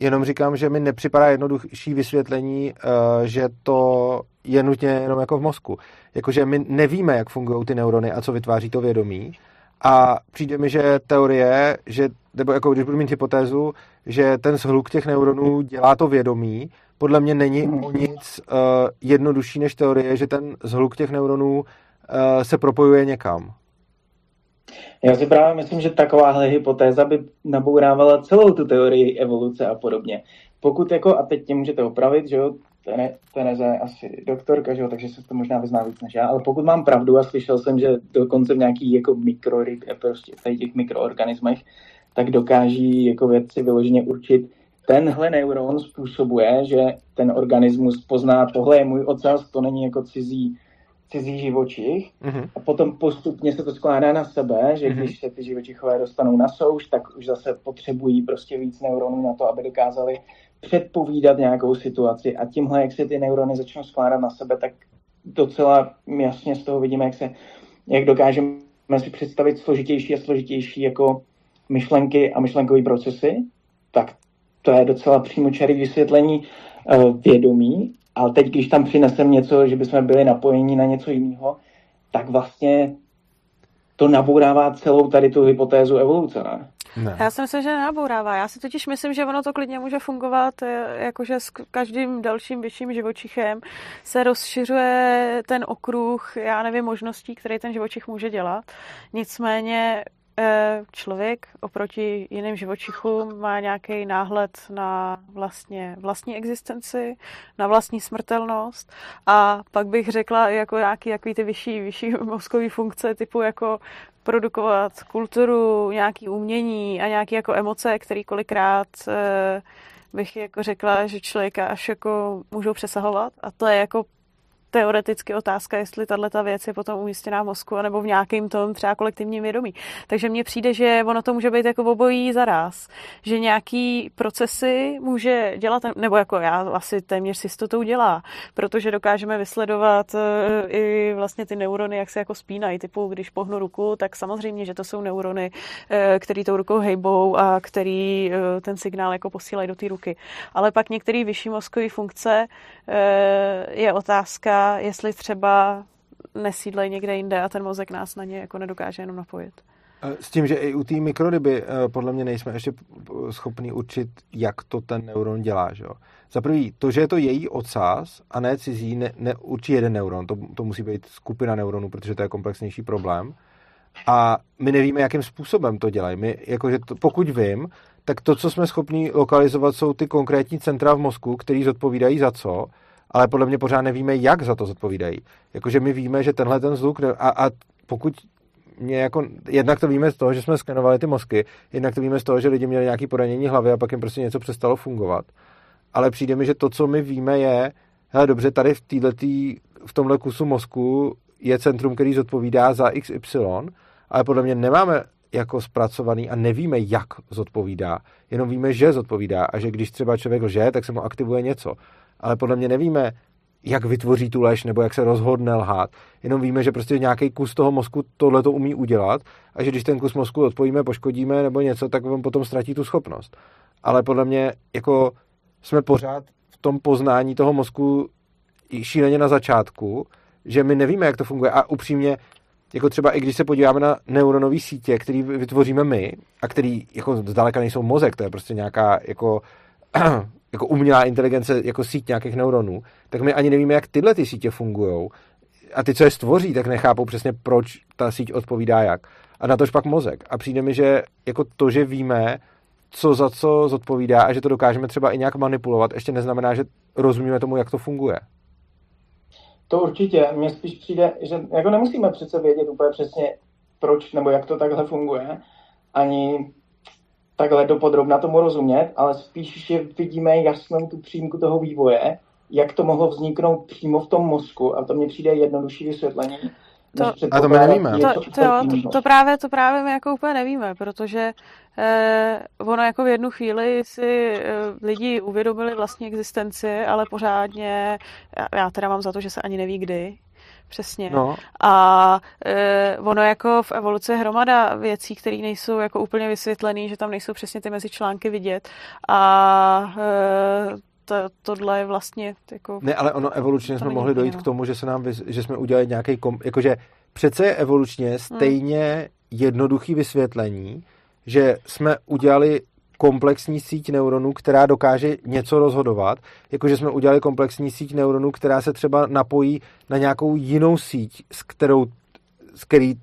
jenom říkám, že mi nepřipadá jednodušší vysvětlení, uh, že to je nutně jenom jako v mozku. Jakože my nevíme, jak fungují ty neurony a co vytváří to vědomí. A přijde mi, že teorie, že, nebo jako když budu mít hypotézu, že ten shluk těch neuronů dělá to vědomí, podle mě není o nic uh, jednodušší než teorie, že ten shluk těch neuronů se propojuje někam. Já si právě myslím, že takováhle hypotéza by nabourávala celou tu teorii evoluce a podobně. Pokud jako, a teď tě můžete opravit, že jo, Tereza je asi doktorka, že jo, takže se to možná vyzná víc než já, ale pokud mám pravdu a slyšel jsem, že dokonce v nějakých jako mikroryb, prostě tady těch mikroorganismech, tak dokáží jako vědci vyloženě určit, tenhle neuron způsobuje, že ten organismus pozná, tohle je můj ocas, to není jako cizí, cizí živočich. Mm-hmm. A potom postupně se to skládá na sebe, že mm-hmm. když se ty živočichové dostanou na souš, tak už zase potřebují prostě víc neuronů na to, aby dokázali předpovídat nějakou situaci. A tímhle, jak se ty neurony začnou skládat na sebe, tak docela jasně z toho vidíme, jak, se, jak dokážeme si představit složitější a složitější jako myšlenky a myšlenkové procesy. Tak to je docela přímočarý vysvětlení vědomí, ale teď, když tam přinesem něco, že bychom byli napojeni na něco jiného, tak vlastně to nabourává celou tady tu hypotézu evoluce, ne? Ne. Já si myslím, že nenabourává. Já si totiž myslím, že ono to klidně může fungovat, jakože s každým dalším vyšším živočichem se rozšiřuje ten okruh, já nevím, možností, který ten živočich může dělat. Nicméně člověk oproti jiným živočichům má nějaký náhled na vlastně vlastní existenci, na vlastní smrtelnost a pak bych řekla jako nějaký takový ty vyšší, vyšší mozkové funkce typu jako produkovat kulturu, nějaký umění a nějaké jako emoce, které kolikrát bych jako řekla, že člověka až jako můžou přesahovat a to je jako teoreticky otázka, jestli tato věc je potom umístěná v mozku nebo v nějakém tom třeba kolektivním vědomí. Takže mně přijde, že ono to může být jako obojí zaraz. Že nějaký procesy může dělat, nebo jako já asi téměř s jistotou dělá, protože dokážeme vysledovat i vlastně ty neurony, jak se jako spínají. Typu, když pohnu ruku, tak samozřejmě, že to jsou neurony, který tou rukou hejbou a který ten signál jako posílají do té ruky. Ale pak některé vyšší mozkové funkce je otázka, jestli třeba nesídlej někde jinde a ten mozek nás na ně jako nedokáže jenom napojit. S tím, že i u té mikroryby podle mě nejsme ještě schopni určit, jak to ten neuron dělá. Že jo? Za prvý, to, že je to její ocas a ne cizí, ne, ne, určí jeden neuron. To, to musí být skupina neuronů, protože to je komplexnější problém. A my nevíme, jakým způsobem to dělají. My, jakože to, pokud vím, tak to, co jsme schopni lokalizovat, jsou ty konkrétní centra v mozku, které zodpovídají za co, ale podle mě pořád nevíme, jak za to zodpovídají. Jakože my víme, že tenhle ten zvuk, ne... a, a pokud mě jako, jednak to víme z toho, že jsme skenovali ty mozky, jednak to víme z toho, že lidi měli nějaké poranění hlavy a pak jim prostě něco přestalo fungovat. Ale přijde mi, že to, co my víme, je, hele, dobře, tady v, týhletý, v tomhle kusu mozku je centrum, který zodpovídá za iks ypsilon, ale podle mě nemáme jako zpracovaný a nevíme, jak zodpovídá. Jenom víme, že zodpovídá a že když třeba člověk lže, tak se mu aktivuje něco. Ale podle mě nevíme, jak vytvoří tu lež, nebo jak se rozhodne lhát. Jenom víme, že prostě nějaký kus toho mozku tohle to umí udělat a že když ten kus mozku odpojíme, poškodíme nebo něco, tak on potom ztratí tu schopnost. Ale podle mě jako jsme pořád v tom poznání toho mozku šíleně na začátku, že my nevíme, jak to funguje. A upřímně, jako třeba i když se podíváme na neuronové sítě, které vytvoříme my a které jako zdaleka nejsou mozek, to je prostě nějaká jako... jako umělá inteligence, jako síť nějakých neuronů, tak my ani nevíme, jak tyhle ty sítě fungujou. A ty, co je stvoří, tak nechápou přesně, proč ta síť odpovídá jak. A na tož pak mozek. A přijde mi, že jako to, že víme, co za co zodpovídá a že to dokážeme třeba i nějak manipulovat, ještě neznamená, že rozumíme tomu, jak to funguje. To určitě. Mně spíš přijde, že jako nemusíme přece vědět úplně přesně, proč nebo jak to takhle funguje, ani... takhle dopodrobna tomu rozumět, ale spíš, že vidíme jasnou tu přímku toho vývoje, jak to mohlo vzniknout přímo v tom mozku a to mně přijde jednodušší vysvětlení. To, a to my nevíme. To, to, to, to, právě, to právě my jako úplně nevíme, protože eh, ono jako v jednu chvíli si eh, lidi uvědomili vlastní existenci, ale pořádně, já, já teda mám za to, že se ani neví kdy, přesně. No. A e, ono jako v evoluci hromada věcí, které nejsou jako úplně vysvětlené, že tam nejsou přesně ty mezičlánky vidět. A e, to, tohle je vlastně jako... Ne, ale ono evolučně jsme mohli dojít k tomu, že se nám, že jsme udělali nějaký... Kom, jakože přece je evolučně stejně hmm. jednoduchý vysvětlení, že jsme udělali komplexní síť neuronů, která dokáže něco rozhodovat, jakože jsme udělali komplexní síť neuronů, která se třeba napojí na nějakou jinou síť, s kterou, s který,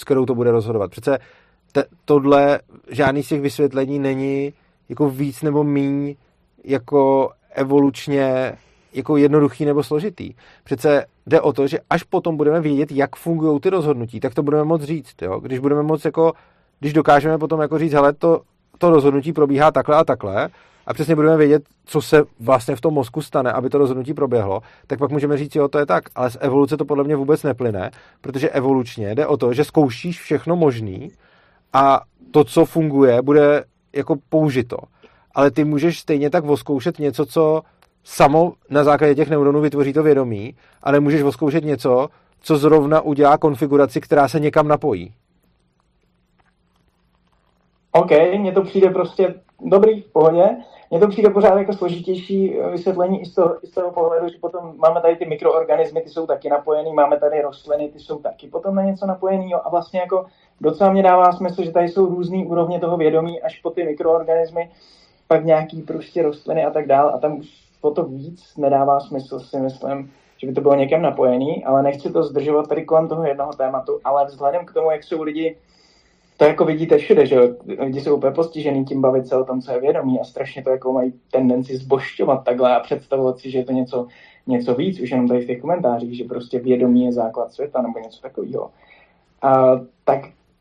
s kterou to bude rozhodovat. Přece t- tohle, žádný z těch vysvětlení není jako víc nebo míň jako evolučně jako jednoduchý nebo složitý. Přece jde o to, že až potom budeme vědět, jak fungují ty rozhodnutí, tak to budeme moc říct, jo? Když budeme moc jako, když dokážeme potom jako říct, hele, to, to rozhodnutí probíhá takhle a takhle a přesně budeme vědět, co se vlastně v tom mozku stane, aby to rozhodnutí proběhlo, tak pak můžeme říct, jo, to je tak, ale z evoluce to podle mě vůbec neplyne, protože evolučně jde o to, že zkoušíš všechno možný a to, co funguje, bude jako použito. Ale ty můžeš stejně tak oskoušet něco, co samo na základě těch neuronů vytvoří to vědomí, ale můžeš oskoušet něco, co zrovna udělá konfiguraci, která se někam napojí. OK, mně to přijde prostě dobrý, v pohodě. Mně to přijde pořád jako složitější vysvětlení i z toho, i z toho pohledu, že potom máme tady ty mikroorganismy, ty jsou taky napojený, máme tady rostliny, ty jsou taky potom na něco napojený, jo, a vlastně jako docela mě dává smysl, že tady jsou různý úrovně toho vědomí, až po ty mikroorganismy, pak nějaký prostě rostliny a tak dál, a tam už po to víc nedává smysl, si myslím, že by to bylo někam napojený, ale nechci to zdržovat tady kolem toho jednoho tématu, ale vzhledem k tomu, jak jsou lidi, to jako vidíte všude, že lidi jsou úplně postižený tím bavit se o tom, co je vědomí a strašně to jako mají tendenci zbošťovat takhle a představovat si, že je to něco, něco víc, už jenom tady v těch komentářích, že prostě vědomí je základ světa nebo něco takového. A tak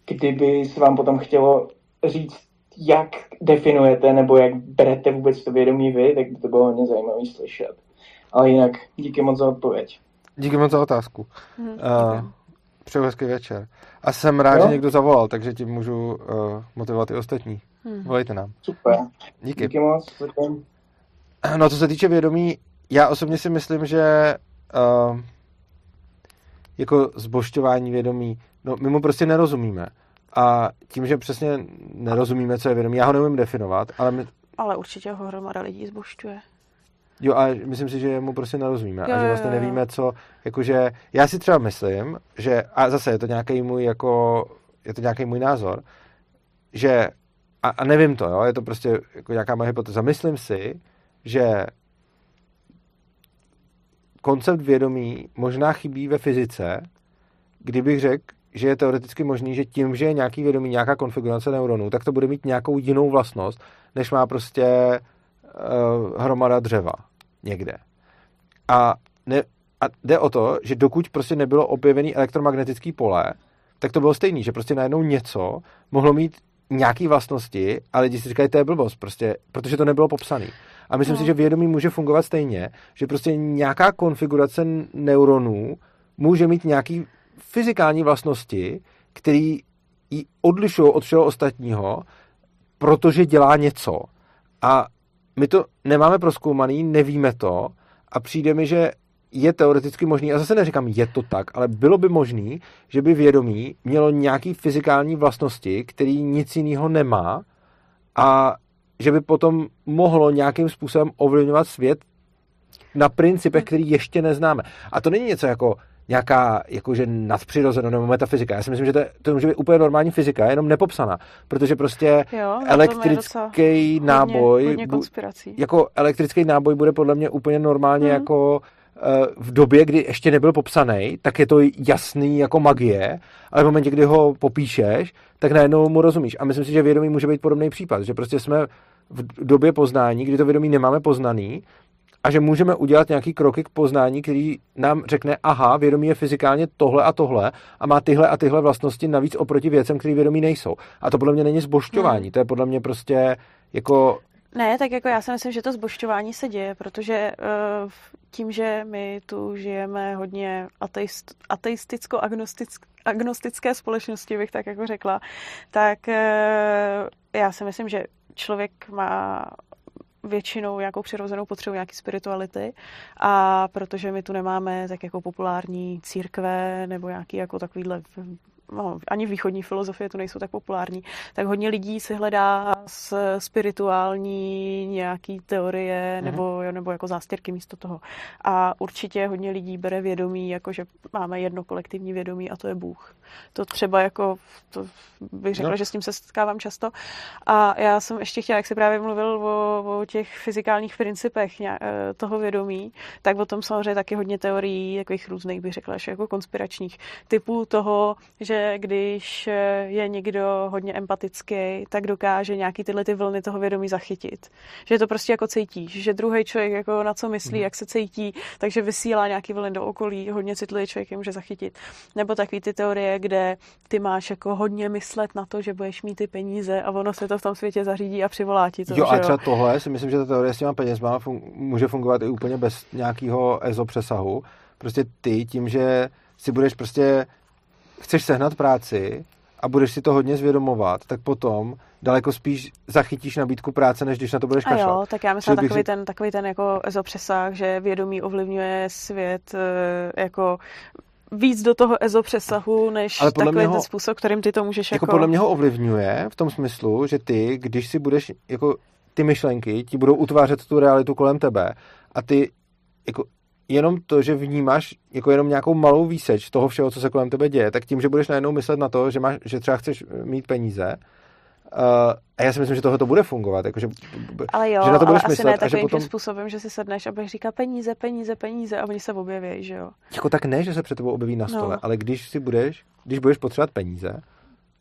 kdyby se vám potom chtělo říct, jak definujete nebo jak berete vůbec to vědomí vy, tak by to bylo hodně zajímavé slyšet. Ale jinak díky moc za odpověď. Díky moc za otázku. Hmm. Uh, Přeju hezký večer. A jsem rád, jo? Že někdo zavolal, takže tím můžu uh, motivovat i ostatní. Hmm. Volejte nám. Super. Díky. Díky moc. No, co se týče vědomí, já osobně si myslím, že uh, jako zbošťování vědomí, no my mu prostě nerozumíme. A tím, že přesně nerozumíme, co je vědomí, já ho neumím definovat, ale... My... Ale určitě ho hromada lidí zbošťuje. Jo, a myslím si, že mu prostě nerozumíme jo, a že vlastně nevíme, co... Jakože... Já si třeba myslím, že... A zase je to nějaký můj jako... Je to nějaký můj názor, že... A, a nevím to, jo, je to prostě jako nějaká moje hypotéza. Myslím si, že koncept vědomí možná chybí ve fyzice, kdybych řekl, že je teoreticky možný, že tím, že je nějaký vědomí, nějaká konfigurace neuronů, tak to bude mít nějakou jinou vlastnost, než má prostě uh, hromada dřeva někde. A, ne, a jde o to, že dokud prostě nebylo objevený elektromagnetický pole, tak to bylo stejný, že prostě najednou něco mohlo mít nějaký vlastnosti a lidi si říkají, to je blbost, prostě, protože to nebylo popsaný. A myslím no. si, že vědomí může fungovat stejně, že prostě nějaká konfigurace neuronů může mít nějaký fyzikální vlastnosti, které ji odlišují od všeho ostatního, protože dělá něco. A my to nemáme prozkoumaný, nevíme to a přijde mi, že je teoreticky možný, a zase neříkám, je to tak, ale bylo by možný, že by vědomí mělo nějaké fyzikální vlastnosti, které nic jiného nemá a že by potom mohlo nějakým způsobem ovlivňovat svět na principech, který ještě neznáme. A to není něco jako nějaká jakože nadpřirozená nebo metafyzika. Já si myslím, že to, je, to může být úplně normální fyzika, jenom nepopsaná, protože prostě jo, elektrický náboj hodně, hodně konspirací. Bu, jako elektrický náboj bude podle mě úplně normálně hmm. jako uh, v době, kdy ještě nebyl popsaný, tak je to jasný jako magie, ale v momentě, kdy ho popíšeš, tak najednou mu rozumíš. A myslím si, že vědomí může být podobný případ, že prostě jsme v době poznání, kdy to vědomí nemáme poznaný, a že můžeme udělat nějaký kroky k poznání, který nám řekne, aha, vědomí je fyzikálně tohle a tohle a má tyhle a tyhle vlastnosti navíc oproti věcem, které vědomí nejsou. A to podle mě není zbošťování, hmm. to je podle mě prostě jako... Ne, tak jako já si myslím, že to zbošťování se děje, protože uh, tím, že my tu žijeme hodně ateist, ateisticko-agnostické společnosti, bych tak jako řekla, tak uh, já si myslím, že člověk má většinou nějakou přirozenou potřebu nějaký spirituality a protože my tu nemáme tak jako populární církve nebo nějaký jako takovýhle no, ani v východní filozofii to nejsou tak populární, tak hodně lidí si hledá spirituální nějaký teorie nebo, jo, nebo jako zástěrky místo toho. A určitě hodně lidí bere vědomí, jako že máme jedno kolektivní vědomí a to je Bůh. To třeba jako, to bych řekla, no. že s tím se setkávám často. A já jsem ještě chtěla, jak jsi právě mluvil o, o těch fyzikálních principech nějak, toho vědomí, tak o tom samozřejmě taky hodně teorií, takových různých, bych řekla, že jako konspiračních typů toho, že když je někdo hodně empatický, tak dokáže nějaký tyhle ty vlny toho vědomí zachytit. Že to prostě jako cítíš, že druhý člověk jako na co myslí, mm. jak se cítí, takže vysílá nějaký vlny do okolí, hodně citlivý člověk je může zachytit. Nebo takový ty teorie, kde ty máš jako hodně myslet na to, že budeš mít ty peníze a ono se to v tom světě zařídí a přivolá ti to. Jo, a třeba jo? tohle, si myslím, že ta teorie s těma penězma fun- může fungovat i úplně bez nějakého ezo přesahu. Prostě ty tím, že si budeš prostě chceš sehnat práci a budeš si to hodně zvědomovat, tak potom daleko spíš zachytíš nabídku práce, než když na to budeš kašlat. A jo, tak já myslím takový, si... ten, takový ten jako ezopřesah, že vědomí ovlivňuje svět jako víc do toho ezopřesahu, než takový ten způsob, kterým ty to můžeš jako... jako... Podle mě ho ovlivňuje v tom smyslu, že ty, když si budeš, jako ty myšlenky ti budou utvářet tu realitu kolem tebe a ty jako... jenom to, že vnímáš jako jenom nějakou malou výseč toho všeho, co se kolem tebe děje, tak tím, že budeš najednou myslet na to, že, máš, že třeba chceš mít peníze, uh, a já si myslím, že tohle to bude fungovat. Jako, že, ale jo, že na to budeš ale myslet, asi ne takovým potom... způsobem, že si sedneš a budeš říkat peníze, peníze, peníze a oni se objeví, že jo? Jako tak ne, že se před tebou objeví na stole, no. ale když si budeš, když budeš potřebovat peníze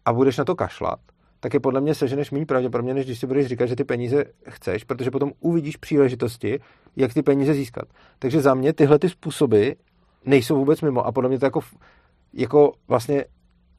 a budeš na to kašlat, tak je podle mě seženeš méně pravděpodobně, než když si budeš říkat, že ty peníze chceš, protože potom uvidíš příležitosti, jak ty peníze získat. Takže za mě tyhle ty způsoby nejsou vůbec mimo a podle mě to jako, jako vlastně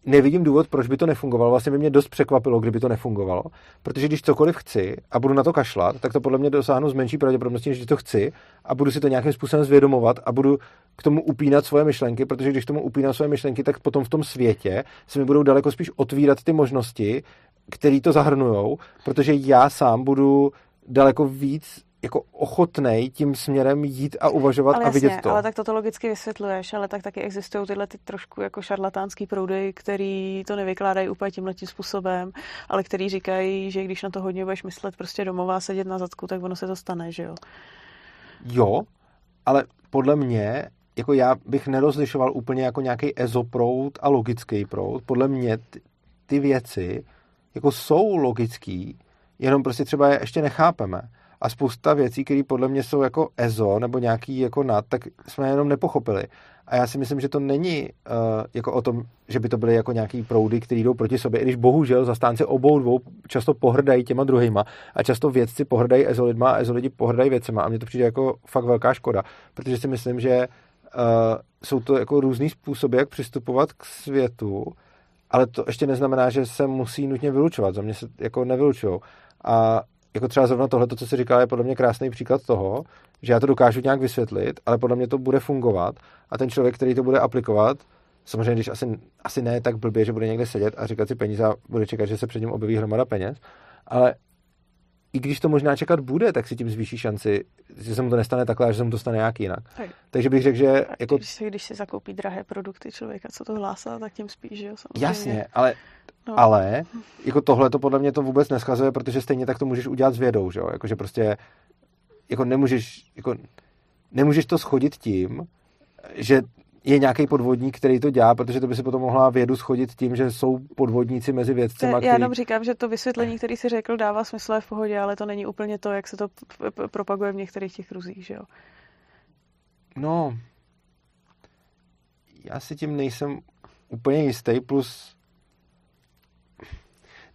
nevidím důvod, proč by to nefungovalo. Vlastně by mě dost překvapilo, kdyby to nefungovalo, protože když cokoliv chci a budu na to kašlat, tak to podle mě dosáhnu s menší pravděpodobností, než když to chci a budu si to nějakým způsobem zvědomovat a budu k tomu upínat svoje myšlenky, protože když k tomu upínám svoje myšlenky, tak potom v tom světě se mi budou daleko spíš otvírat ty možnosti, který to zahrnujou, protože já sám budu daleko víc jako ochotnej tím směrem jít a uvažovat ale a jasně, vidět to. Ale tak toto logicky vysvětluješ, ale tak taky existují tyhle ty trošku jako šarlatánský proudy, který to nevykládají úplně tímhletím způsobem, ale který říkají, že když na to hodně budeš myslet prostě domova a sedět na zadku, tak ono se to stane, že jo? Jo, ale podle mě jako já bych nerozlišoval úplně jako nějaký ezoproud a logický proud. Podle mě ty, ty věci jako jsou logický, jenom prostě třeba je ještě nechápeme. A spousta věcí, které podle mě jsou jako ezo nebo nějaký jako nad, tak jsme je jenom nepochopili. A já si myslím, že to není uh, jako o tom, že by to byly jako nějaký proudy, které jdou proti sobě, i když bohužel zastánci obou dvou často pohrdají těma druhýma a často vědci pohrdají ezo lidma a ezo lidi pohrdají věcema. A mně to přijde jako fakt velká škoda, protože si myslím, že uh, jsou to jako různý způsoby, jak přistupovat k světu, ale to ještě neznamená, že se musí nutně vylučovat. Za mě se jako nevylučujou. A jako třeba zrovna tohleto, co jsi říkala, je podle mě krásný příklad toho, že já to dokážu nějak vysvětlit, ale podle mě to bude fungovat a ten člověk, který to bude aplikovat, samozřejmě, když asi, asi ne tak blbě, že bude někde sedět a říkat si peníze a bude čekat, že se před ním objeví hromada peněz, ale i když to možná čekat bude, tak si tím zvýší šanci, že se mu to nestane takhle a že se mu to stane nějak jinak. Tak. Takže bych řekl, že... Jako... Když, si, když si zakoupí drahé produkty člověka, co to hlásá, tak tím spíš, že jo? Samozřejmě. Jasně, ale, no. ale jako tohle to podle mě to vůbec neschazuje, protože stejně tak to můžeš udělat s vědou, že jo? Jakože prostě jako nemůžeš, jako, nemůžeš to shodit tím, že je nějaký podvodník, který to dělá, protože to by si potom mohla vědu shodit tím, že jsou podvodníci mezi vědci. Já který... jenom říkám, že to vysvětlení, který si řekl, dává smysl, je v pohodě, ale to není úplně to, jak se to p- p- propaguje v některých těch kruzích, že jo? No, já si tím nejsem úplně jistý, plus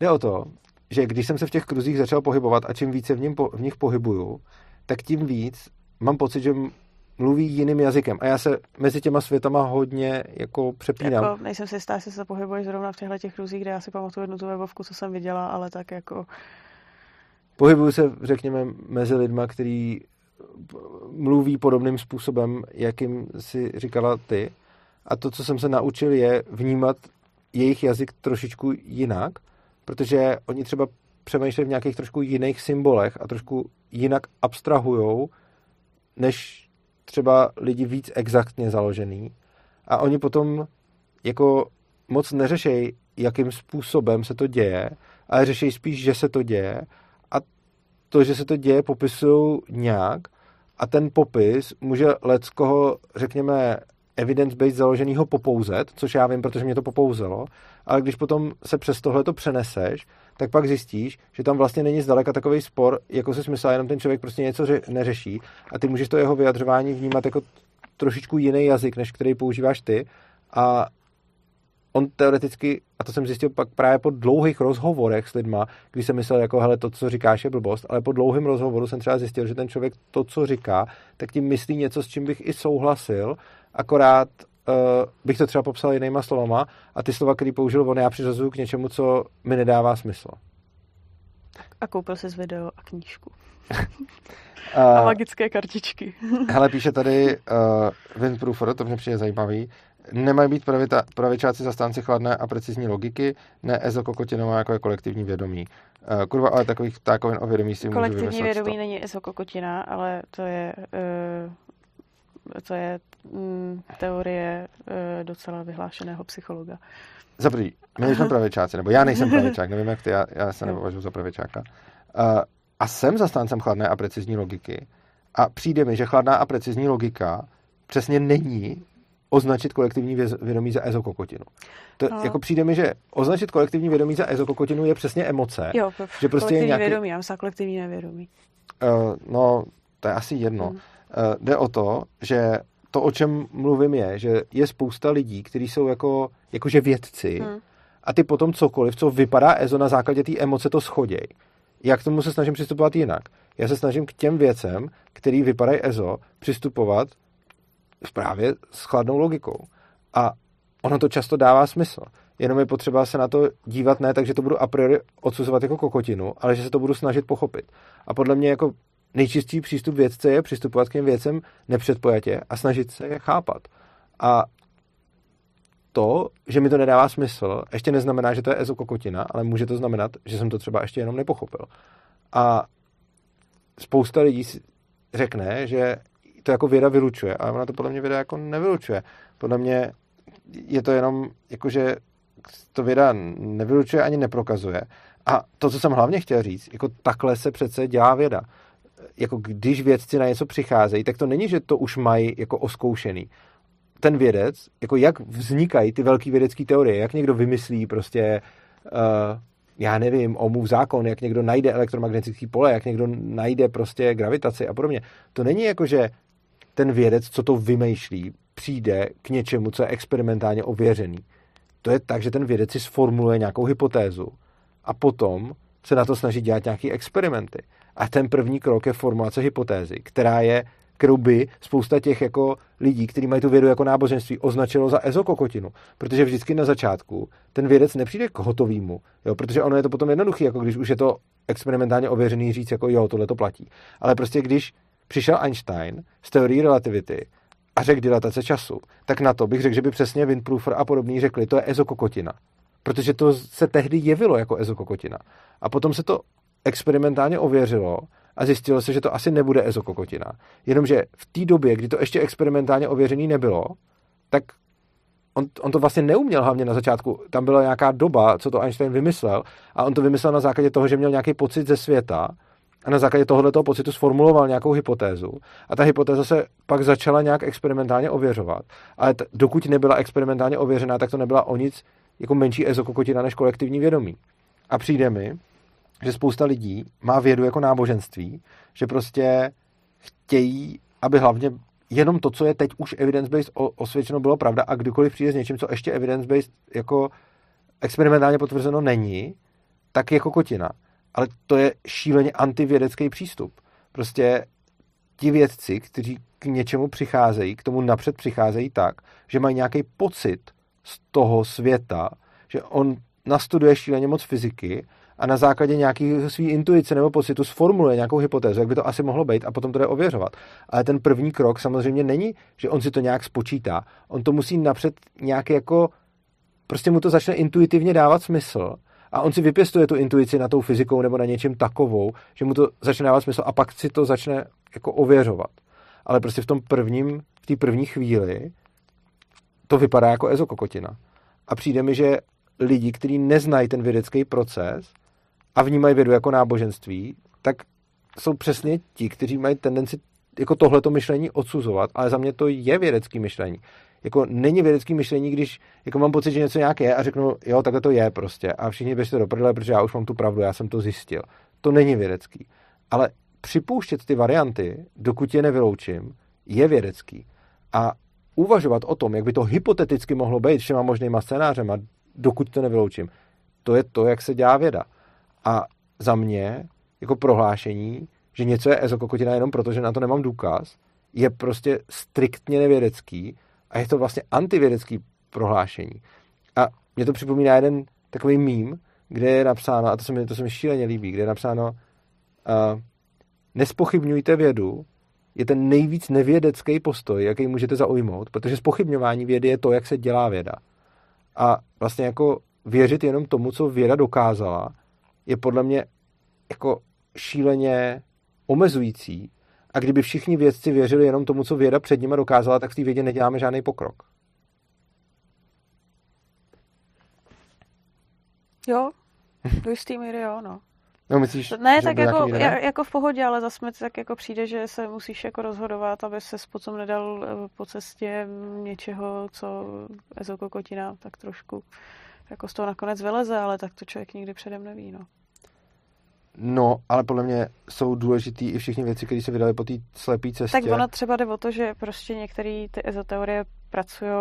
jde o to, že když jsem se v těch kruzích začal pohybovat a čím více v, ním po- v nich pohybuju, tak tím víc mám pocit, že mluví jiným jazykem. A já se mezi těma světama hodně jako přepínám. Jako, nejsem si jistá, jestli se pohybuješ zrovna v těchto těch kruzích, kde já si pamatuju jednu tu webovku, co jsem viděla, ale tak jako... Pohybuju se, řekněme, mezi lidma, který mluví podobným způsobem, jakým si říkala ty. A to, co jsem se naučil, je vnímat jejich jazyk trošičku jinak, protože oni třeba přemýšlejí v nějakých trošku jiných symbolech a trošku jinak abstrahujou, než třeba lidi víc exaktně založený a oni potom jako moc neřešej, jakým způsobem se to děje, ale řešej spíš, že se to děje, a to, že se to děje, popisují nějak a ten popis může leckoho, řekněme, evidence-based založenýho popouzet, což já vím, protože mě to popouzelo, ale když potom se přes tohle to přeneseš, tak pak zjistíš, že tam vlastně není zdaleka takovej spor, jako si smysl, jenom ten člověk prostě něco ře- neřeší a ty můžeš to jeho vyjadřování vnímat jako trošičku jiný jazyk, než který používáš ty, a on teoreticky, a to jsem zjistil pak právě po dlouhých rozhovorech s lidma, když jsem myslel, jako, hele, to, co říkáš, je blbost, ale po dlouhém rozhovoru jsem třeba zjistil, že ten člověk to, co říká, tak tím myslí něco, s čím bych i souhlasil, akorát uh, bych to třeba popsal jinýma slovama a ty slova, který použil on, já přiřazuju k něčemu, co mi nedává smysl. A koupil jsi video a knížku. a magické kartičky. Hele, píše tady uh, Vint Pruford, to mě přijde zajímavý. Nemají být pravita, pravičáci zastánci chladné a precizní logiky, ne ezokokotinová, jako je kolektivní vědomí. Uh, kurva, ale takových ptákovin o vědomí si můžu vymyslet. Kolektivní vědomí sto. Není ezokokotina, ale to je... Uh... To je mm, teorie e, docela vyhlášeného psychologa. Za první, my nejsme pravičáci, nebo já nejsem pravičák, nevím jak ty, já, já se nepovažuji za pravičáka. Uh, a jsem zastáncem chladné a precizní logiky. A přijde mi, že chladná a precizní logika přesně není označit kolektivní vědomí za ezokokotinu. To no. Jako přijde mi, že označit kolektivní vědomí za ezokokotinu je přesně emoce. Jo, pro, že prostě kolektivní nějaký... vědomí, já myslím kolektivní nevědomí. Uh, no, to je asi jedno. Mm. Uh, jde o to, že to, o čem mluvím, je, že je spousta lidí, kteří jsou jako, jakože vědci, hmm. a ty potom cokoliv, co vypadá ezo na základě té emoce, to schoděj. Já k tomu se snažím přistupovat jinak. Já se snažím k těm věcem, který vypadají ezo, přistupovat právě s chladnou logikou. A ono to často dává smysl. Jenom je potřeba se na to dívat ne tak, že to budu a priori odsuzovat jako kokotinu, ale že se to budu snažit pochopit. A podle mě jako nejčistší přístup vědce je přistupovat k těm věcem nepředpojatě a snažit se je chápat. A to, že mi to nedává smysl, ještě neznamená, že to je ezokokotina, ale může to znamenat, že jsem to třeba ještě jenom nepochopil. A spousta lidí si řekne, že to jako věda vylučuje, ale ona to podle mě věda jako nevylučuje. Podle mě je to jenom, jakože to věda nevylučuje ani neprokazuje. A to, co jsem hlavně chtěl říct, jako takhle se přece dělá věda. Jako když vědci na něco přicházejí, tak to není, že to už mají jako oskoušený. Ten vědec, jako jak vznikají ty velké vědecké teorie, jak někdo vymyslí prostě, uh, já nevím, Ohmův zákon, jak někdo najde elektromagnetické pole, jak někdo najde prostě gravitaci a podobně. To není jako, že ten vědec, co to vymýšlí, přijde k něčemu, co je experimentálně ověřený. To je tak, že ten vědec si sformuluje nějakou hypotézu a potom se na to snaží dělat nějaké experimenty. A ten první krok je formulace hypotézy, která je, kterou by spousta těch jako lidí, kteří mají tu vědu jako náboženství, označilo za ezokokotinu. Protože vždycky na začátku ten vědec nepřijde k hotovýmu, jo? Protože ono je to potom jednoduchý, jako když už je to experimentálně ověřený říct, jako jo, tohle to platí. Ale prostě když přišel Einstein s teorií relativity a řekl dilatace času, tak na to bych řekl, že by přesně Windproofer a podobní řekli, to je ezokokotina. Protože to se tehdy jevilo jako ezokokotina. A potom se to experimentálně ověřilo a zjistilo se, že to asi nebude ezokokotina. Jenomže v té době, kdy to ještě experimentálně ověřený nebylo, tak on, on to vlastně neuměl hlavně na začátku. Tam byla nějaká doba, co to Einstein vymyslel, a on to vymyslel na základě toho, že měl nějaký pocit ze světa a na základě tohoto pocitu sformuloval nějakou hypotézu. A ta hypotéza se pak začala nějak experimentálně ověřovat. Ale t- dokud nebyla experimentálně ověřená, tak to nebyla o nic jako menší ezokokotina než kolektivní vědomí. A přijde mi, že spousta lidí má vědu jako náboženství, že prostě chtějí, aby hlavně jenom to, co je teď už evidence-based osvědčeno, bylo pravda, a kdykoliv přijde s něčím, co ještě evidence-based jako experimentálně potvrzeno není, tak je kokotina. Ale to je šíleně antivědecký přístup. Prostě ti vědci, kteří k něčemu přicházejí, k tomu napřed přicházejí tak, že mají nějaký pocit z toho světa, že on nastuduje šíleně moc fyziky a na základě nějaké své intuice nebo pocitu sformuluje nějakou hypotézu, jak by to asi mohlo být, a potom to jde ověřovat. Ale ten první krok samozřejmě není, že on si to nějak spočítá. On to musí napřed nějak jako, prostě mu to začne intuitivně dávat smysl a on si vypěstuje tu intuici na tou fyzikou nebo na něčem takovou, že mu to začne dávat smysl a pak si to začne jako ověřovat. Ale prostě v tom prvním, v té první chvíli to vypadá jako ezokokotina. A přijde mi, že lidi, kteří neznají ten vědecký proces a vnímají vědu jako náboženství, tak jsou přesně ti, kteří mají tendenci jako tohleto myšlení odsuzovat, ale za mě to je vědecký myšlení. Jako není vědecký myšlení, když jako mám pocit, že něco nějak je a řeknu, jo, takhle to je prostě a všichni běžte do prdele, protože já už mám tu pravdu, já jsem to zjistil. To není vědecký. Ale připouštět ty varianty, dokud je nevyloučím, je vědecký. A uvažovat o tom, jak by to hypoteticky mohlo být všema možnýma scénářema, dokud to nevyloučím, to je to, jak se dělá věda. A za mě, jako prohlášení, že něco je ezokokotina jenom proto, že na to nemám důkaz, je prostě striktně nevědecký a je to vlastně antivědecký prohlášení. A mě to připomíná jeden takový mím, kde je napsáno, a to se mi, to se mi šíleně líbí, kde je napsáno uh, nespochybňujte vědu, je ten nejvíc nevědecký postoj, jaký můžete zaujmout, protože zpochybňování vědy je to, jak se dělá věda. A vlastně jako věřit jenom tomu, co věda dokázala, je podle mě jako šíleně omezující. A kdyby všichni vědci věřili jenom tomu, co věda před nima dokázala, tak v té vědě neděláme žádný pokrok. Jo, do jistý míry jo, no. No, myslíš, ne, tak jako, jako v pohodě, ale zase mi tak jako přijde, že se musíš jako rozhodovat, aby ses potom nedal po cestě něčeho, co ezokokotina tak trošku jako z toho nakonec vyleze, ale tak to člověk nikdy předem neví, no. No, ale podle mě jsou důležitý i všichni věci, které se vydaly po té slepé cestě. Tak ono třeba jde o to, že prostě některé ty ezoteorie pracují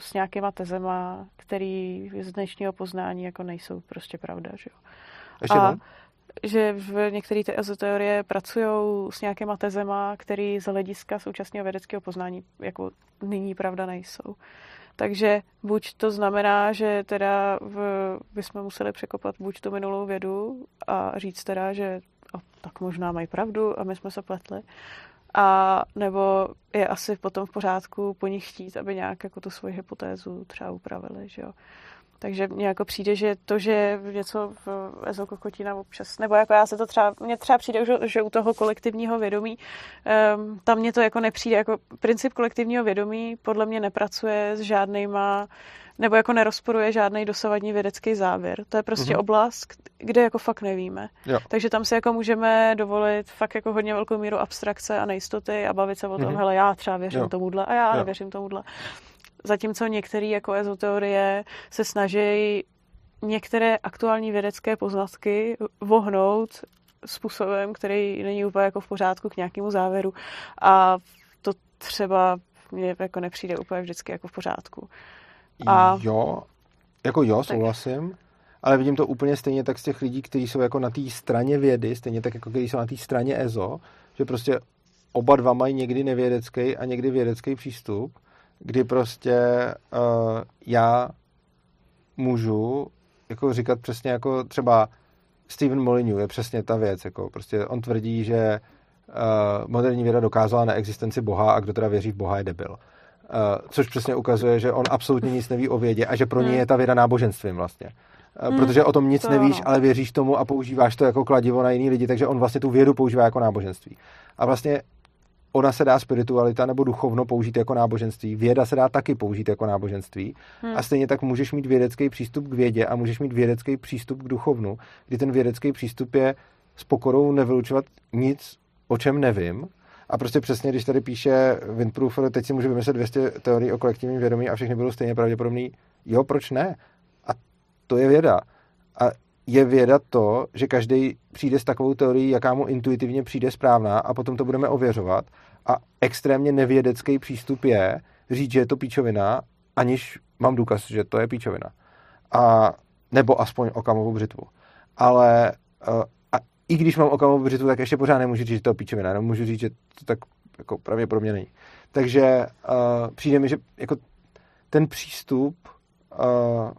s nějakýma tezema, které z dnešního poznání jako nejsou prostě pravda, že jo. Ještě A, že v některé ty ezoteorie pracují s nějakýma tezema, které z hlediska současného vědeckého poznání jako nyní pravda nejsou. Takže buď to znamená, že teda v, bychom museli překopat buď tu minulou vědu a říct teda, že a tak možná mají pravdu a my jsme se pletli. A nebo je asi potom v pořádku po nich chtít, aby nějak jako tu svoji hypotézu třeba upravili, že jo. Takže mně jako přijde, že to, že něco v ezokokotina občas, nebo jako já se to třeba, mně třeba přijde, že, že u toho kolektivního vědomí, um, tam mně to jako nepřijde, jako princip kolektivního vědomí podle mě nepracuje s žádnýma, nebo jako nerozporuje žádný dosavadní vědecký závěr. To je prostě mm-hmm. oblast, kde jako fakt nevíme. Jo. Takže tam si jako můžeme dovolit fakt jako hodně velkou míru abstrakce a nejistoty a bavit se o tom, mm-hmm. hele, já třeba věřím jo. tomuhle a já jo. nevěřím tomuhle. Zatímco některé jako ezoteorie se snaží některé aktuální vědecké poznatky vohnout způsobem, který není úplně jako v pořádku k nějakému závěru. A to třeba mně jako nepřijde úplně vždycky jako v pořádku. A... Jo, jako jo, souhlasím, tak. Ale vidím to úplně stejně tak z těch lidí, kteří jsou jako na té straně vědy, stejně tak jako kteří jsou na té straně ezo, že prostě oba dva mají někdy nevědecký a někdy vědecký přístup, kdy prostě uh, já můžu jako říkat přesně jako třeba Stephen Molyneux je přesně ta věc, jako prostě on tvrdí, že uh, moderní věda dokázala na existenci Boha a kdo teda věří v Boha je debil. Uh, což přesně ukazuje, že on absolutně nic neví o vědě a že pro hmm. něj je ta věda náboženstvím vlastně. Uh, hmm. Protože o tom nic to nevíš, ale věříš tomu a používáš to jako kladivo na jiný lidi, takže on vlastně tu vědu používá jako náboženství. A vlastně ona se dá spiritualita nebo duchovno použít jako náboženství. Věda se dá taky použít jako náboženství. Hmm. A stejně tak můžeš mít vědecký přístup k vědě a můžeš mít vědecký přístup k duchovnu, kdy ten vědecký přístup je s pokorou nevylučovat nic, o čem nevím. A prostě přesně, když tady píše Windproofer, teď si může vymyslet dvě stě teorií o kolektivním vědomí a všechny budou stejně pravděpodobný. Jo, proč ne? A to je věda. A je věda to, že každý přijde s takovou teorií, jaká mu intuitivně přijde správná a potom to budeme ověřovat. A extrémně nevědecký přístup je říct, že je to píčovina, aniž mám důkaz, že to je píčovina. A, nebo aspoň Okamovu břitvu. Ale a i když mám Okamovu břitvu, tak ještě pořád nemůžu říct, že to je píčovina. Jenom můžu říct, že to tak jako pravděpodobně není. Takže uh, přijde mi, že jako ten přístup uh,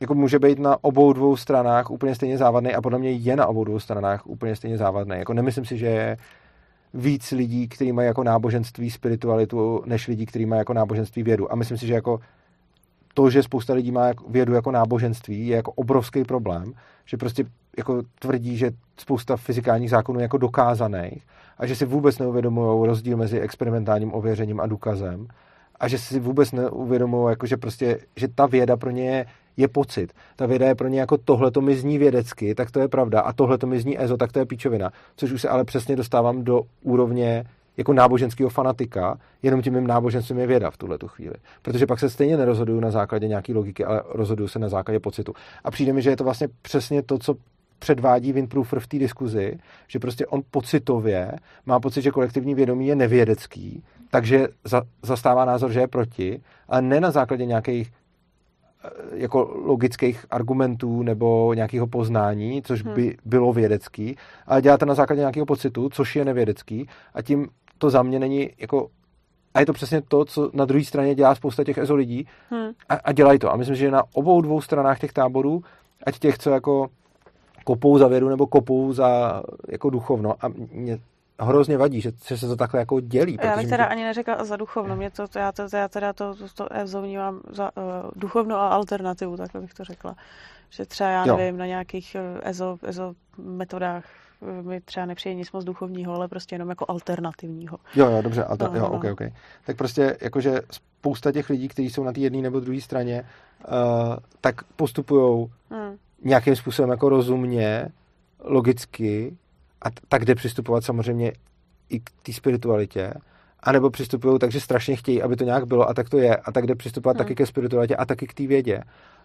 jako může být na obou dvou stranách úplně stejně závadný a podle mě je na obou dvou stranách úplně stejně závadný. Jako nemyslím si, že je víc lidí, kteří mají jako náboženství spiritualitu, než lidí, kteří mají jako náboženství vědu. A myslím si, že jako to, že spousta lidí má vědu jako náboženství, je jako obrovský problém, že prostě jako tvrdí, že spousta fyzikálních zákonů je jako dokázaných a že si vůbec neuvědomují rozdíl mezi experimentálním ověřením a důkazem. a že si vůbec neuvědomují, jako že prostě, že ta věda pro ně je, je pocit. Ta věda je pro ně jako tohle to mi zní vědecky, tak to je pravda, a tohle to mi zní ezo, tak to je píčovina. Což už se ale přesně dostávám do úrovně jako náboženského fanatika, jenom tím mým náboženstvím je věda v tuhle tu chvíli. Protože pak se stejně nerozhoduju na základě nějaký logiky, ale rozhoduju se na základě pocitu. A přijde mi, že je to vlastně přesně to, co předvádí Winproofer v té diskuzi, že prostě on pocitově má pocit, že kolektivní vědomí je nevědecký, takže za, zastává názor, že je proti, ale ne na základě nějakých jako logických argumentů nebo nějakého poznání, což by bylo vědecký, ale dělá to na základě nějakého pocitu, což je nevědecký, a tím to za mě není jako... A je to přesně to, co na druhé straně dělá spousta těch ezo lidí hmm. a, a dělají to. A myslím, že na obou dvou stranách těch táborů, ať těch, co jako kopou za vědu nebo kopou za jako duchovno. A mě hrozně vadí, že se to takhle jako dělí. Já bych teda to... ani neřekla za duchovno. Mě to, já, to, já teda to, to, to vzomnívám za uh, duchovno a alternativu, takhle bych to řekla. Že třeba já jo. nevím, na nějakých ezo, ezo metodách mi třeba nepřijde nic moc duchovního, ale prostě jenom jako alternativního. Jo, jo, dobře, alter... no, jo, no. ok, ok. Tak prostě jakože spousta těch lidí, kteří jsou na té jedné nebo druhé straně, uh, tak postupujou hmm. nějakým způsobem jako rozumně, logicky, a tak jde přistupovat samozřejmě i k té spiritualitě, anebo přistupují tak, že strašně chtějí, aby to nějak bylo, a tak to je, a tak jde přistupovat hmm. taky ke spiritualitě a taky k té vědě.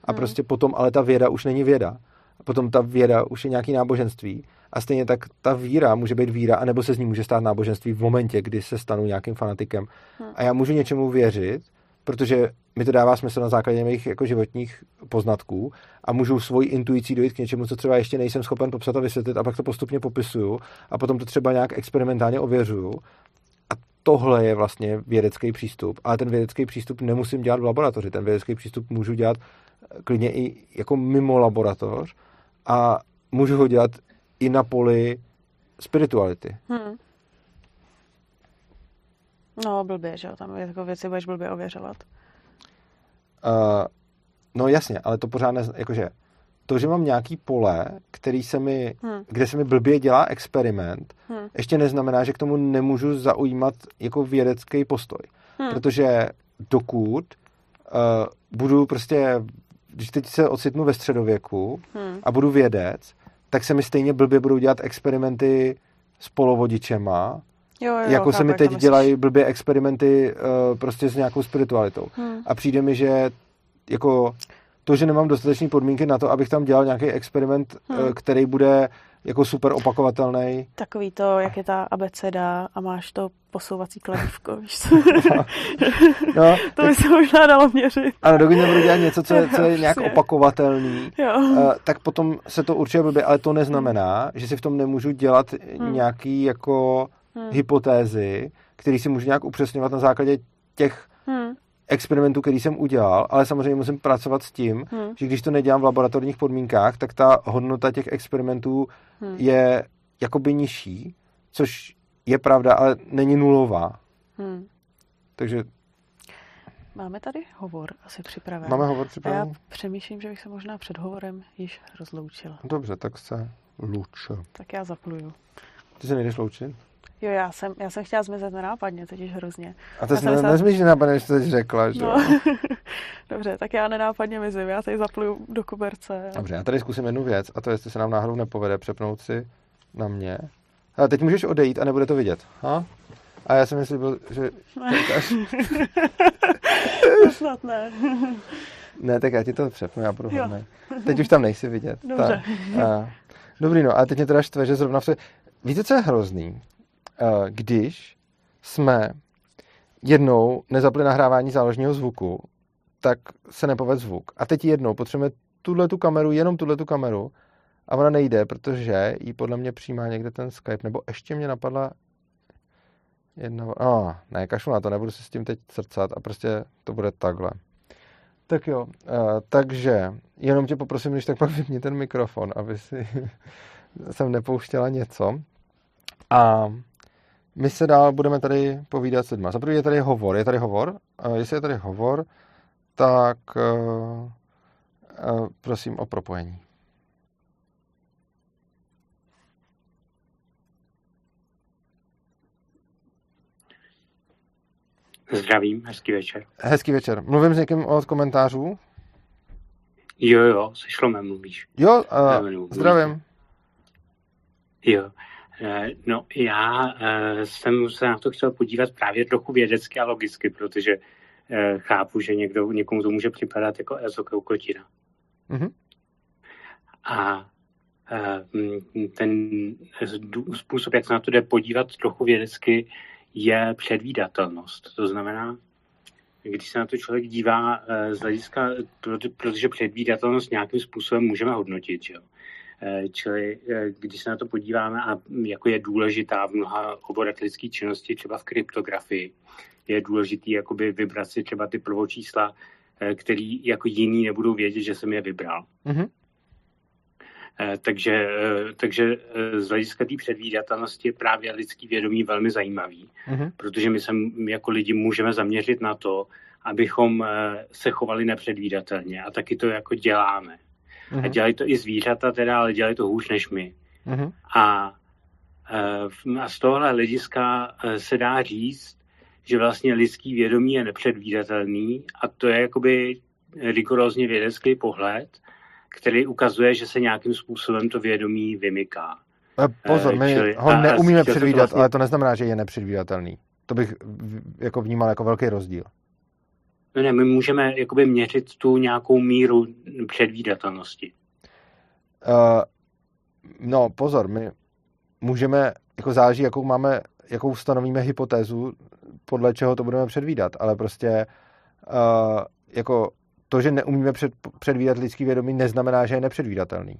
A hmm. prostě potom, ale ta věda už není věda. Potom ta věda už je nějaký náboženství. A stejně tak ta víra může být víra, anebo se z ní může stát náboženství v momentě, kdy se stanu nějakým fanatikem. Hmm. A já můžu něčemu věřit, protože mi to dává smysl na základě mých jako životních poznatků a můžu svojí intuicí dojít k něčemu, co třeba ještě nejsem schopen popsat a vysvětlit, a pak to postupně popisuju a potom to třeba nějak experimentálně ověřuju. A tohle je vlastně vědecký přístup. Ale ten vědecký přístup nemusím dělat v laboratoři. Ten vědecký přístup můžu dělat klidně i jako mimo laboratoř a můžu ho dělat i na poli spirituality. Hmm. No, blbě, že jo, tam je takové věci, budeš blbě ověřovat. Uh, no jasně, ale to pořád, ne, jakože, to, že mám nějaký pole, který se mi, hmm. kde se mi blbě dělá experiment, hmm. ještě neznamená, že k tomu nemůžu zaujímat jako vědecký postoj. Hmm. Protože dokud uh, budu prostě, když teď se ocitnu ve středověku hmm. a budu vědec, tak se mi stejně blbě budou dělat experimenty s polovodičema, Jo, jo, jako se mi teď dělají blbě experimenty uh, prostě s nějakou spiritualitou. Hmm. A přijde mi, že jako to, že nemám dostatečné podmínky na to, abych tam dělal nějaký experiment, hmm. uh, který bude jako super opakovatelný. Takový to, jak je ta abeceda a máš to posouvací kladívko, víš co? No, no, to by tak, se možná dalo měřit. Ano, dokud nebudu dělat něco, co je, co je nějak opakovatelný, uh, tak potom se to určitě blbě, ale to neznamená, hmm. že si v tom nemůžu dělat hmm. nějaký jako Hmm. hypotézy, který si můžu nějak upřesňovat na základě těch hmm. experimentů, který jsem udělal, ale samozřejmě musím pracovat s tím, hmm. že když to nedělám v laboratorních podmínkách, tak ta hodnota těch experimentů hmm. je jakoby nižší, což je pravda, ale není nulová. Hmm. Takže... Máme tady hovor asi připraven. Máme hovor připraven. A já přemýšlím, že bych se možná před hovorem již rozloučila. Dobře, tak se luče. Tak já zapluju. Ty se nejdeš loučit? Jo, já jsem, já jsem chtěla zmizet nenápadně, totiž hrozně. A to jsi myslela... nezmíš nenápadně, že jsi řekla, že no. Dobře, tak já nenápadně mizím, já tady zapluju do koberce. Dobře, já tady zkusím jednu věc, a to jestli se nám náhodou nepovede přepnout si na mě. Ale teď můžeš odejít a nebude to vidět. Ha? A já jsem myslel, že... To snad ne. Ne, tak já ti to přepnu, já budu hodnej. Teď už tam nejsi vidět. Dobře. A... Dobrý, no, ale teď mě teda štve, že zrovna v... Víte, co je hrozný? Když jsme jednou nezapli nahrávání záložního zvuku, tak se nepovedl zvuk. A teď jednou potřebujeme tuhletu kameru, jenom tuhletu kameru, a ona nejde, protože ji podle mě přijímá někde ten Skype, nebo ještě mě napadla jedna... No, ne, kašlu na to, nebudu se s tím teď srdcat a prostě to bude takhle. Tak jo, takže jenom tě poprosím, když tak pak vypni ten mikrofon, aby si sem nepouštěla něco. A my se dál budeme tady povídat s lidma. Za první je tady hovor. Je tady hovor? Uh, jestli je tady hovor, tak uh, uh, prosím o propojení. Zdravím, hezký večer. Hezký večer. Mluvím s někým od komentářů? Jo, jo, se Šlomem mluvíš. Jo, uh, zdravím. Jo, no já jsem se na to chtěl podívat právě trochu vědecky a logicky, protože chápu, že někdo, někomu to může připadat jako ezokoukotina. Mm-hmm. A ten způsob, jak se na to jde podívat trochu vědecky, je předvídatelnost. To znamená, když se na to člověk dívá z hlediska, protože předvídatelnost nějakým způsobem můžeme hodnotit, že jo? Čili když se na to podíváme a jako je důležitá v mnoha oborech lidské činnosti, třeba v kryptografii, je důležitý jakoby vybrat si třeba ty prvočísla, který jako jiní nebudou vědět, že jsem je vybral. Mm-hmm. Takže, takže z hlediska té předvídatelnosti je právě lidský vědomí velmi zajímavý, mm-hmm. protože my se jako lidi můžeme zaměřit na to, abychom se chovali nepředvídatelně a taky to jako děláme. Mm-hmm. A dělají to i zvířata teda, ale dělají to hůř než my. Mm-hmm. A, a z tohohle hlediska se dá říct, že vlastně lidský vědomí je nepředvídatelný a to je jakoby rigorózně vědecký pohled, který ukazuje, že se nějakým způsobem to vědomí vymyká. Pozor, my čili, ho neumíme předvídat, to vlastně... ale to neznamená, že je nepředvídatelný. To bych jako vnímal jako velký rozdíl. No ne, my můžeme jakoby měřit tu nějakou míru předvídatelnosti. Uh, no pozor, my můžeme, jako záleží, jakou máme, jakou stanovíme hypotézu, podle čeho to budeme předvídat, ale prostě uh, jako to, že neumíme před, předvídat lidský vědomí, neznamená, že je nepředvídatelný.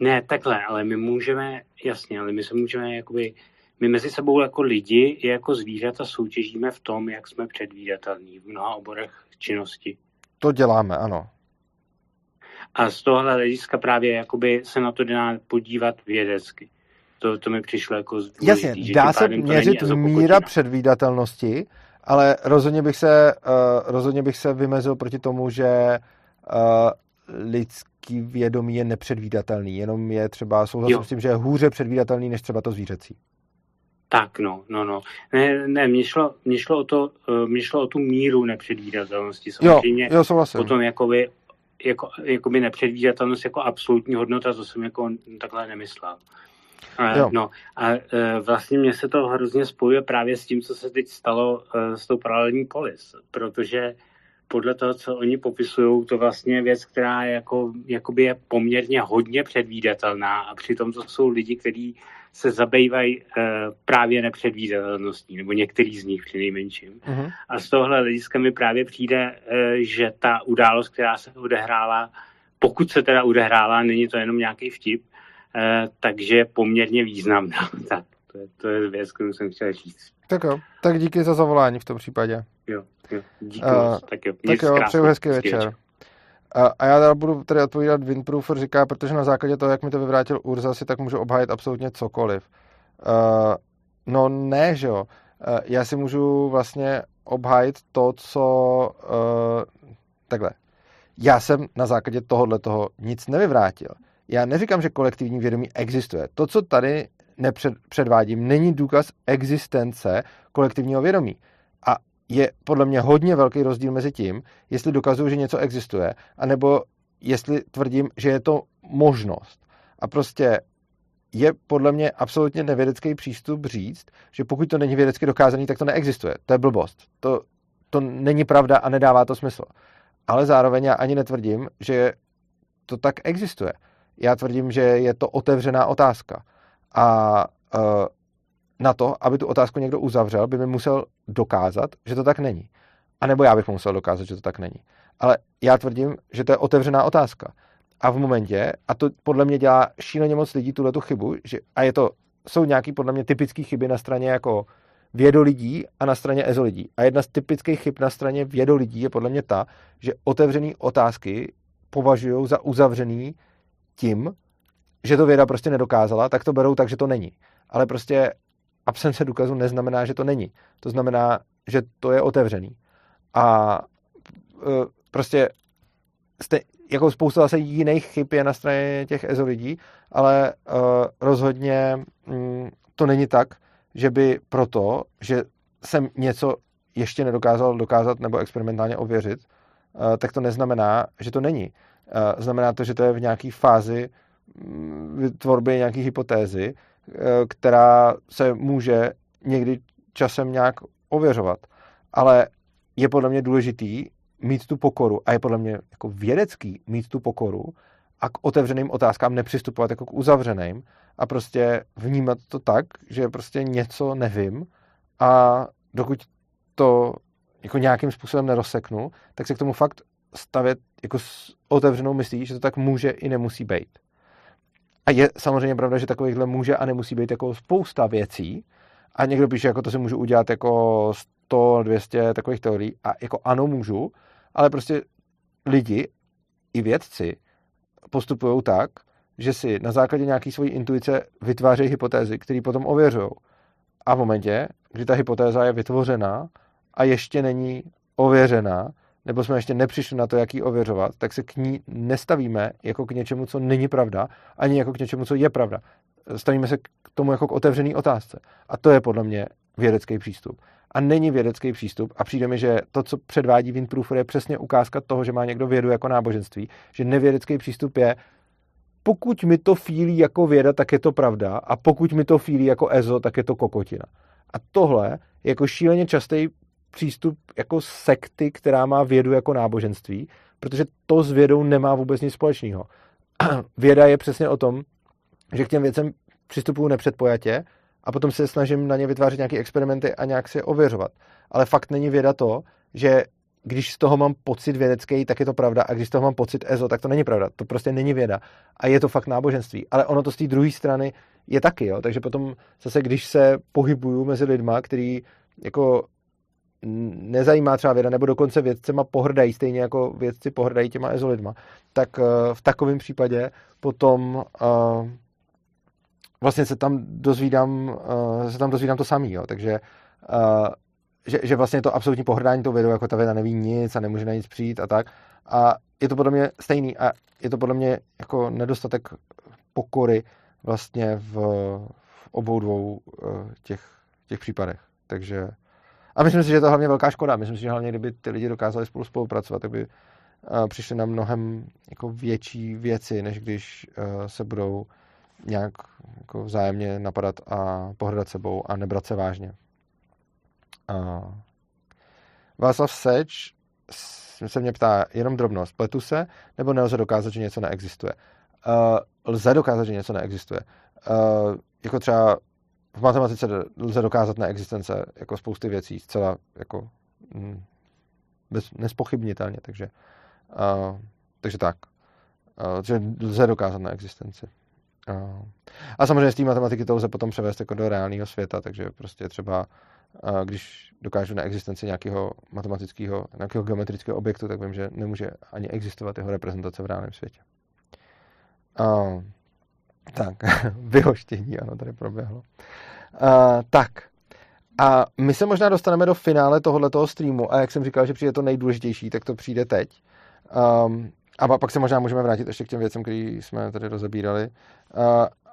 Ne, takhle, ale my můžeme, jasně, ale my se můžeme jakoby, my mezi sebou jako lidi i jako zvířata soutěžíme v tom, jak jsme předvídatelní v mnoha oborech činnosti. To děláme, ano. A z tohohle hlediska právě jakoby se na to dá podívat vědecky. To, to mi přišlo jako zdůležitý. Jasně, dá se měřit míra předvídatelnosti, ale rozhodně bych se, uh, rozhodně bych se vymezil proti tomu, že uh, lidský vědomí je nepředvídatelný, jenom je třeba, souhlasím s tím, že je hůře předvídatelný, než třeba to zvířecí. Tak, no, no, no. Ne, ne, mě šlo, mě šlo o to, mě šlo o tu míru nepředvídatelnosti. Samozřejmě jo, jo, souhlasím. Potom jakoby, jako, jakoby nepředvídatelnost jako absolutní hodnota, to jsem jako takhle nemyslel. Jo. No a vlastně mě se to hrozně spojuje právě s tím, co se teď stalo s tou paralelní polis, protože podle toho, co oni popisují, to vlastně je věc, která je jako, jakoby je poměrně hodně předvídatelná a přitom to jsou lidi, kteří se zabývají právě nepředvídatelností, nebo některý z nich přinejmenším. Uh-huh. A z tohohle hlediska mi právě přijde, že ta událost, která se odehrála, pokud se teda odehrála, není to jenom nějaký vtip, takže je poměrně významná. Tak, to je, to je věc, kterou jsem chtěl říct. Tak jo, tak díky za zavolání v tom případě. Jo, jo, díky uh, moc. Tak jo, tak jo přeju hezký večer. večer. Uh, a já teda budu tady odpovídat, Windproofer říká, protože na základě toho, jak mi to vyvrátil Urza, si tak můžu obhájit absolutně cokoliv. Uh, no ne, že jo. Uh, já si můžu vlastně obhájit to, co... Uh, takhle. Já jsem na základě tohohletoho nic nevyvrátil. Já neříkám, že kolektivní vědomí existuje. To, co tady nepředvádím, není důkaz existence kolektivního vědomí. A je podle mě hodně velký rozdíl mezi tím, jestli dokazuju, že něco existuje, anebo jestli tvrdím, že je to možnost. A prostě je podle mě absolutně nevědecký přístup říct, že pokud to není vědecky dokázaný, tak to neexistuje. To je blbost. To, to není pravda a nedává to smysl. Ale zároveň já ani netvrdím, že to tak existuje. Já tvrdím, že je to otevřená otázka. A uh, na to, aby tu otázku někdo uzavřel, by mi musel dokázat, že to tak není. A nebo já bych musel dokázat, že to tak není. Ale já tvrdím, že to je otevřená otázka. A v momentě, a to podle mě dělá šíleně moc lidí tuhletu chybu, že, a je to, jsou nějaké podle mě typické chyby na straně jako vědolidí a na straně ezolidí. A jedna z typických chyb na straně vědolidí je podle mě ta, že otevřené otázky považují za uzavřený tím, že to věda prostě nedokázala, tak to berou tak, že to není. Ale prostě absence důkazu neznamená, že to není. To znamená, že to je otevřený. A e, prostě jste, jako spousta zase jiných chyb je na straně těch ezolidí, ale e, rozhodně m, to není tak, že by proto, že jsem něco ještě nedokázal dokázat nebo experimentálně ověřit, tak to neznamená, že to není. Znamená to, že to je v nějaké fázi tvorby nějaké hypotézy, která se může někdy časem nějak ověřovat. Ale je podle mě důležitý mít tu pokoru a je podle mě jako vědecký mít tu pokoru a k otevřeným otázkám nepřistupovat jako k uzavřeným a prostě vnímat to tak, že prostě něco nevím a dokud to jako nějakým způsobem nerozseknu, tak se k tomu fakt stavět jako s otevřenou myslí, že to tak může i nemusí být. A je samozřejmě pravda, že takovýchhle může a nemusí být jako spousta věcí a někdo píše, jako to si můžu udělat jako sto, dvě stě takových teorií a jako ano můžu, ale prostě lidi i vědci postupují tak, že si na základě nějaké svojí intuice vytvářejí hypotézy, které potom ověřují. A v momentě, kdy ta hypotéza je vytvořená a ještě není ověřená, nebo jsme ještě nepřišli na to, jak ji ověřovat, tak se k ní nestavíme jako k něčemu, co není pravda, ani jako k něčemu, co je pravda. Stavíme se k tomu jako k otevřený otázce. A to je podle mě vědecký přístup. A není vědecký přístup a přijde mi, že to, co předvádí Windproofer, je přesně ukázka toho, že má někdo vědu jako náboženství, že nevědecký přístup je, pokud mi to fílí jako věda, tak je to pravda a pokud mi to fílí jako ezo, tak je to kokotina. A tohle je jako šíleně častý přístup jako sekty, která má vědu jako náboženství, protože to s vědou nemá vůbec nic společného. Věda je přesně o tom, že k těm věcem přistupuju nepředpojatě a potom se snažím na ně vytvářet nějaké experimenty a nějak si je ověřovat. Ale fakt není věda to, že když z toho mám pocit vědecký, tak je to pravda a když z toho mám pocit ezo, tak to není pravda. To prostě není věda a je to fakt náboženství. Ale ono to z té druhé strany je taky. Jo? Takže potom zase, když se pohybuju mezi lidma, který jako nezajímá třeba věda, nebo dokonce vědcema pohrdají, stejně jako vědci pohrdají těma ezolidma, tak v takovém případě potom uh, vlastně se tam dozvídám, uh, se tam dozvídám to samý, jo. Takže uh, že, že vlastně to absolutní pohrdání tou vědou, jako ta věda neví nic a nemůže na nic přijít a tak. A je to podle mě stejný a je to podle mě jako nedostatek pokory vlastně v, v obou dvou uh, těch, těch případech. Takže a myslím si, že to je hlavně velká škoda. Myslím si, že hlavně, kdyby ty lidi dokázali spolu spolupracovat, tak by uh, přišli na mnohem jako větší věci, než když uh, se budou nějak jako vzájemně napadat a pohrdat sebou a nebrat se vážně. Uh. Václav Seč se mě ptá, jenom drobnost, pletu se, nebo nelze dokázat, že něco neexistuje? Uh, lze dokázat, že něco neexistuje. Uh, jako třeba v matematice lze dokázat neexistence jako spousty věcí, zcela jako bez, nespochybnitelně, takže, uh, takže tak. Uh, že lze dokázat neexistenci. Uh. A samozřejmě z té matematiky to lze potom převést jako do reálného světa, takže prostě třeba, uh, když dokážu neexistenci nějakého matematického, nějakého geometrického objektu, tak vím, že nemůže ani existovat jeho reprezentace v reálném světě. Uh. Tak, vyhoštění, ano, tady proběhlo. Uh, tak, a my se možná dostaneme do finále tohoto streamu a jak jsem říkal, že přijde to nejdůležitější, tak to přijde teď. Um, a pak se možná můžeme vrátit ještě k těm věcem, které jsme tady rozebírali. Uh,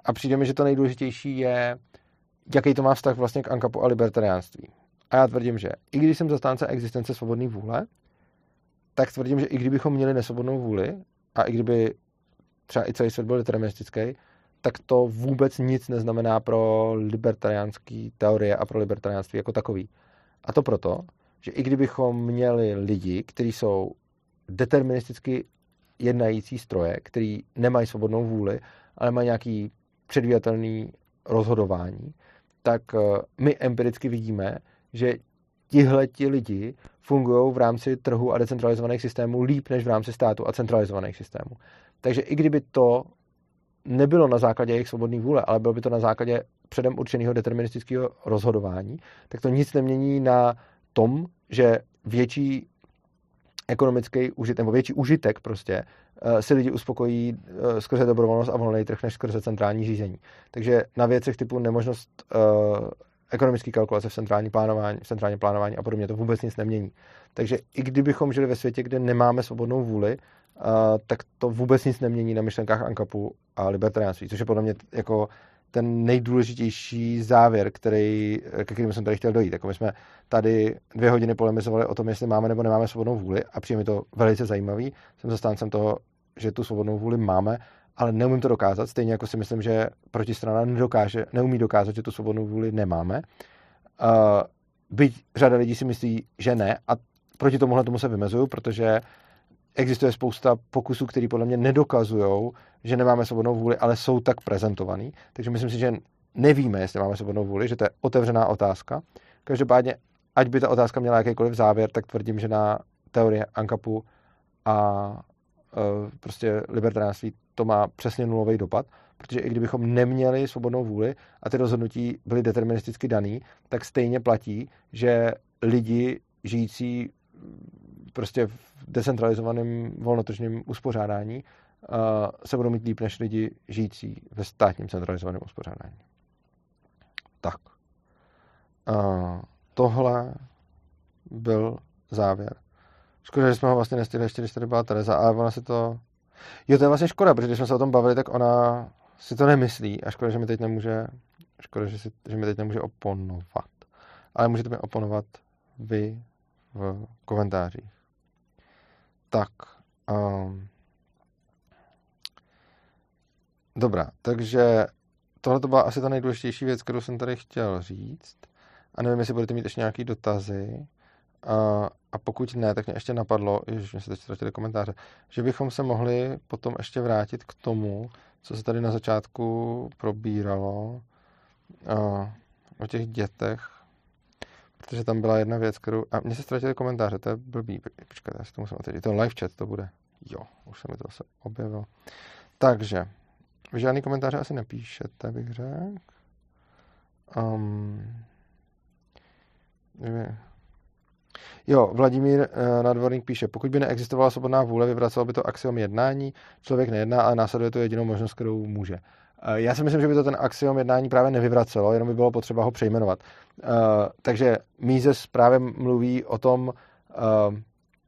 a přijde mi, že to nejdůležitější je, jaký to má vztah vlastně k ANCAPu a libertariánství. A já tvrdím, že i když jsem zastánce existence svobodné vůle, tak tvrdím, že i kdybychom měli nesvobodnou vůli a i kdyby třeba i celý svět byl deterministický, tak to vůbec nic neznamená pro libertariánské teorie a pro libertariánství jako takový. A to proto, že i kdybychom měli lidi, kteří jsou deterministicky jednající stroje, kteří nemají svobodnou vůli, ale mají nějaký předvídatelný rozhodování, tak my empiricky vidíme, že tihleti lidi fungují v rámci trhu a decentralizovaných systémů líp než v rámci státu a centralizovaných systémů. Takže i kdyby to nebylo na základě jejich svobodné vůle, ale bylo by to na základě předem určeného deterministického rozhodování, tak to nic nemění na tom, že větší ekonomický užitek, nebo větší užitek prostě, si lidi uspokojí skrze dobrovolnost a volný trh, než skrze centrální řízení. Takže na věcech typu nemožnost uh, ekonomické kalkulace v centrální plánování, v centrální plánování a podobně to vůbec nic nemění. Takže i kdybychom žili ve světě, kde nemáme svobodnou vůli, Uh, tak to vůbec nic nemění na myšlenkách ANCAPu a libertariánství, což je podle mě jako ten nejdůležitější závěr, který, ke kterým jsem tady chtěl dojít. Jako my jsme tady dvě hodiny polemizovali o tom, jestli máme nebo nemáme svobodnou vůli, a přijde mi to velice zajímavý. Jsem zastáncem toho, že tu svobodnou vůli máme, ale neumím to dokázat. Stejně jako si myslím, že protistrana nedokáže, neumí dokázat, že tu svobodnou vůli nemáme. Uh, byť řada lidí si myslí, že ne, a proti tomuhle tomu se vymezuju, protože existuje spousta pokusů, které podle mě nedokazují, že nemáme svobodnou vůli, ale jsou tak prezentovaný. Takže myslím si, že nevíme, jestli máme svobodnou vůli, že to je otevřená otázka. Každopádně, ať by ta otázka měla jakýkoliv závěr, tak tvrdím, že na teorie ANCAPu a uh, prostě libertariánství to má přesně nulový dopad, protože i kdybychom neměli svobodnou vůli a ty rozhodnutí byly deterministicky daný, tak stejně platí, že lidi žijící prostě v decentralizovaném volnotržním uspořádání uh, se budou mít líp než lidi žijící ve státním centralizovaném uspořádání. Tak. Uh, tohle byl závěr. Škoda, že jsme ho vlastně nestihli, ještě když tady byla Tereza, ale ona si to... Jo, to je vlastně škoda, protože když jsme se o tom bavili, tak ona si to nemyslí a škoda, že mi teď nemůže, škoda, že, si, že mi teď nemůže oponovat. Ale můžete mi oponovat vy v komentářích. Tak. Um, dobrá, takže tohle to byla asi ta nejdůležitější věc, kterou jsem tady chtěl říct. A nevím, jestli budete mít ještě nějaké dotazy. Uh, a pokud ne, tak mě ještě napadlo, ježiš, mě se teď ztratily komentáře, že bychom se mohli potom ještě vrátit k tomu, co se tady na začátku probíralo uh, o těch dětech. Protože tam byla jedna věc, kterou... A mně se ztratily komentáře, to je blbý. Počkat, já si to musím otevřít. To live chat to bude. Jo, už se mi to zase objevilo. Takže, vy žádný komentáře asi nepíšete, bych řekl. Um, jo, Vladimír uh, Nadvorník píše, pokud by neexistovala svobodná vůle, vyvracelo by to axiom jednání. Člověk nejedná, ale následuje to jedinou možnost, kterou může. Uh, já si myslím, že by to ten axiom jednání právě nevyvracelo, jenom by bylo potřeba ho přejmenovat. Uh, takže Mises právě mluví o tom, uh,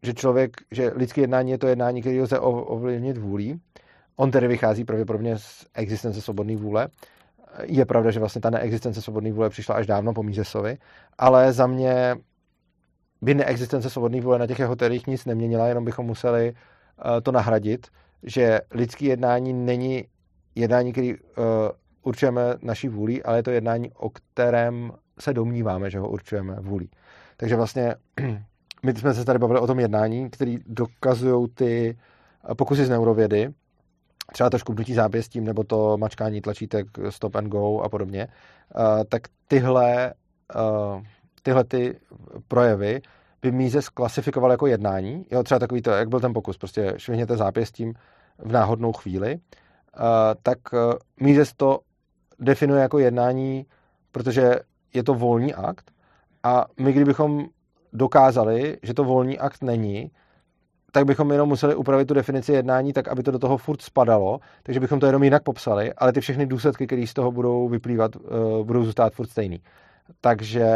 že člověk, že lidské jednání je to jednání, které lze ovlivnit vůlí. On tedy vychází pravděpodobně z existence svobodné vůle. Je pravda, že vlastně ta neexistence svobodné vůle přišla až dávno po Misesovi, ale za mě by neexistence svobodné vůle na těch jeho teoriích nic neměnila, jenom bychom museli uh, to nahradit, že lidské jednání není jednání, který uh, určujeme naší vůlí, ale je to jednání, o kterém se domníváme, že ho určujeme vůlí. Takže vlastně my jsme se tady bavili o tom jednání, který dokazují ty pokusy z neurovědy, třeba to škubnutí zápěstím nebo to mačkání tlačítek stop and go a podobně, uh, tak tyhle, uh, tyhle ty projevy by Mises klasifikoval jako jednání. Jo, třeba takový to, jak byl ten pokus, prostě švihněte zápěstím v náhodnou chvíli. Uh, tak uh, Mises to definuje jako jednání, protože je to volný akt a my, kdybychom dokázali, že to volný akt není, tak bychom jenom museli upravit tu definici jednání tak, aby to do toho furt spadalo, takže bychom to jenom jinak popsali, ale ty všechny důsledky, které z toho budou vyplývat, uh, budou zůstat furt stejný. Takže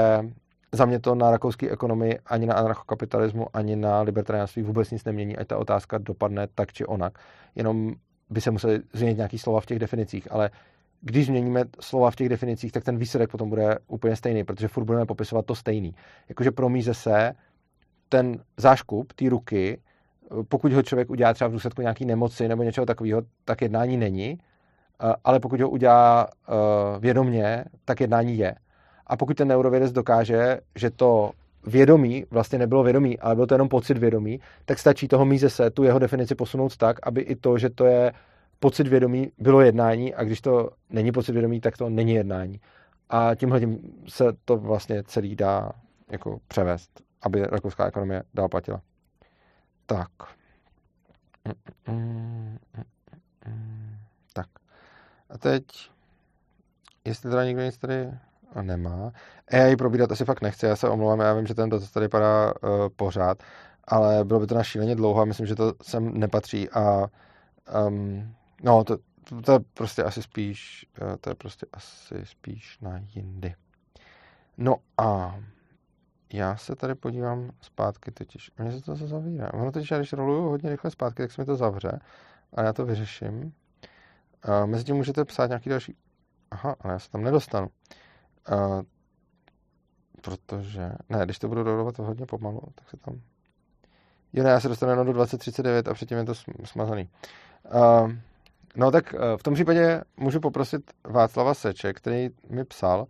za mě to na rakouské ekonomii, ani na anarchokapitalismu, ani na libertariánství vůbec nic nemění, ať ta otázka dopadne tak či onak. Jenom by se museli změnit nějaký slova v těch definicích, ale když změníme slova v těch definicích, tak ten výsledek potom bude úplně stejný, protože furt budeme popisovat to stejný. Jakože promíze se ten záškup té ruky, pokud ho člověk udělá třeba v důsledku nějaký nemoci nebo něčeho takového, tak jednání není, ale pokud ho udělá vědomně, tak jednání je. A pokud ten neurovědec dokáže, že to vědomí vlastně nebylo vědomí, ale byl to jenom pocit vědomí, tak stačí toho Misese tu jeho definici posunout tak, aby i to, že to je pocit vědomí, bylo jednání, a když to není pocit vědomí, tak to není jednání. A tímhle tím se to vlastně celý dá jako převést, aby rakouská ekonomie dál platila. Tak. Tak. A teď, jestli teda někdo nic tady a nemá. A I probírat asi fakt nechci, já se omlouvám, já vím, že ten dotaz tady padá uh, pořád, ale bylo by to na šíleně dlouho a myslím, že to sem nepatří a um, no, to, to, to je prostě asi spíš uh, to je prostě asi spíš na jindy. No a já se tady podívám zpátky totiž. Mně se to zavírá. Ono totiž, já když roluju hodně rychle zpátky, tak se mi to zavře a já to vyřeším. Uh, mezi tím můžete psát nějaký další Aha, ale já se tam nedostanu. Uh, protože... Ne, když to budu dohodovat hodně pomalu, tak se tam... Jo, ne, já se dostanu jenom do dvacet třicet devět a předtím je to smazaný. Uh, no tak uh, v tom případě můžu poprosit Václava Seče, který mi psal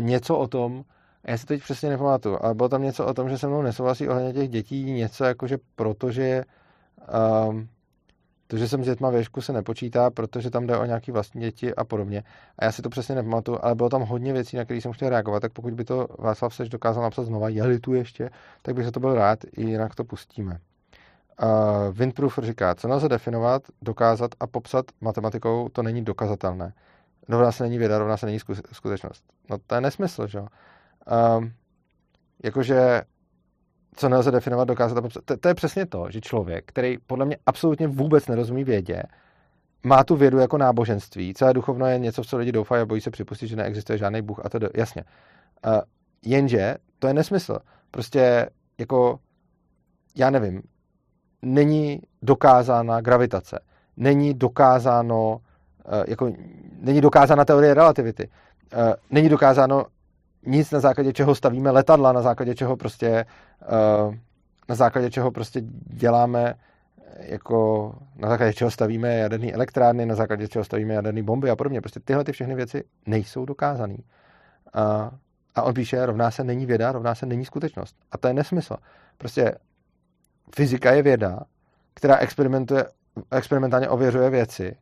něco o tom, já si teď přesně nepamatuju, ale bylo tam něco o tom, že se mnou nesouhlasí ohledně těch dětí, něco jakože protože... Uh, To, že jsem s dětma věšku, se nepočítá, protože tam jde o nějaký vlastní děti a podobně. A já si to přesně nepamatuju, ale bylo tam hodně věcí, na které jsem chtěl reagovat, tak pokud by to Václav Seč dokázal napsat znova, je-li tu ještě, tak bych za to byl rád, jinak to pustíme. Uh, Windproof říká, co nelze definovat, dokázat a popsat matematikou, to není dokazatelné. Rovná se není věda, rovná se není skutečnost. No to je nesmysl, že jo? Uh, jakože... co nelze definovat, dokázat a popsat. To, to je přesně to, že člověk, který podle mě absolutně vůbec nerozumí vědě, má tu vědu jako náboženství. Celé duchovno je něco, v co lidi doufají a bojí se připustit, že neexistuje žádný Bůh a to do... Jasně. Uh, jenže to je nesmysl. Prostě jako, já nevím, není dokázána gravitace. Není dokázáno, uh, jako, není dokázána teorie relativity. Uh, není dokázáno nic, na základě čeho stavíme letadla, na základě čeho prostě na základě čeho prostě děláme jako, na základě čeho stavíme jaderné elektrárny, na základě čeho stavíme jaderné bomby a podobně. Prostě tyhle ty všechny věci nejsou dokázané. A, a on píše, rovná se není věda, rovná se není skutečnost. A to je nesmysl. Prostě fyzika je věda, která experimentuje, experimentálně ověřuje věci,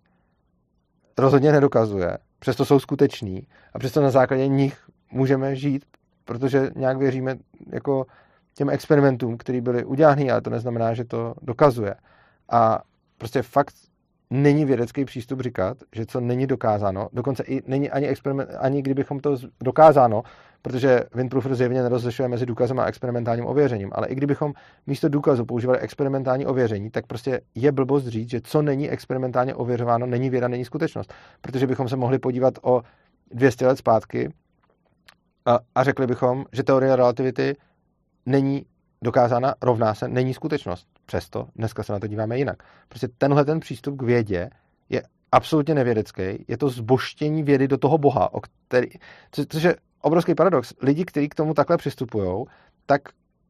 rozhodně nedokazuje, přesto jsou skuteční a přesto na základě nich můžeme žít, protože nějak věříme jako těm experimentům, které byly udělané, ale to neznamená, že to dokazuje. A prostě fakt není vědecký přístup říkat, že co není dokázáno, dokonce i není ani experiment, ani kdybychom to dokázáno, protože Windproofer zjevně nerozlišuje mezi důkazem a experimentálním ověřením, ale i kdybychom místo důkazu používali experimentální ověření, tak prostě je blbost říct, že co není experimentálně ověřováno, není věda, není skutečnost, protože bychom se mohli podívat o dvě stě let zpátky a, a řekli bychom, že teorie relativity není dokázána, rovná se, není skutečnost. Přesto dneska se na to díváme jinak. Prostě tenhle ten přístup k vědě je absolutně nevědecký, je to zboštění vědy do toho boha, o který, co, což je obrovský paradox. Lidi, kteří k tomu takhle přistupujou, tak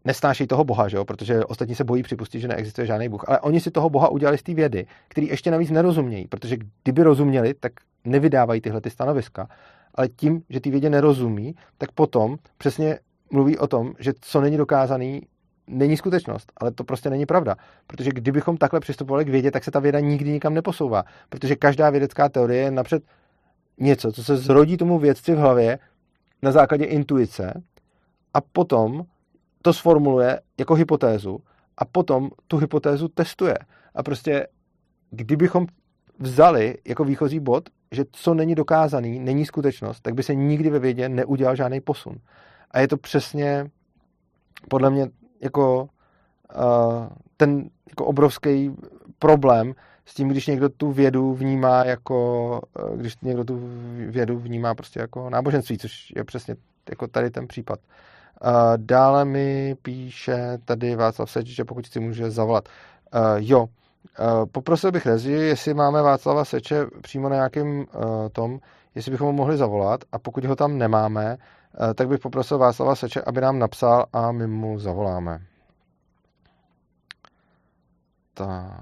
nesnáší toho boha, že jo? Protože ostatní se bojí připustit, že neexistuje žádný bůh. Ale oni si toho boha udělali z té vědy, který ještě navíc nerozumějí, protože kdyby rozuměli, tak nevydávají tyhle ty stanoviska. Ale tím, že ty vědě nerozumí, tak potom přesně mluví o tom, že co není dokázaný, není skutečnost, ale to prostě není pravda. Protože kdybychom takhle přistupovali k vědě, tak se ta věda nikdy nikam neposouvá. Protože každá vědecká teorie je napřed něco, co se zrodí tomu vědci v hlavě na základě intuice a potom to sformuluje jako hypotézu a potom tu hypotézu testuje. A prostě kdybychom vzali jako výchozí bod, že co není dokázaný, není skutečnost, tak by se nikdy ve vědě neudělal žádný posun. A je to přesně, podle mě, jako uh, ten jako obrovský problém s tím, když někdo tu vědu vnímá jako, uh, když někdo tu vědu vnímá prostě jako náboženství, což je přesně jako tady ten případ. Uh, dále mi píše tady Václav Seč, že pokud si může zavolat. Uh, jo, uh, poprosil bych Rezi, jestli máme Václava Seče přímo na nějakém uh, tom, jestli bychom ho mohli zavolat a pokud ho tam nemáme, tak bych poprosil Václava Seče, aby nám napsal a my mu zavoláme. Ta...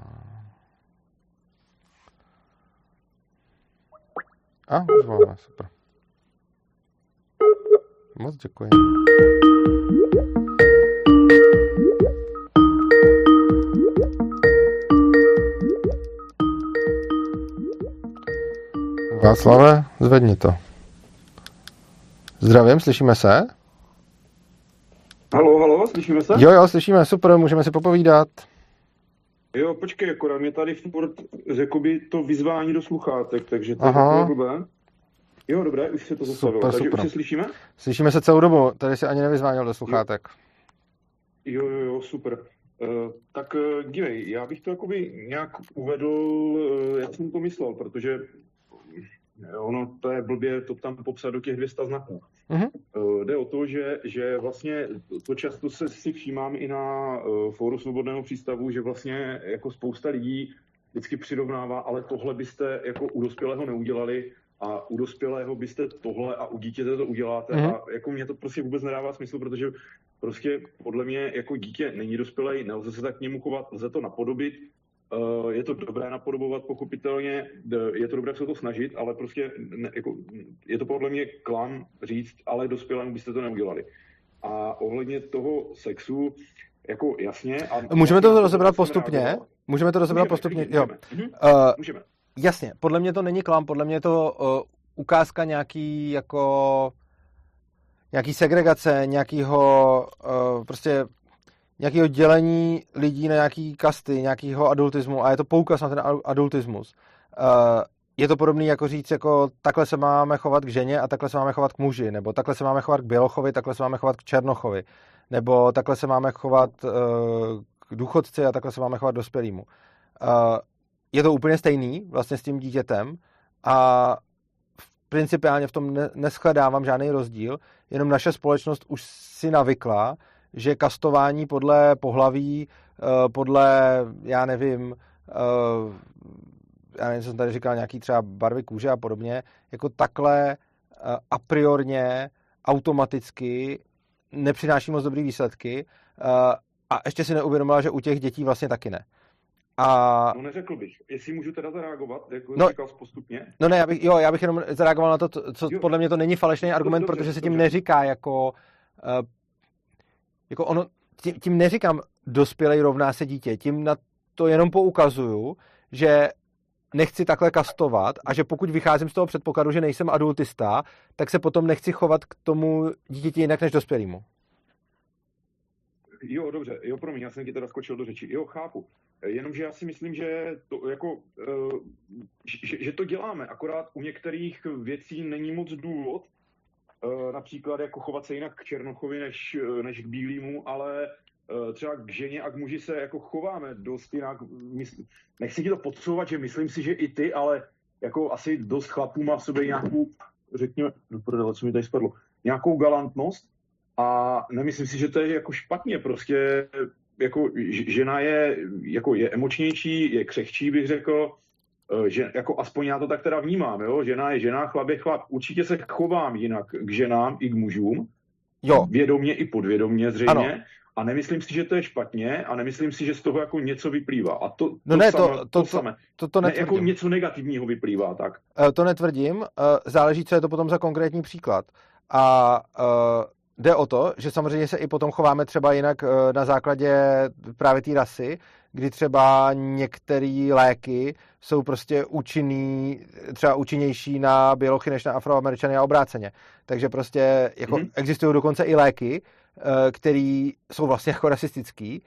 A, už voláme, super. Moc děkuji. Václave, zvedni to. Zdravím, slyšíme se? Haló, haló, slyšíme se? Jo, jo, slyšíme, super, můžeme si popovídat. Jo, počkej, akorát mě tady furt, jakoby, to vyzvání do sluchátek, takže to Aha. je takové. Jo, dobré, už se to zastavilo, super, takže super. Už se slyšíme? Slyšíme se celou dobu, tady se ani nevyzvánil do sluchátek. Jo, jo, jo, super. Uh, tak uh, dívej, já bych to, jakoby, nějak uvedl, uh, jak jsem to myslel, protože... Ono to je blbě to tam popsat do těch dvou set znaků. Mm-hmm. Jde o to, že, že vlastně to často se si všímám i na fóru Svobodného přístavu, že vlastně jako spousta lidí vždycky přirovnává, ale tohle byste jako u dospělého neudělali a a u dospělého byste tohle a u dítěte to uděláte. Mm. A jako mě to prostě vůbec nedává smysl, protože prostě podle mě jako dítě není dospělej, nelze se tak k němu chovat, lze to napodobit. Je to dobré napodobovat, pochopitelně, je to dobré se to snažit, ale prostě ne, jako, je to podle mě klam říct, ale dospělému byste to neudělali. A ohledně toho sexu, jako jasně... A můžeme to rozebrat postupně? Můžeme to rozebrat postupně? Jo. Můžeme. Uh, můžeme. Jasně, podle mě to není klam, podle mě je to uh, ukázka nějaký jako... nějaký segregace, nějakýho uh, prostě... nějakého dělení lidí na nějaký kasty, nějakého adultismu a je to poukaz na ten adultismus. Je to podobný jako říct, jako takhle se máme chovat k ženě a takhle se máme chovat k muži, nebo takhle se máme chovat k Bělochovi, takhle se máme chovat k Černochovi, nebo takhle se máme chovat k důchodci a takhle se máme chovat dospělýmu. Je to úplně stejný vlastně s tím dítětem a principiálně v tom neshledávám žádný rozdíl, jenom naše společnost už si navykla, že kastování podle pohlaví, podle, já nevím, já nevím, co jsem tady říkal, nějaký třeba barvy kůže a podobně, jako takhle a priorně, automaticky nepřináší moc dobrý výsledky a ještě si neuvědomila, že u těch dětí vlastně taky ne. A... No neřekl bych, jestli můžu teda zareagovat, jak no, říkal postupně. No ne, já bych, jo, já bych jenom zareagoval na to, co jo. Podle mě to není falešný argument, dobře, protože se tím dobře. Neříká jako... Jako ono, tím, tím neříkám dospělej rovná se dítě, tím na to jenom poukazuju, že nechci takhle kastovat a že pokud vycházím z toho předpokladu, že nejsem adultista, tak se potom nechci chovat k tomu dítěti jinak než dospělému. Jo, dobře, jo, promiň, já jsem ti teda skočil do řeči. Jo, chápu. Jenomže já si myslím, že to, jako, že, že to děláme, akorát u některých věcí není moc důvod, například jako chovat se jinak k Černochovi než, než k Bílýmu, ale třeba k ženě a k muži se jako chováme dost jinak. Nechci ti to podsouvat, že myslím si, že i ty, ale jako asi dost chlapů má v sobě nějakou, řekněme, no prodala, co mi tady spadlo, nějakou galantnost a nemyslím si, že to je jako špatně, prostě jako žena je, jako je emočnější, je křehčí, bych řekl, že, jako aspoň já to tak teda vnímám, jo? Žena je žena, chlap je chlap. Určitě se chovám jinak k ženám i k mužům, jo. Vědomě i podvědomě zřejmě, ano. A nemyslím si, že to je špatně a nemyslím si, že z toho jako něco vyplývá. A to, to no ne, samé, to, to, to, samé. To, to, to netvrdím. Ne, jako něco negativního vyplývá, tak. To netvrdím, záleží, co je to potom za konkrétní příklad. A jde o to, že samozřejmě se i potom chováme třeba jinak na základě právě té rasy, kdy třeba některé léky jsou prostě účinný, třeba účinnější na bělochy než na Afroameričany a obráceně. Takže prostě jako hmm. existují dokonce i léky, které jsou vlastně jako rasistický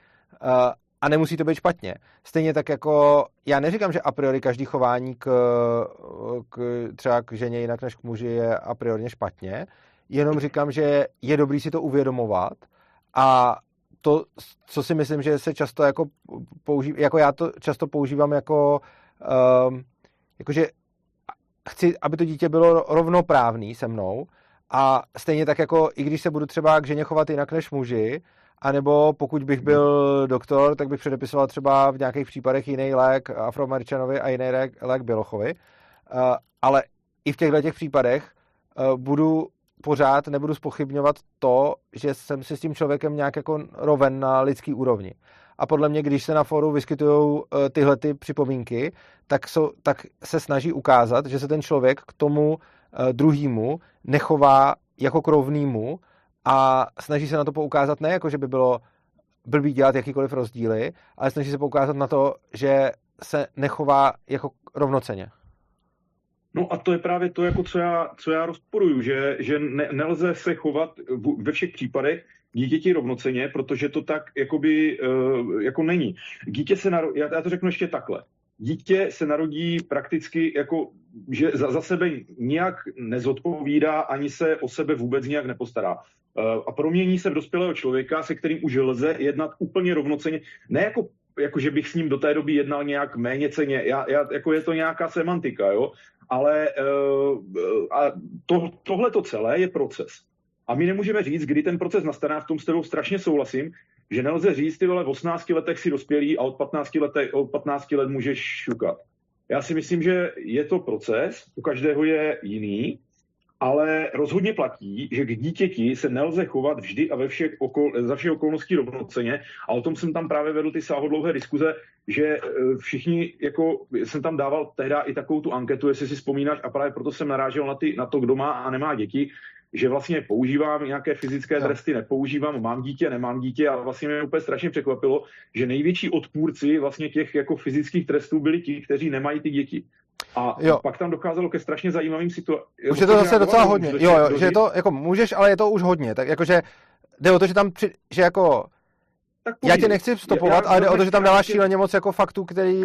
a nemusí to být špatně. Stejně tak jako, já neříkám, že a priori každý chování k, k třeba k ženě jinak než k muži je a priori špatně, jenom říkám, že je dobrý si to uvědomovat a to, co si myslím, že se často jako používám, jako já to často používám jako, um, jakože chci, aby to dítě bylo rovnoprávný se mnou a stejně tak jako, i když se budu třeba k ženě chovat jinak než muži, anebo pokud bych byl doktor, tak bych předepisoval třeba v nějakých případech jiný lék Afroameričanovi a jiný lék, lék Bělochovi, uh, ale i v těchto těch případech uh, budu pořád nebudu zpochybňovat to, že jsem si s tím člověkem nějak jako roven na lidský úrovni. A podle mě, když se na fóru vyskytují tyhle ty připomínky, tak, jsou, tak se snaží ukázat, že se ten člověk k tomu druhému nechová jako k rovnému a snaží se na to poukázat ne jako, že by bylo blbý dělat jakýkoliv rozdíly, ale snaží se poukázat na to, že se nechová jako rovnocenně. No a to je právě to, jako co, já, co já rozporuju, že, že ne, nelze se chovat ve všech případech dítěti rovnocenně, protože to tak jakoby, jako není. Dítě se narodí, já to řeknu ještě takhle, dítě se narodí prakticky, jako, že za, za sebe nijak nezodpovídá, ani se o sebe vůbec nijak nepostará. A promění se v dospělého člověka, se kterým už lze jednat úplně rovnocenně, ne jako jako že bych s ním do té doby jednal nějak méně ceně. Já, já, jako je to nějaká semantika, jo? Ale uh, to, tohle to celé je proces. A my nemůžeme říct, kdy ten proces nastane, a v tom s tebou strašně souhlasím, že nelze říct, ty vole, v osmnácti letech si dospělý a od patnácti, lete, od patnácti let můžeš šukat. Já si myslím, že je to proces, u každého je jiný, ale rozhodně platí, že k dítěti se nelze chovat vždy a ve všech okol, za všech okolností rovnocenně. A o tom jsem tam právě vedl ty sáhodlouhé diskuze, že všichni, jako jsem tam dával tehda i takovou tu anketu, jestli si vzpomínáš, a právě proto jsem narážel na, ty, na to, kdo má a nemá děti, že vlastně používám nějaké fyzické tresty, nepoužívám, mám dítě, nemám dítě, a vlastně mě úplně strašně překvapilo, že největší odpůrci vlastně těch jako fyzických trestů byli ti, kteří nemají ty děti. A jo. Pak tam docházelo ke strašně zajímavým situacím. Už je to zase docela hodně. Můžeš, jo, jo, že je to, jako můžeš, ale je to už hodně. Tak jakože jde o to, že tam, při, že jako, já tě nechci vstupovat, ale jde o to, že tam dáváš šíleně moc jako faktů, který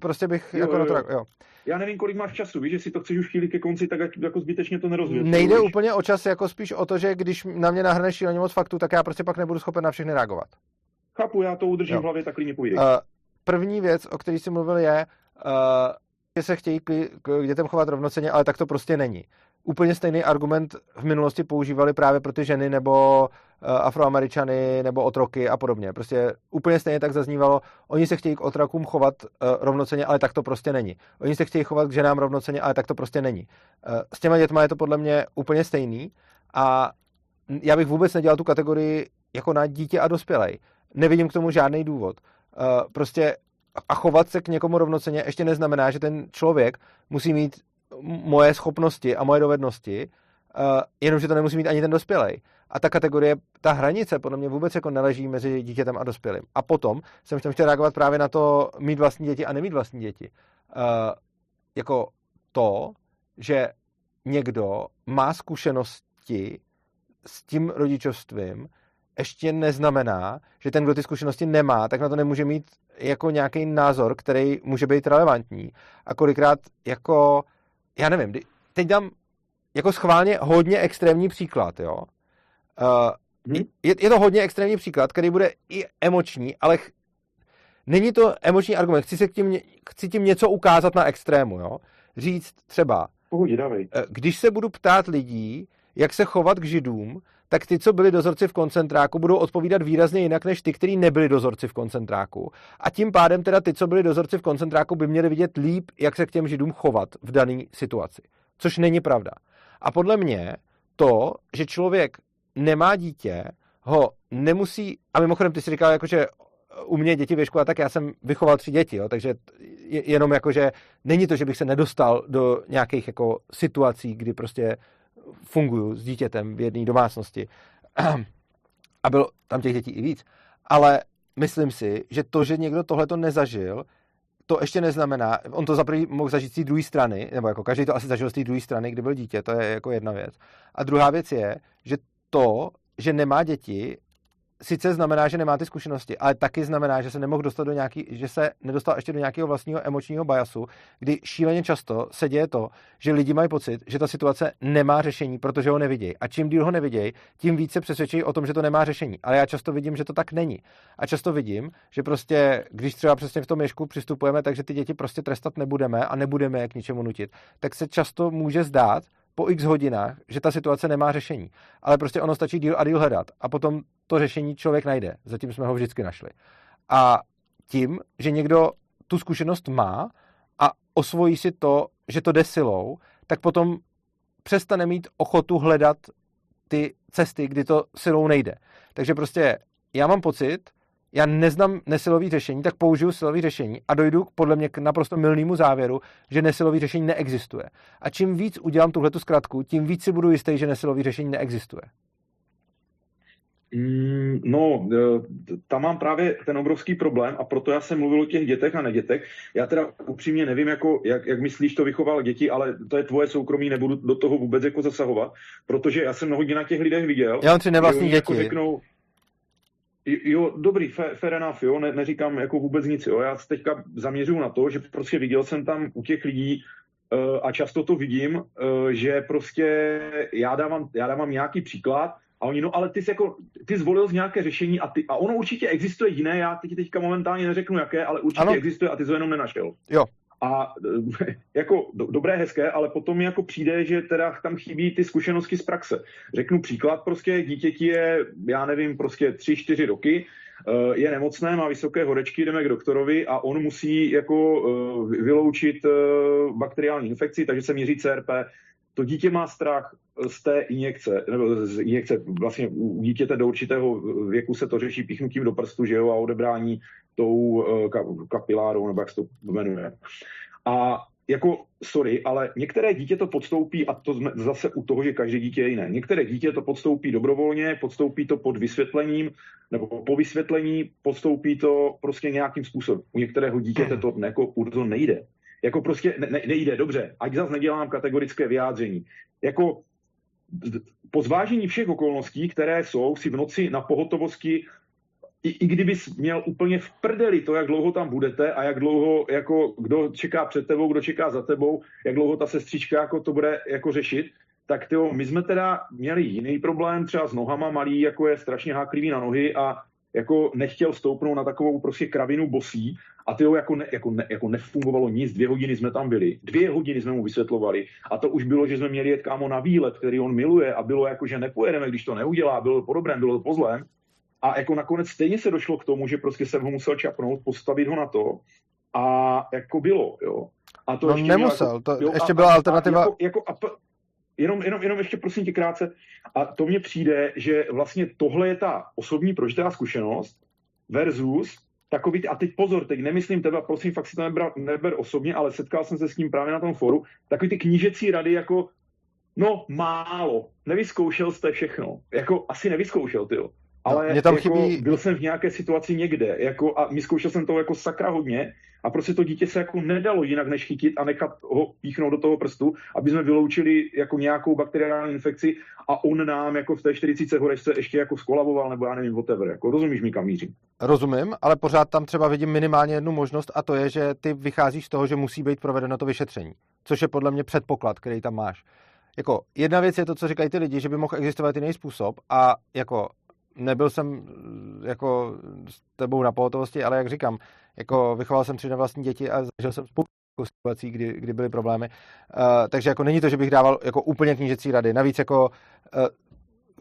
prostě bych, jo, jako jo, jo. Na to, jo. Já nevím, kolik máš času, víš, že si to chceš už chvíli ke konci, tak jako zbytečně to nerozvědět. Nejde úplně o čas, jako spíš o to, že když na mě nahrneš šíleně moc faktů, tak já prostě pak nebudu schopen na všechny reagovat. Chápu, já to udržím jo. v hlavě, tak klidně povídej. Uh, první věc, o který jsi mluvil, je, uh, že se chtějí k dětem chovat rovnocenně, ale tak to prostě není. Úplně stejný argument v minulosti používali právě pro ty ženy nebo Afroameričany nebo otroky a podobně. Prostě úplně stejně tak zaznívalo, oni se chtějí k otrokům chovat rovnocenně, ale tak to prostě není. Oni se chtějí chovat k ženám rovnocenně, ale tak to prostě není. S těma dětma je to podle mě úplně stejný a já bych vůbec nedělal tu kategorii jako na dítě a dospělej. Nevidím k tomu žádný důvod. Prostě a chovat se k někomu rovnocenně ještě neznamená, že ten člověk musí mít moje schopnosti a moje dovednosti, uh, jenomže to nemusí mít ani ten dospělej. A ta kategorie, ta hranice podle mě vůbec jako neleží mezi dítětem a dospělým. A potom jsem chtěl reagovat právě na to mít vlastní děti a nemít vlastní děti. Uh, jako to, že někdo má zkušenosti s tím rodičovstvím, ještě neznamená, že ten, kdo ty zkušenosti nemá, tak na to nemůže mít jako nějaký názor, který může být relevantní. A kolikrát jako, já nevím, teď dám jako schválně hodně extrémní příklad, jo. Uh, je, je to hodně extrémní příklad, který bude i emoční, ale ch- není to emoční argument. Chci se k tím, chci tím něco ukázat na extrému, jo. Říct třeba, Pohodě, dávej. Když se budu ptát lidí, jak se chovat k židům, tak ty, co byli dozorci v koncentráku, budou odpovídat výrazně jinak než ty, kteří nebyli dozorci v koncentráku. A tím pádem teda ty, co byli dozorci v koncentráku, by měli vidět líp, jak se k těm židům chovat v dané situaci. Což není pravda. A podle mě to, že člověk nemá dítě, ho nemusí... A mimochodem, ty jsi říkal, jako, že u mě děti věšku, a tak já jsem vychoval tři děti, jo, takže jenom jako, že není to, že bych se nedostal do nějakých jako situací, kdy prostě funguju s dítětem v jedné domácnosti. A bylo tam těch dětí i víc. Ale myslím si, že to, že někdo tohleto nezažil, to ještě neznamená, on to zaprvé mohl zažít z té druhé strany, nebo jako každý to asi zažil z té druhé strany, kdy byl dítě, to je jako jedna věc. A druhá věc je, že to, že nemá děti, sice znamená, že nemá ty zkušenosti, ale taky znamená, že se nemohl dostat do nějaký, že se nedostal ještě do nějakého vlastního emočního biasu, kdy šíleně často se děje to, že lidi mají pocit, že ta situace nemá řešení, protože ho nevidějí. A čím díl ho nevidějí, tím více přesvědčí o tom, že to nemá řešení. Ale já často vidím, že to tak není. A často vidím, že prostě, když třeba přesně v tom ješku přistupujeme, takže ty děti prostě trestat nebudeme a nebudeme je k ničemu nutit, tak se často může zdát po x hodinách, že ta situace nemá řešení. Ale prostě ono stačí díl a díl hledat. A potom to řešení člověk najde. Zatím jsme ho vždycky našli. A tím, že někdo tu zkušenost má a osvojí si to, že to jde silou, tak potom přestane mít ochotu hledat ty cesty, kdy to silou nejde. Takže prostě já mám pocit, já neznám nesilové řešení, tak použiju silové řešení a dojdu podle mě k naprosto mylnému závěru, že nesilové řešení neexistuje. A čím víc udělám tuhletu zkratku, tím víc si budu jistý, že nesilové řešení neexistuje. No, tam mám právě ten obrovský problém a proto já jsem mluvil o těch dětech a nedětech. Já teda upřímně nevím, jako, jak, jak myslíš, to vychoval děti, ale to je tvoje soukromí, nebudu do toho vůbec jako zasahovat, protože já jsem mnohodně na těch lidech viděl. Já mám tři nevlastní děti. Jako řeknou, jo, dobrý, fair enough, jo, ne, neříkám jako vůbec nic, jo, já teďka zaměřuju na to, že prostě viděl jsem tam u těch lidí uh, a často to vidím, uh, že prostě já dávám, já dávám nějaký příklad a oni, no ale ty jsi jako, ty zvolil z nějaké řešení a, ty, a ono určitě existuje jiné, já teď teďka momentálně neřeknu jaké, ale určitě ano. Existuje a ty to jenom nenašel. Jo. A jako do, dobré, hezké, ale potom jako přijde, že teda tam chybí ty zkušenosti z praxe. Řeknu příklad, prostě dítěti je, já nevím, prostě tři, čtyři roky je nemocné, má vysoké horečky, jdeme k doktorovi a on musí jako vyloučit bakteriální infekci, takže se měří C R P. To dítě má strach z té injekce, nebo z injekce, vlastně u dítěte do určitého věku se to řeší píchnutím do prstu, že jo, a odebrání tou kapilárou, nebo jak se to jmenuje. A jako, sorry, ale některé dítě to podstoupí, a to zase u toho, že každé dítě je jiné. Některé dítě to podstoupí dobrovolně, podstoupí to pod vysvětlením, nebo po vysvětlení, podstoupí to prostě nějakým způsobem. U některého dítěte to jako Urzo nejde. Jako prostě ne, nejde, dobře, ať zase nedělám kategorické vyjádření. Jako po zvážení všech okolností, které jsou, si v noci na pohotovosti, i, i kdybys měl úplně v prdeli to, jak dlouho tam budete a jak dlouho, jako kdo čeká před tebou, kdo čeká za tebou, jak dlouho ta sestřička jako to bude jako řešit, tak tyjo, my jsme teda měli jiný problém, třeba s nohama malý, jako je strašně háklivý na nohy a jako nechtěl stoupnout na takovou prostě kravinu bosí a tyjo, jako, ne, jako, ne, jako nefungovalo nic, dvě hodiny jsme tam byli, dvě hodiny jsme mu vysvětlovali a to už bylo, že jsme měli jet kámo na výlet, který on miluje a bylo jako, že nepojedeme, když to neudělá, bylo to po dobrém, bylo to po zlém a jako nakonec stejně se došlo k tomu, že prostě jsem ho musel čapnout, postavit ho na to a jako bylo, jo. A to no ještě nemusel, jako, to jo, ještě a, byla alternativa... A jako, jako, a p... Jenom, jenom, jenom ještě prosím tě krátce. A to mně přijde, že vlastně tohle je ta osobní prožitá zkušenost versus takový, a teď pozor, teď nemyslím tebe, prosím, fakt si to nebra, neber osobně, ale setkal jsem se s ním právě na tom foru, takový ty knížecí rady jako, no málo, nevyzkoušel jste všechno. Jako asi nevyzkoušel, tyjo. Ale no, tam jako, chybí... byl jsem v nějaké situaci někde jako, a vyzkoušel jsem toho jako sakra hodně a prostě to dítě se jako nedalo jinak než chytit a nechat ho píchnout do toho prstu, aby jsme vyloučili jako nějakou bakteriální infekci a on nám jako v té čtyřicítce horečce ještě jako skolaboval nebo já nevím, whatever. Jako, rozumíš mi, kam mířím? Rozumím, ale pořád tam třeba vidím minimálně jednu možnost a to je, že ty vycházíš z toho, že musí být provedeno to vyšetření, což je podle mě předpoklad, který tam máš. Jako, jedna věc je to, co říkají ty lidi, že by mohl existovat jiný způsob a jako nebyl jsem jako s tebou na pohotovosti, ale jak říkám, jako vychoval jsem tři na vlastní děti a zažil jsem spoustu situací, kdy, kdy byly problémy. Uh, takže jako není to, že bych dával jako úplně knížecí rady. Navíc jako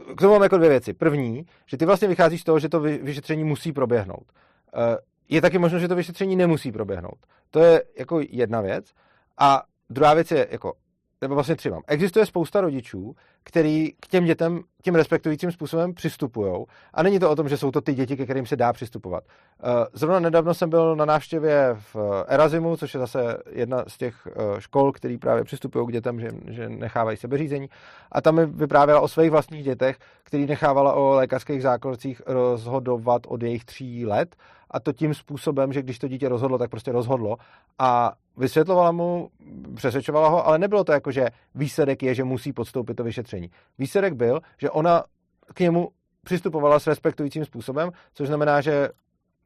uh, k tomu mám jako dvě věci. První, že ty vlastně vycházíš z toho, že to vyšetření musí proběhnout. Uh, je taky možno, že to vyšetření nemusí proběhnout. To je jako jedna věc. A druhá věc je jako nebo vlastně tři mám. Existuje spousta rodičů, který k těm dětem tím respektujícím způsobem přistupujou. A není to o tom, že jsou to ty děti, ke kterým se dá přistupovat. Zrovna nedávno jsem byl na návštěvě v Erazimu, což je zase jedna z těch škol, který právě přistupují k dětem, že, že nechávají sebeřízení. A tam mi vyprávěla o svých vlastních dětech, který nechávala o lékařských zákrocích rozhodovat od jejich tří let. A to tím způsobem, že když to dítě rozhodlo, tak prostě rozhodlo a vysvětlovala mu, přesvědčovala ho, ale nebylo to jako, že výsledek je, že musí podstoupit to vyšetření. Výsledek byl, že ona k němu přistupovala s respektujícím způsobem, což znamená, že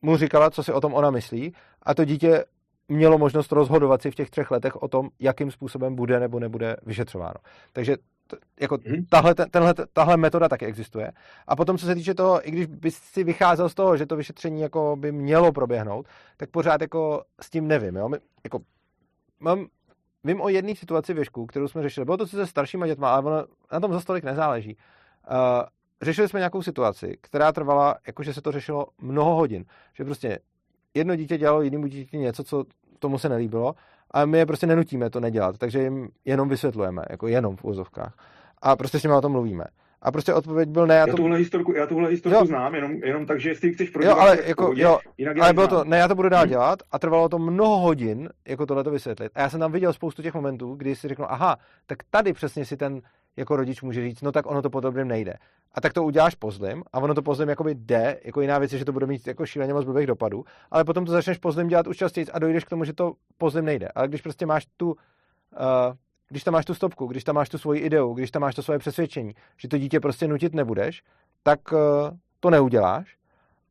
mu říkala, co si o tom ona myslí a to dítě mělo možnost rozhodovat si v těch třech letech o tom, jakým způsobem bude nebo nebude vyšetřováno. Takže t- jako tahle, ten, tenhle, tahle metoda taky existuje. A potom, co se týče toho, i když bys si vycházel z toho, že to vyšetření jako by mělo proběhnout, tak pořád jako s tím nevím. Jo? My, jako, mám, vím o jedné situaci věšku, kterou jsme řešili. Bylo to se staršíma dětma, ale ono na tom zas tolik nezáleží. Uh, řešili jsme nějakou situaci, která trvala, jakože se to řešilo mnoho hodin. Že prostě jedno dítě dělalo jinému dítěti něco, co tomu se nelíbilo a my je prostě nenutíme to nedělat, takže jim jenom vysvětlujeme, jako jenom v úvozovkách. A prostě s nimi o tom mluvíme. A prostě odpověď byl ne. Já, já, to... tuhle, historku, já tuhle historku jo. znám, jenom, jenom tak, že jestli chceš prodělat. Jo, ale, jako, pohodě, jo, ale bylo to, ne, já to budu dál dělat a trvalo to mnoho hodin, jako tohleto vysvětlit. A já jsem tam viděl spoustu těch momentů, kdy si řeknu, aha, tak tady přesně si ten jako rodič může říct, no tak ono to podobným nejde. A tak to uděláš pozlim a ono to pozlim jakoby jde, jako jiná věc je, že to bude mít jako šíleně moc blbých dopadů, ale potom to začneš pozlim dělat už častěji a dojdeš k tomu, že to pozlim nejde. Ale když prostě máš tu, uh, když tam máš tu stopku, když tam máš tu svoji ideu, když tam máš to svoje přesvědčení, že to dítě prostě nutit nebudeš, tak uh, to neuděláš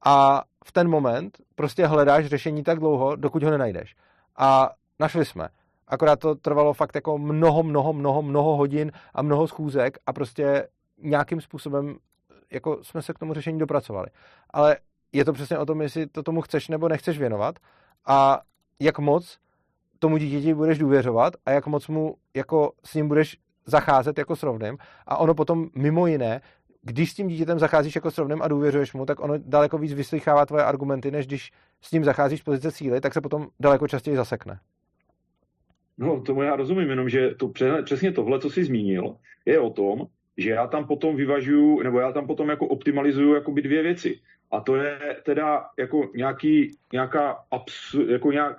a v ten moment prostě hledáš řešení tak dlouho, dokud ho nenajdeš. A našli jsme. Akorát to trvalo fakt jako mnoho, mnoho, mnoho, mnoho hodin a mnoho schůzek a prostě nějakým způsobem jako jsme se k tomu řešení dopracovali. Ale je to přesně o tom, jestli to tomu chceš nebo nechceš věnovat a jak moc tomu dítěti budeš důvěřovat a jak moc mu jako s ním budeš zacházet jako s rovným a ono potom mimo jiné když s tím dítětem zacházíš jako s rovnem a důvěřuješ mu, tak ono daleko víc vyslychává tvoje argumenty, než když s ním zacházíš z pozice síly, tak se potom daleko častěji zasekne. No, tomu já rozumím, jenomže to přesně tohle, co jsi zmínil, je o tom, že já tam potom vyvažuju, nebo já tam potom jako optimalizuju jakoby dvě věci. A to je teda jako nějaký, nějaká absu, jako nějak,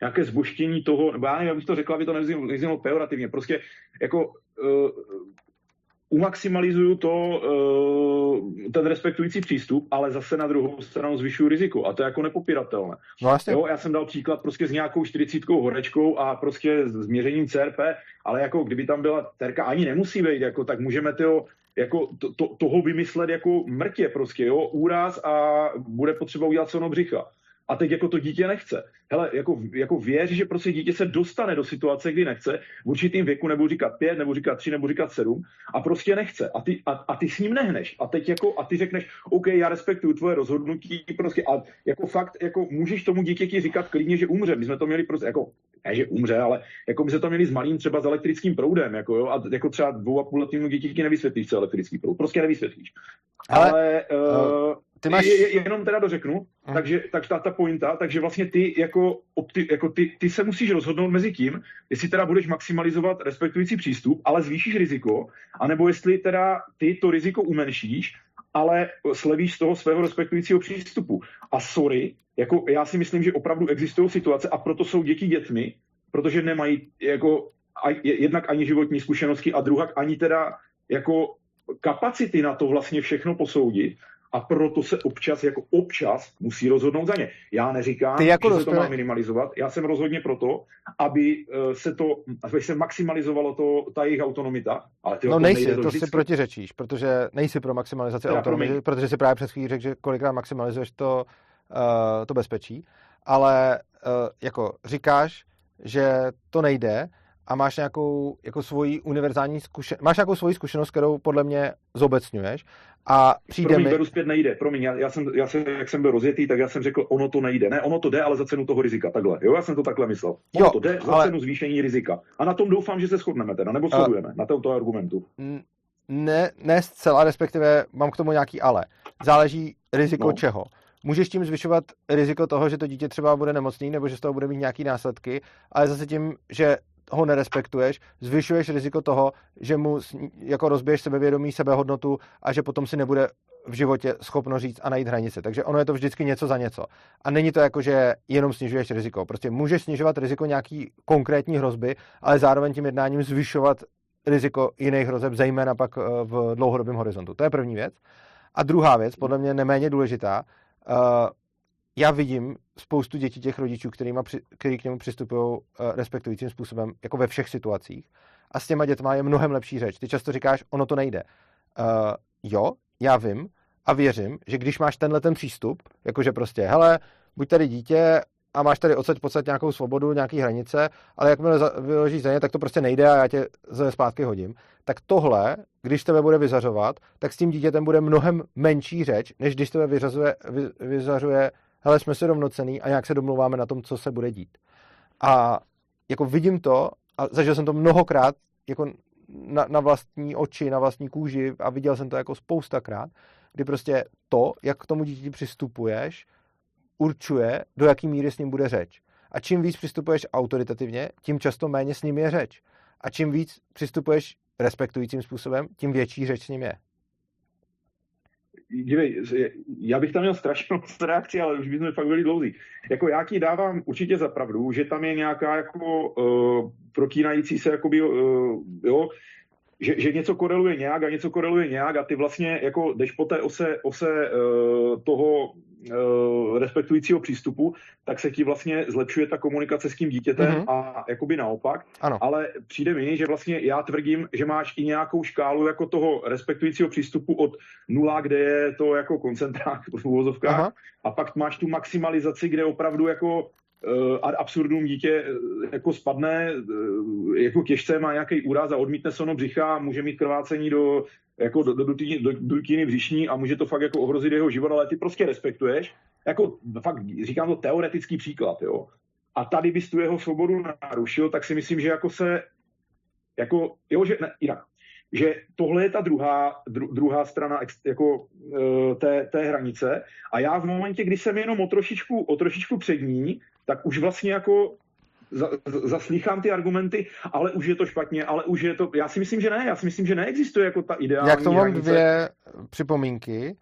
nějaké zboštění toho, nebo já nevím, jak bych to řekla, aby to nevyznělo pejorativně, prostě jako uh, umaximalizuju to, uh, ten respektující přístup, ale zase na druhou stranu zvyšuju riziko a to je jako nepopiratelné. No, jo, já jsem dal příklad prostě s nějakou čtyřicítkou horečkou a prostě s měřením C R P, ale jako kdyby tam byla terka, ani nemusí vejít, jako, tak můžeme tyho, jako to, to, toho vymyslet jako mrtě prostě, jo, úraz a bude potřeba udělat co ono břicha. A teď jako to dítě nechce. Hele, jako, jako věř, že prostě dítě se dostane do situace, kdy nechce, v určitým věku, nebo říkat pět, nebo říkat tři, nebo říkat sedm, a prostě nechce. A ty, a, a ty s ním nehneš. A teď jako, a ty řekneš, OK, já respektuju tvoje rozhodnutí, prostě, a jako fakt, jako můžeš tomu dítěti říkat klidně, že umře. My jsme to měli prostě, jako, ne, že umře, ale jako my jsme to měli s malým třeba s elektrickým proudem, jako jo, a jako třeba dvou a půl letým dítěti nevysvětlíš se elektrický proud, prostě nevysvětlíš. Ale, ale uh, ty máš... jenom teda dořeknu, uh. takže tak ta, ta pointa, takže vlastně ty jako, opti, jako ty, ty se musíš rozhodnout mezi tím, jestli teda budeš maximalizovat respektující přístup, ale zvýšíš riziko, anebo jestli teda ty to riziko umenšíš, ale slevíš z toho svého respektujícího přístupu. A sorry, jako já si myslím, že opravdu existují situace a proto jsou děti dětmi, protože nemají jako jednak ani životní zkušenosti a druhak ani teda jako kapacity na to vlastně všechno posoudit a proto se občas, jako občas musí rozhodnout za ně. Já neříkám, jako že se to má minimalizovat, já jsem rozhodně proto, aby se to, aby se maximalizovalo to, ta jejich autonomita, ale ty no nejsi, to, to si protiřečíš, protože nejsi pro maximalizaci teda autonomii, promiň. Protože si právě před chvílí řekl, že kolikrát maximalizuješ to, uh, to bezpečí, ale uh, jako říkáš, že to nejde, a máš nějakou jako svoji univerzální zkušenost, máš nějakou svoji zkušenost, kterou podle mě zobecňuješ a přijde promiň, mi... Promiň, beru zpět, nejde, promiň, já, já jsem, já jsem, jak jsem byl rozjetý, tak já jsem řekl, ono to nejde, ne, ono to jde, ale za cenu toho rizika, takhle, jo, já jsem to takhle myslel, ono jo, to jde, ale... za cenu zvýšení rizika a na tom doufám, že se shodneme teda, nebo shodujeme, uh, na tomto argumentu. Ne, ne zcela, respektive mám k tomu nějaký ale, záleží riziko no. Čeho. Můžeš tím zvyšovat riziko toho, že to dítě třeba bude nemocný, nebo že z toho bude mít nějaký následky, ale zase tím, že ho nerespektuješ, zvyšuješ riziko toho, že mu jako rozbiješ sebevědomí, sebehodnotu a že potom si nebude v životě schopno říct a najít hranice. Takže ono je to vždycky něco za něco. A není to jako, že jenom snižuješ riziko. Prostě můžeš snižovat riziko nějaký konkrétní hrozby, ale zároveň tím jednáním zvyšovat riziko jiných hrozeb, zejména pak v dlouhodobém horizontu. To je první věc. A druhá věc, podle mě neméně důležitá, já vidím spoustu dětí těch rodičů, kteří k němu přistupují respektujícím způsobem, jako ve všech situacích. A s těma dětma je mnohem lepší řeč. Ty často říkáš, ono to nejde. Uh, jo, já vím a věřím, že když máš tenhle ten přístup, jakože prostě, hele, buď tady dítě a máš tady odsaď podsaď nějakou svobodu, nějaký hranice, ale jakmile vyložíš za ně, tak to prostě nejde a já tě ze zpátky hodím. Tak tohle, když tebe bude vyzařovat, tak s tím dítětem bude mnohem menší řeč, než když tebe vyřazuje, vy, vyzařuje hele, jsme si rovnocenní a nějak se domluváme na tom, co se bude dít. A jako vidím to, a zažil jsem to mnohokrát jako na, na vlastní oči, na vlastní kůži a viděl jsem to jako spoustakrát, kdy prostě to, jak k tomu dítěti přistupuješ, určuje, do jaký míry s ním bude řeč. A čím víc přistupuješ autoritativně, tím často méně s ním je řeč. A čím víc přistupuješ respektujícím způsobem, tím větší řeč s ním je. Dívej, já bych tam měl strašnou reakci, ale už bychom fakt byli dlouzí. Jako já ti dávám určitě za pravdu, že tam je nějaká jako uh, protínající se, jakoby, uh, jo, že, že něco koreluje nějak a něco koreluje nějak a ty vlastně jako jdeš po té ose, ose uh, toho uh, respektujícího přístupu, tak se ti vlastně zlepšuje ta komunikace s tím dítětem mm-hmm. a jakoby naopak. Ano. Ale přijde mi, že vlastně já tvrdím, že máš i nějakou škálu jako toho respektujícího přístupu od nula, kde je to jako koncentrák v uvozovkách. Aha. A pak máš tu maximalizaci, kde opravdu jako ad absurdum dítě jako spadne, jako těžce má nějaký úraz a odmítne se ono břicha, může mít krvácení do, jako do, do, do, do dutiny břišní a může to fakt jako ohrozit jeho život, ale ty prostě respektuješ. Jako fakt říkám to teoretický příklad, jo. A tady bys tu jeho svobodu narušil, tak si myslím, že jako se, jako, jo, že ne, jinak. že tohle je ta druhá, dru, druhá strana jako, té, té hranice a já v momentě, kdy jsem jenom o trošičku, o trošičku před ní, tak už vlastně jako zaslýchám ty argumenty, ale už je to špatně, ale už je to... Já si myslím, že ne, já si myslím, že neexistuje jako ta ideální hranice. Já k tomu mám dvě připomínky.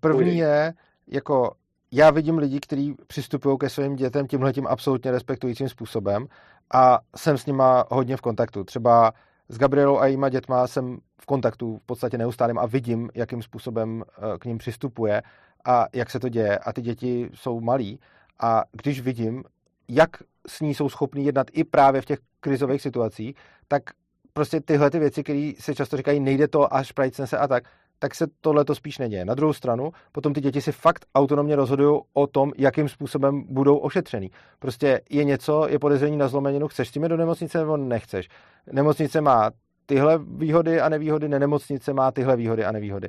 První je, jako já vidím lidi, kteří přistupují ke svým dětem tímhletím absolutně respektujícím způsobem a jsem s nima hodně v kontaktu. Třeba s Gabrielou a jejíma dětma jsem v kontaktu v podstatě neustálým a vidím, jakým způsobem k ním přistupuje a jak se to děje. A ty děti jsou malí a když vidím, jak s ní jsou schopní jednat i právě v těch krizových situacích, tak prostě tyhle ty věci, které se často říkají, nejde to až prajcne se a tak, tak se tohle to spíš neděje. Na druhou stranu, potom ty děti si fakt autonomně rozhodují o tom, jakým způsobem budou ošetřený. Prostě je něco, je podezření na zlomeninu, chceš s tím jít do nemocnice nebo nechceš. Nemocnice má tyhle výhody a nevýhody, nenemocnice má tyhle výhody a nevýhody.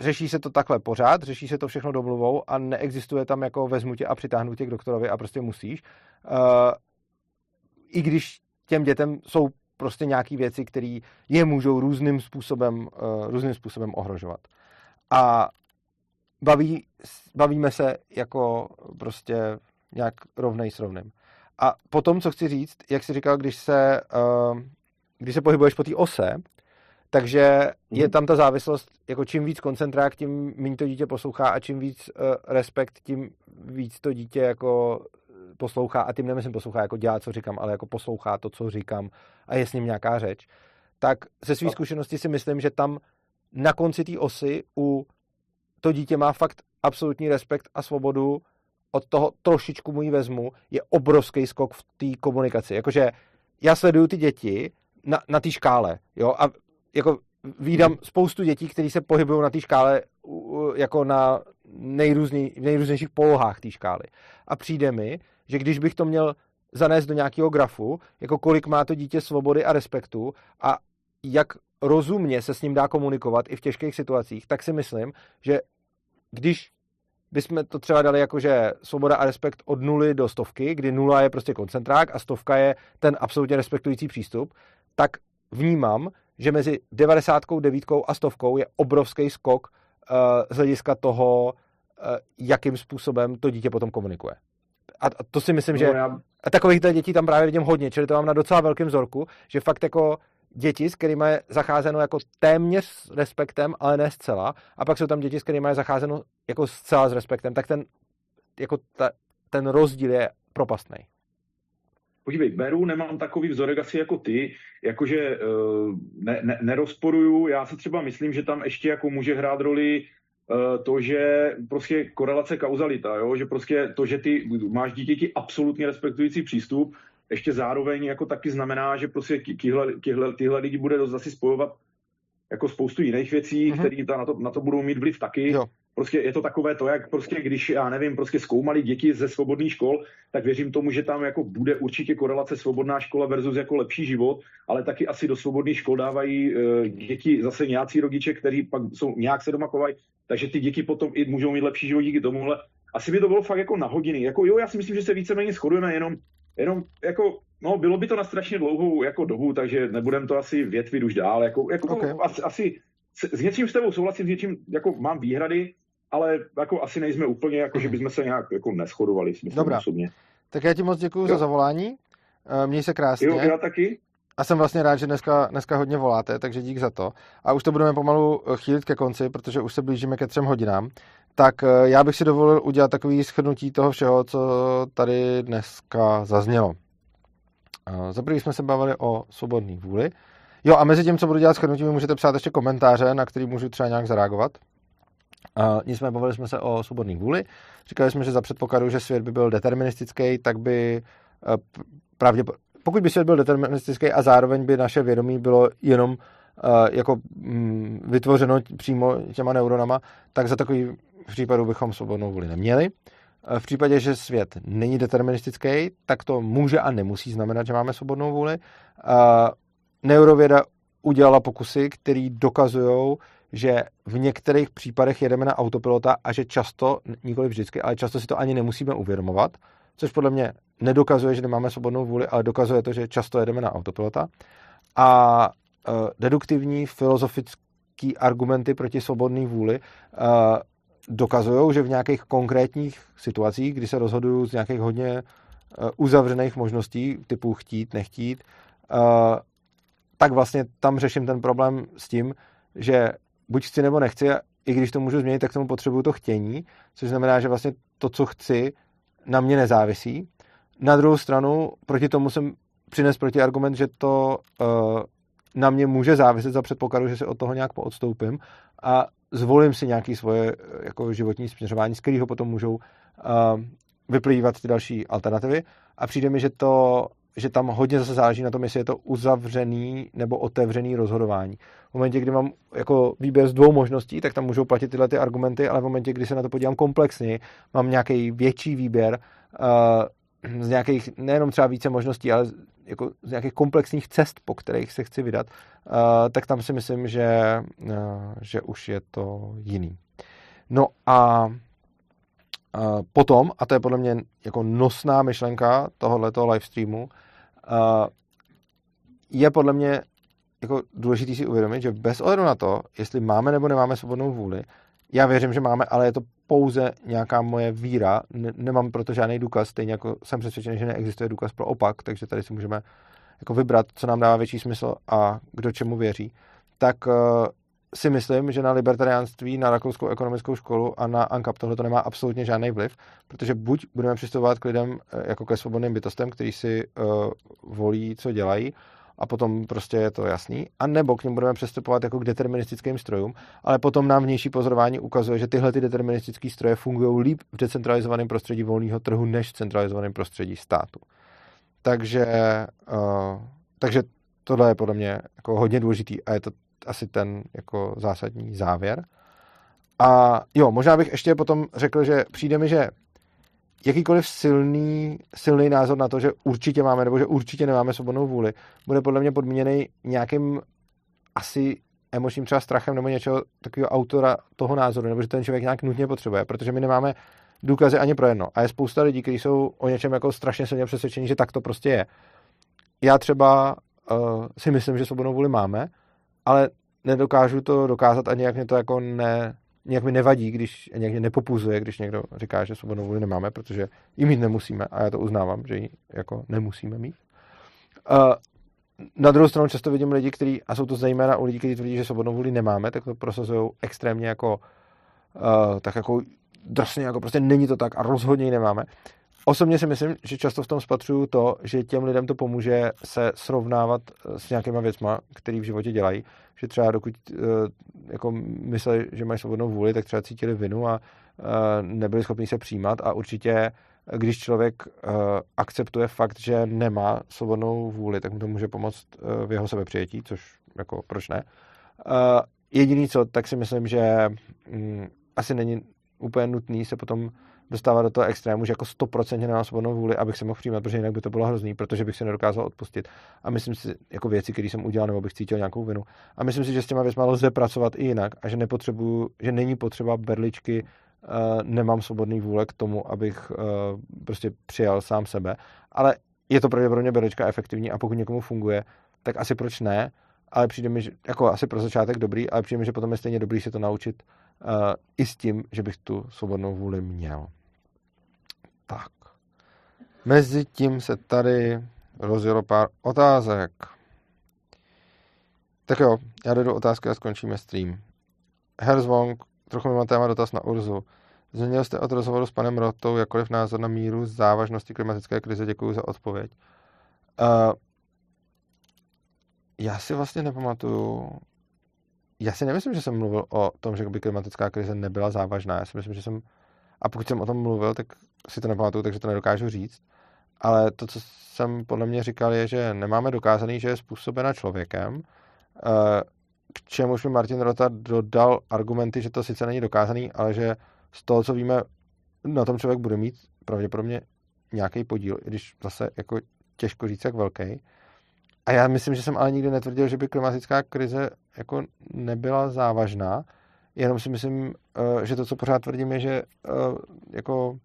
Řeší se to takhle pořád, řeší se to všechno domluvou a neexistuje tam jako vezmu tě a přitáhnu tě k doktorovi a prostě musíš. I když těm dětem jsou prostě nějaký věci, které je můžou různým způsobem, různým způsobem ohrožovat. A baví, bavíme se jako prostě nějak rovnej s rovným. A potom, co chci říct, jak jsi říkal, když se, když se pohybuješ po té ose, takže je tam ta závislost, jako čím víc koncentrák, tím méně to dítě poslouchá a čím víc respekt, tím víc to dítě jako poslouchá, a tím nemyslím poslouchá, jako dělá, co říkám, ale jako poslouchá to, co říkám a je s ním nějaká řeč, tak ze svých zkušeností si myslím, že tam na konci té osy u to dítě má fakt absolutní respekt a svobodu, od toho trošičku mu ji vezmu, je obrovský skok v té komunikaci. Jakože já sleduju ty děti na, na té škále, jo, a jako vídám spoustu dětí, které se pohybují na té škále jako na nejrůzný, nejrůznějších polohách té škály. A přijde mi, že když bych to měl zanést do nějakého grafu, jako kolik má to dítě svobody a respektu a jak rozumně se s ním dá komunikovat i v těžkých situacích, tak si myslím, že když bychom to třeba dali jako, že svoboda a respekt od nuly do stovky, kdy nula je prostě koncentrák a stovka je ten absolutně respektující přístup, tak vnímám, že mezi devadesátkou, devítkou a stovkou je obrovský skok uh, z hlediska toho, uh, jakým způsobem to dítě potom komunikuje. A to si myslím, no, že... Já... A takových dětí tam právě vidím hodně, čili to mám na docela velkém vzorku, že fakt jako děti, s kterými je zacházeno jako téměř s respektem, ale ne zcela, a pak jsou tam děti, s kterými je zacházeno jako zcela s respektem, tak ten, jako ta, ten rozdíl je propastný. Podívej, beru, nemám takový vzorek asi jako ty, jakože ne, ne, nerozporuju, já se třeba myslím, že tam ještě jako může hrát roli to, že prostě korelace kauzalita, jo? Že prostě to, že ty máš dítěti absolutně respektující přístup, ještě zároveň jako taky znamená, že prostě tyhle, tyhle, tyhle lidi bude dost asi spojovat jako spoustu jiných věcí, mm-hmm. které na to, na to budou mít vliv taky. Jo. Prostě je to takové to, jak prostě, když, já nevím, prostě zkoumali děti ze svobodných škol, tak věřím tomu, že tam jako bude určitě korelace svobodná škola versus jako lepší život, ale taky asi do svobodných škol dávají e, děti zase nějací rodiče, kteří pak jsou nějak se doma chovají, takže ty děti potom i můžou mít lepší život díky tomuhle. Asi by to bylo fakt jako na hodiny. Jako jo, já si myslím, že se víceméně shodujeme, jenom, jenom jako, no, bylo by to na strašně dlouhou jako dobu, takže nebudem to asi větvit už dál. Jako, jako okay. asi, asi s, s něčím s tebou souhlasím, s něčím jako mám výhrady, ale jako asi nejsme úplně, jako, že bychom se nějak jako neshodovali. Dobrá, osobně. Tak já ti moc děkuju za zavolání, měj se krásně. Jo, já taky. A jsem vlastně rád, že dneska, dneska hodně voláte, takže dík za to. A už to budeme pomalu chýlit ke konci, protože už se blížíme ke třem hodinám. Tak já bych si dovolil udělat takové shrnutí toho všeho, co tady dneska zaznělo. Za první jsme se bavili o svobodné vůli. Jo, a mezi tím, co budu dělat shrnutí, vy můžete psát ještě komentáře, na který můžu třeba nějak zareagovat. Uh, nicméně bavili jsme se o svobodné vůli. Říkali jsme, že za předpokladu, že svět by byl deterministický, tak by uh, pravdě, pokud by svět byl deterministický a zároveň by naše vědomí bylo jenom uh, jako um, vytvořeno přímo těma neuronama, tak za takový případu bychom svobodnou vůli neměli. Uh, v případě, že svět není deterministický, tak to může a nemusí znamenat, že máme svobodnou vůli. Uh, neurověda udělala pokusy, které dokazují, že v některých případech jedeme na autopilota a že často, nikoli vždycky, ale často si to ani nemusíme uvědomovat, což podle mě nedokazuje, že nemáme svobodnou vůli, ale dokazuje to, že často jedeme na autopilota. A uh, deduktivní filozofické argumenty proti svobodné vůli uh, dokazují, že v nějakých konkrétních situacích, kdy se rozhodují z nějakých hodně uh, uzavřených možností, typu chtít, nechtít, uh, tak vlastně tam řeším ten problém s tím, že buď chci nebo nechci, i když to můžu změnit, tak tomu potřebuju to chtění, což znamená, že vlastně to, co chci, na mě nezávisí. Na druhou stranu, proti tomu jsem přines protiargument, že to uh, na mě může záviset za předpokladu, že se od toho nějak poodstoupím a zvolím si nějaké svoje jako životní směřování, z kterého potom můžou uh, vyplývat ty další alternativy. A přijde mi, že, to, že tam hodně zase záleží na tom, jestli je to uzavřený nebo otevřený rozhodování. V momentě, kdy mám jako výběr z dvou možností, tak tam můžou platit tyhle ty argumenty, ale v momentě, kdy se na to podívám komplexněji, mám nějaký větší výběr uh, z nějakých, nejenom třeba více možností, ale jako z nějakých komplexních cest, po kterých se chci vydat, uh, tak tam si myslím, že, uh, že už je to jiný. No a uh, potom, a to je podle mě jako nosná myšlenka tohoto livestreamu, uh, je podle mě jako důležitý si uvědomit, že bez ohledu na to, jestli máme nebo nemáme svobodnou vůli, já věřím, že máme, ale je to pouze nějaká moje víra, nemám proto žádný důkaz, stejně jako jsem přesvědčený, že neexistuje důkaz pro opak, takže tady si můžeme jako vybrat, co nám dává větší smysl a kdo čemu věří, tak uh, si myslím, že na libertariánství, na rakouskou ekonomickou školu a na ANCAP tohle to nemá absolutně žádný vliv, protože buď budeme přistupovat k lidem jako ke svobodným bytostem, kteří si uh, volí, co dělají, a potom prostě je to jasný, a nebo k něm budeme přistupovat jako k deterministickým strojům, ale potom nám vnější pozorování ukazuje, že tyhle ty deterministické stroje fungují líp v decentralizovaném prostředí volného trhu, než v centralizovaném prostředí státu. Takže, uh, takže tohle je podle mě jako hodně důležitý a je to asi ten jako zásadní závěr. A jo, možná bych ještě potom řekl, že přijde mi, že jakýkoliv silný, silný názor na to, že určitě máme nebo že určitě nemáme svobodnou vůli, bude podle mě podmíněný nějakým asi emočním třeba strachem nebo něčeho takového autora toho názoru, nebo že ten člověk nějak nutně potřebuje, protože my nemáme důkazy ani pro jedno. A je spousta lidí, kteří jsou o něčem jako strašně silně přesvědčení, že tak to prostě je. Já třeba uh, si myslím, že svobodnou vůli máme, ale nedokážu to dokázat a nějak mě to jako ne... nějak mi nevadí, když nějak mě nepopuzuje, když někdo říká, že svobodnou vůli nemáme, protože ji mít nemusíme a já to uznávám, že ji jako nemusíme mít. Uh, na druhou stranu často vidím lidi, kteří, a jsou to zejména u lidí, kteří tvrdí, že svobodnou vůli nemáme, tak to prosazují extrémně jako uh, tak jako drsně, jako prostě není to tak a rozhodně ji nemáme. Osobně si myslím, že často v tom spatřuju to, že těm lidem to pomůže se srovnávat s nějakýma věcma, který v životě dělají. Že třeba dokud jako mysleli, že mají svobodnou vůli, tak třeba cítili vinu a nebyli schopni se přijímat. A určitě, když člověk akceptuje fakt, že nemá svobodnou vůli, tak mu to může pomoct v jeho sebepřijetí, což jako proč ne. Jediný co, tak si myslím, že asi není úplně nutný se potom dostává do toho extrému, že jako sto procent nemám svobodnou vůli, abych se mohl přijímat, protože jinak by to bylo hrozný, protože bych se nedokázal odpustit. A myslím si, jako věci, které jsem udělal, nebo bych cítil nějakou vinu. A myslím si, že s těma věcma lze pracovat i jinak a že nepotřebuju, že není potřeba berličky, uh, nemám svobodný vůle k tomu, abych uh, prostě přijal sám sebe. Ale je to pravděpodobně berlička efektivní a pokud někomu funguje, tak asi proč ne, ale přijde mi, že, jako asi pro začátek dobrý, ale přijde mi, že potom je stejně dobrý se to naučit uh, i s tím, že bych tu svobodnou vůli měl. Tak, mezi tím se tady rozjelo pár otázek. Tak jo, já jdu do otázky a skončíme stream. Herzvong, trochu mimo téma dotaz na Urzu. Změnil jste od rozhovoru s panem Rotou jakkoliv názor na míru závažnosti klimatické krize? Děkuji za odpověď. Uh, já si vlastně nepamatuju, já si nemyslím, že jsem mluvil o tom, že by klimatická krize nebyla závažná. Já si myslím, že jsem, a pokud jsem o tom mluvil, tak si to nepamatuju, takže to nedokážu říct. Ale to, co jsem podle mě říkal, je, že nemáme dokázaný, že je způsobena člověkem, k čemuž mi Martin Rota dodal argumenty, že to sice není dokázaný, ale že z toho, co víme, na tom člověk bude mít pravděpodobně nějaký podíl, i když zase jako těžko říct, jak velký. A já myslím, že jsem ale nikdy netvrdil, že by klimatická krize jako nebyla závažná, jenom si myslím, že to, co pořád tvrdím, je, že jako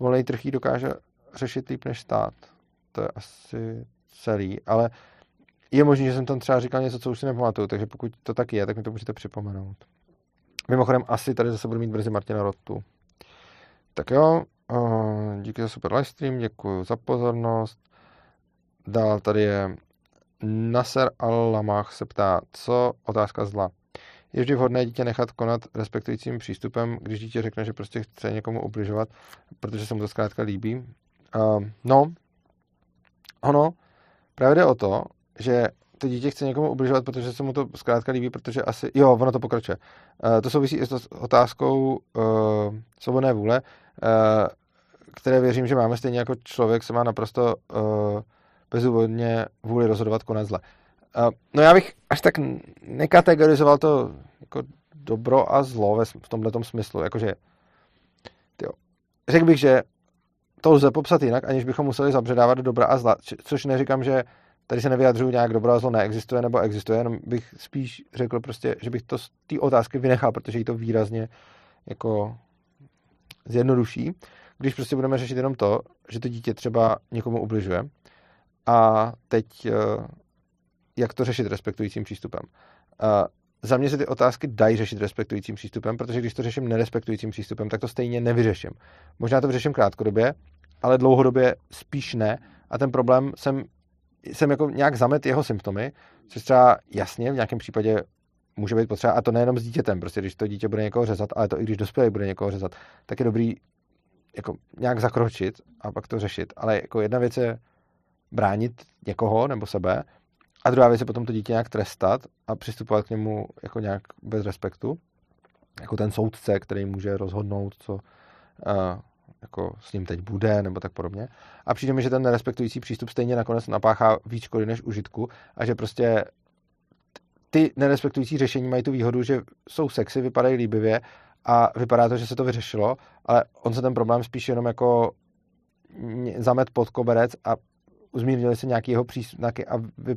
volný trh dokáže řešit líp než stát. To je asi celý, ale Je možné, že jsem tam třeba říkal něco, co už si nepamatuju, takže pokud to tak je, tak mi to můžete připomenout. Mimochodem asi tady zase budu mít brzy Martina Rotu. Tak jo, díky za super livestream, děkuji za pozornost. Dál tady je Nasser Al-Lamach se ptá, co otázka zla. Je vždy vhodné dítě nechat konat respektujícím přístupem, když dítě řekne, že prostě chce někomu ubližovat, protože se mu to zkrátka líbí. Uh, no, ono, právě jde o to, že to dítě chce někomu ubližovat, protože se mu to zkrátka líbí, protože asi, jo, ono to pokračuje. Uh, to souvisí i s otázkou uh, svobodné vůle, uh, které věřím, že máme stejně jako člověk, se má naprosto uh, bezúvodně vůli rozhodovat konat zle. Uh, no já bych až tak nekategorizoval to jako dobro a zlo ve, v tomhletom smyslu. Jakože, tyjo, řekl bych, že to lze popsat jinak, aniž bychom museli zabředávat do dobra a zla, což neříkám, že tady se nevyjadřuju nějak dobro a zlo neexistuje nebo existuje, jenom bych spíš řekl prostě, že bych to z té otázky vynechal, protože jí to výrazně jako zjednoduší, když prostě budeme řešit jenom to, že to dítě třeba někomu ubližuje a teď uh, jak to řešit respektujícím přístupem. Uh, za mě se ty otázky dají řešit respektujícím přístupem, protože když to řeším nerespektujícím přístupem, tak to stejně nevyřeším. Možná to vyřeším krátkodobě, ale dlouhodobě spíš ne a ten problém jsem, jsem jako nějak zamet jeho symptomy, což třeba jasně v nějakém případě může být potřeba, a to nejenom s dítětem, prostě když to dítě bude někoho řezat, ale to i když dospělý bude někoho řezat, tak je dobrý jako nějak zakročit a pak to řešit. Ale jako jedna věc je bránit někoho nebo sebe, a druhá věc je potom to dítě nějak trestat a přistupovat k němu jako nějak bez respektu. Jako ten soudce, který může rozhodnout, co uh, jako s ním teď bude, nebo tak podobně. A přijde mi, že ten nerespektující přístup stejně nakonec napáchá víc škody než užitku a že prostě ty nerespektující řešení mají tu výhodu, že jsou sexy, vypadají líbivě a vypadá to, že se to vyřešilo, ale on se ten problém spíš jenom jako zamet pod koberec a zmírnili se nějaký jeho příznaky a vy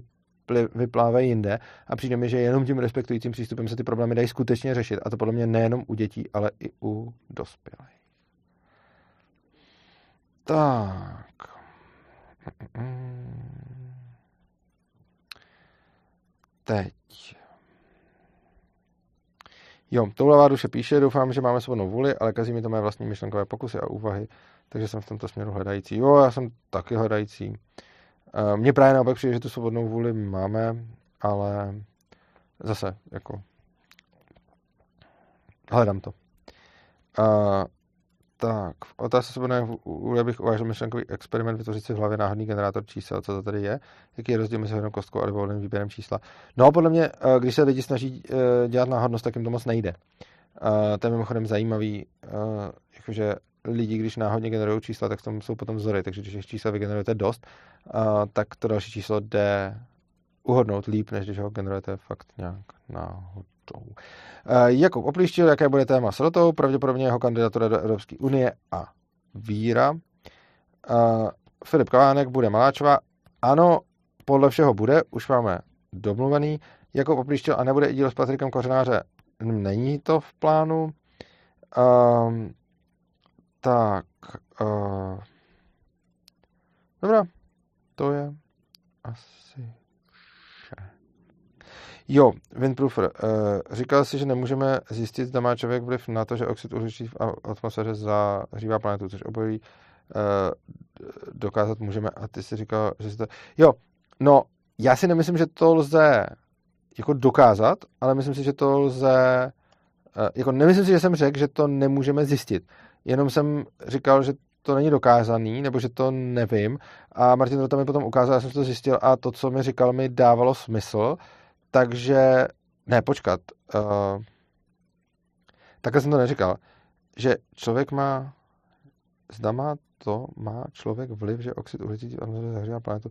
vyplávají jinde a přijde mi, že jenom tím respektujícím přístupem se ty problémy dají skutečně řešit a to podle mě nejenom u dětí, ale i u dospělých. Tak. Teď. Jo, Toulavá duše píše, doufám, že máme svobodnou vůli, ale kazí mi to mé vlastní myšlenkové pokusy a úvahy, takže jsem v tomto směru hledající. Jo, já jsem taky hledající. Mně právě naopak přijde, že tu svobodnou vůli máme, ale zase, jako, hledám to. Uh, tak, v otázce svobodné vůli bych uvážil myšlenkový experiment vytvořit si v hlavě náhodný generátor čísel, co to tady je, jaký je rozdíl mezi hodnou kostkou a dovoleným výběrem čísla. No a podle mě, když se lidi snaží dělat náhodnost, tak jim to moc nejde. Uh, to je mimochodem zajímavý, uh, jakože lidi, když náhodně generují čísla, tak tam jsou potom vzory, takže když čísla vygenerujete dost, uh, tak to další číslo jde uhodnout líp, než když ho generujete fakt nějak náhodou. Uh, Jakub oplíštil, jaké bude téma s Rotou, pravděpodobně jeho kandidatura do Evropské unie a víra. Uh, Filip Kavánek bude Maláčová. Ano, podle všeho bude, už máme domluvený. Jakub oplíštil a nebude i díl s Patrikem Kořenáře. Není to v plánu. Uh, Tak, uh, dobrá, to je asi vše. Jo, Windproofer, uh, říkal si, že nemůžeme zjistit, zda má člověk vliv na to, že oxid uhličitý v atmosféře zahřívá planetu, což obojí uh, dokázat můžeme. A ty si říkal, že si to... Jo, no, já si nemyslím, že to lze jako dokázat, ale myslím si, že to lze... Uh, jako nemyslím si, že jsem řekl, že to nemůžeme zjistit. Jenom jsem říkal, že to není dokázaný, nebo že to nevím. A Martin Rota mi potom ukázal, já jsem to zjistil a to, co mi říkal, mi dávalo smysl. Takže, ne, počkat. Uh, takhle jsem to neříkal. Že člověk má, zda má to, má člověk vliv, že oxid uhličitý zahřívá planetu.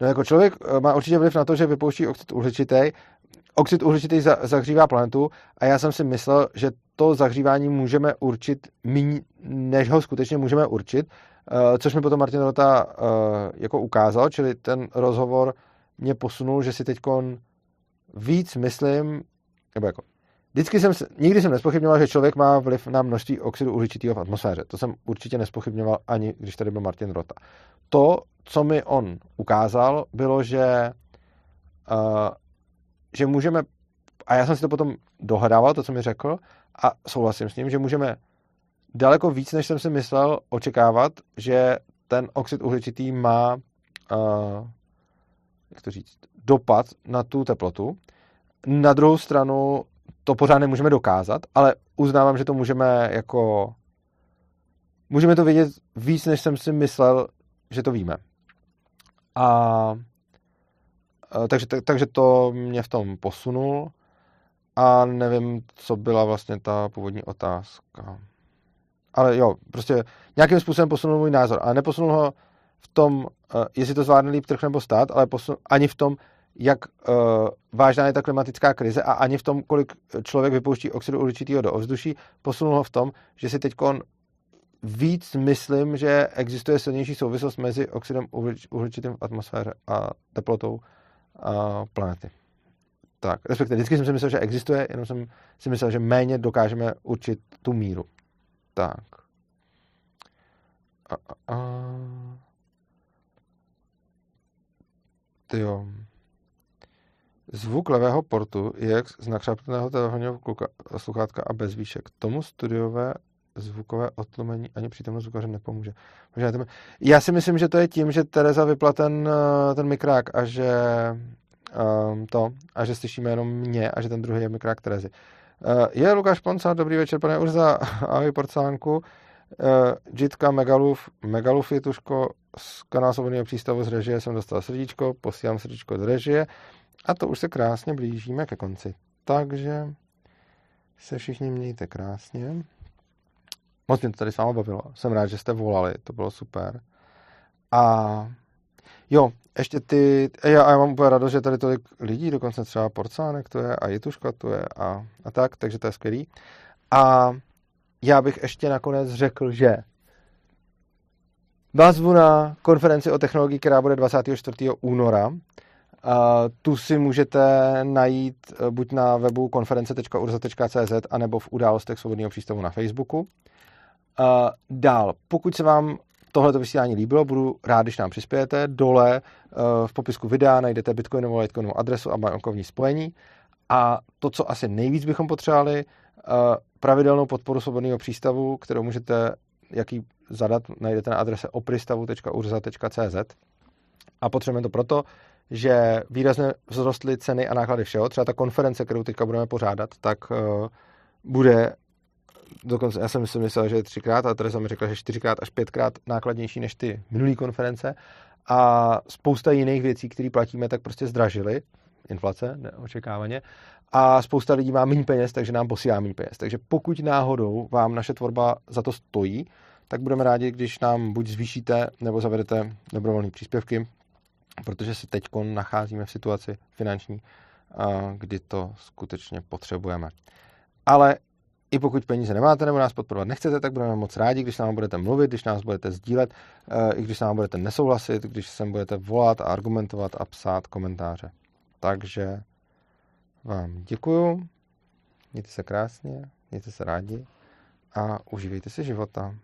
No jako člověk má určitě vliv na to, že vypouští oxid uhličitý. Oxid uhličitý zahřívá planetu a já jsem si myslel, že to zahřívání můžeme určit míň, než ho skutečně můžeme určit, což mi potom Martin Rota jako ukázal, čili ten rozhovor mě posunul, že si teďkon víc myslím, nebo jako, vždycky jsem, nikdy jsem nespochybňoval, že člověk má vliv na množství oxidu uhličitého v atmosféře. To jsem určitě nespochybňoval ani, když tady byl Martin Rota. To, co mi on ukázal, bylo, že uh, že můžeme, a já jsem si to potom dohadával, to, co mi řekl, a souhlasím s ním, že můžeme daleko víc, než jsem si myslel, očekávat, že ten oxid uhličitý má, uh, jak to říct, dopad na tu teplotu. Na druhou stranu to pořád nemůžeme dokázat, ale uznávám, že to můžeme jako... Můžeme to vědět víc, než jsem si myslel, že to víme. A, a takže, tak, takže to mě v tom posunul a nevím, co byla vlastně ta původní otázka. Ale jo, prostě nějakým způsobem posunul můj názor. A neposunul ho v tom, jestli to zvládne líp trh nebo stát, ale posun, ani v tom, jak uh, vážná je ta klimatická krize a ani v tom, kolik člověk vypouští oxidu uhličitého do ovzduší, posunul ho v tom, že si teďkon víc myslím, že existuje silnější souvislost mezi oxidem uhličitým v atmosféře a teplotou a planety. Tak, respektive, vždycky jsem si myslel, že existuje, jenom jsem si myslel, že méně dokážeme určit tu míru. Tak. A, a, a. Tyjo. Zvuk levého portu je z nakřápnutelného telefonního sluchátka a bez výšek. Tomu studiové zvukové otlumení ani přítomnost zvukaře nepomůže. Já si myslím, že to je tím, že Tereza vypla ten, ten mikrák a že um, to, a že slyšíme jenom mě a že ten druhý je mikrák Terezy. Uh, je Lukáš Ponca, dobrý večer, pane Urza, ahoj porcánku. Uh, Jitka Megaluf, Megaluf je tuško z kanálu Svobodného přístavu z režie, jsem dostal srdíčko, posílám srdíčko do režie a to už se krásně blížíme ke konci. Takže se všichni mějte krásně. Moc mě to tady s vámi bavilo. Jsem rád, že jste volali. To bylo super. A jo, ještě ty... Já, já mám úplně radost, že tady tolik lidí, dokonce třeba Porcánek tu je a Jituška tu je a, a tak, takže to je skvělý. A já bych ještě nakonec řekl, že vás zvu na konferenci o technologii, která bude dvacátého čtvrtého února. Uh, tu si můžete najít uh, buď na webu konference tečka urza tečka cé zet anebo v událostech Svobodného přístavu na Facebooku. Uh, dál, pokud se vám tohleto vysílání líbilo, budu rád, když nám přispějete. Dole uh, v popisku videa najdete bitcoinovou a litecoinovou adresu a bankovní spojení. A to, co asi nejvíc bychom potřebovali, uh, pravidelnou podporu Svobodného přístavu, kterou můžete, jaký zadat, najdete na adrese opristavu tečka urza tečka cé zet. A potřebujeme to proto, že výrazně vzrostly ceny a náklady všeho. Třeba ta konference, kterou teďka budeme pořádat, tak uh, bude, dokonce já jsem si myslel, že je třikrát, a Tereza mi řekla, že čtyřikrát až pětkrát nákladnější než ty minulý konference. A spousta jiných věcí, které platíme, tak prostě zdražily. Inflace, neočekávaně. A spousta lidí má méně peněz, takže nám posílá méně peněz. Takže pokud náhodou vám naše tvorba za to stojí, tak budeme rádi, když nám buď zvýšíte, nebo zavedete dobrovolné příspěvky, protože se teď nacházíme v situaci finanční, kdy to skutečně potřebujeme. Ale i pokud peníze nemáte nebo nás podporovat nechcete, tak budeme moc rádi, když s námi budete mluvit, když nás budete sdílet, i když s námi budete nesouhlasit, když sem budete volat a argumentovat a psát komentáře. Takže vám děkuju, mějte se krásně, mějte se rádi a užívejte si života.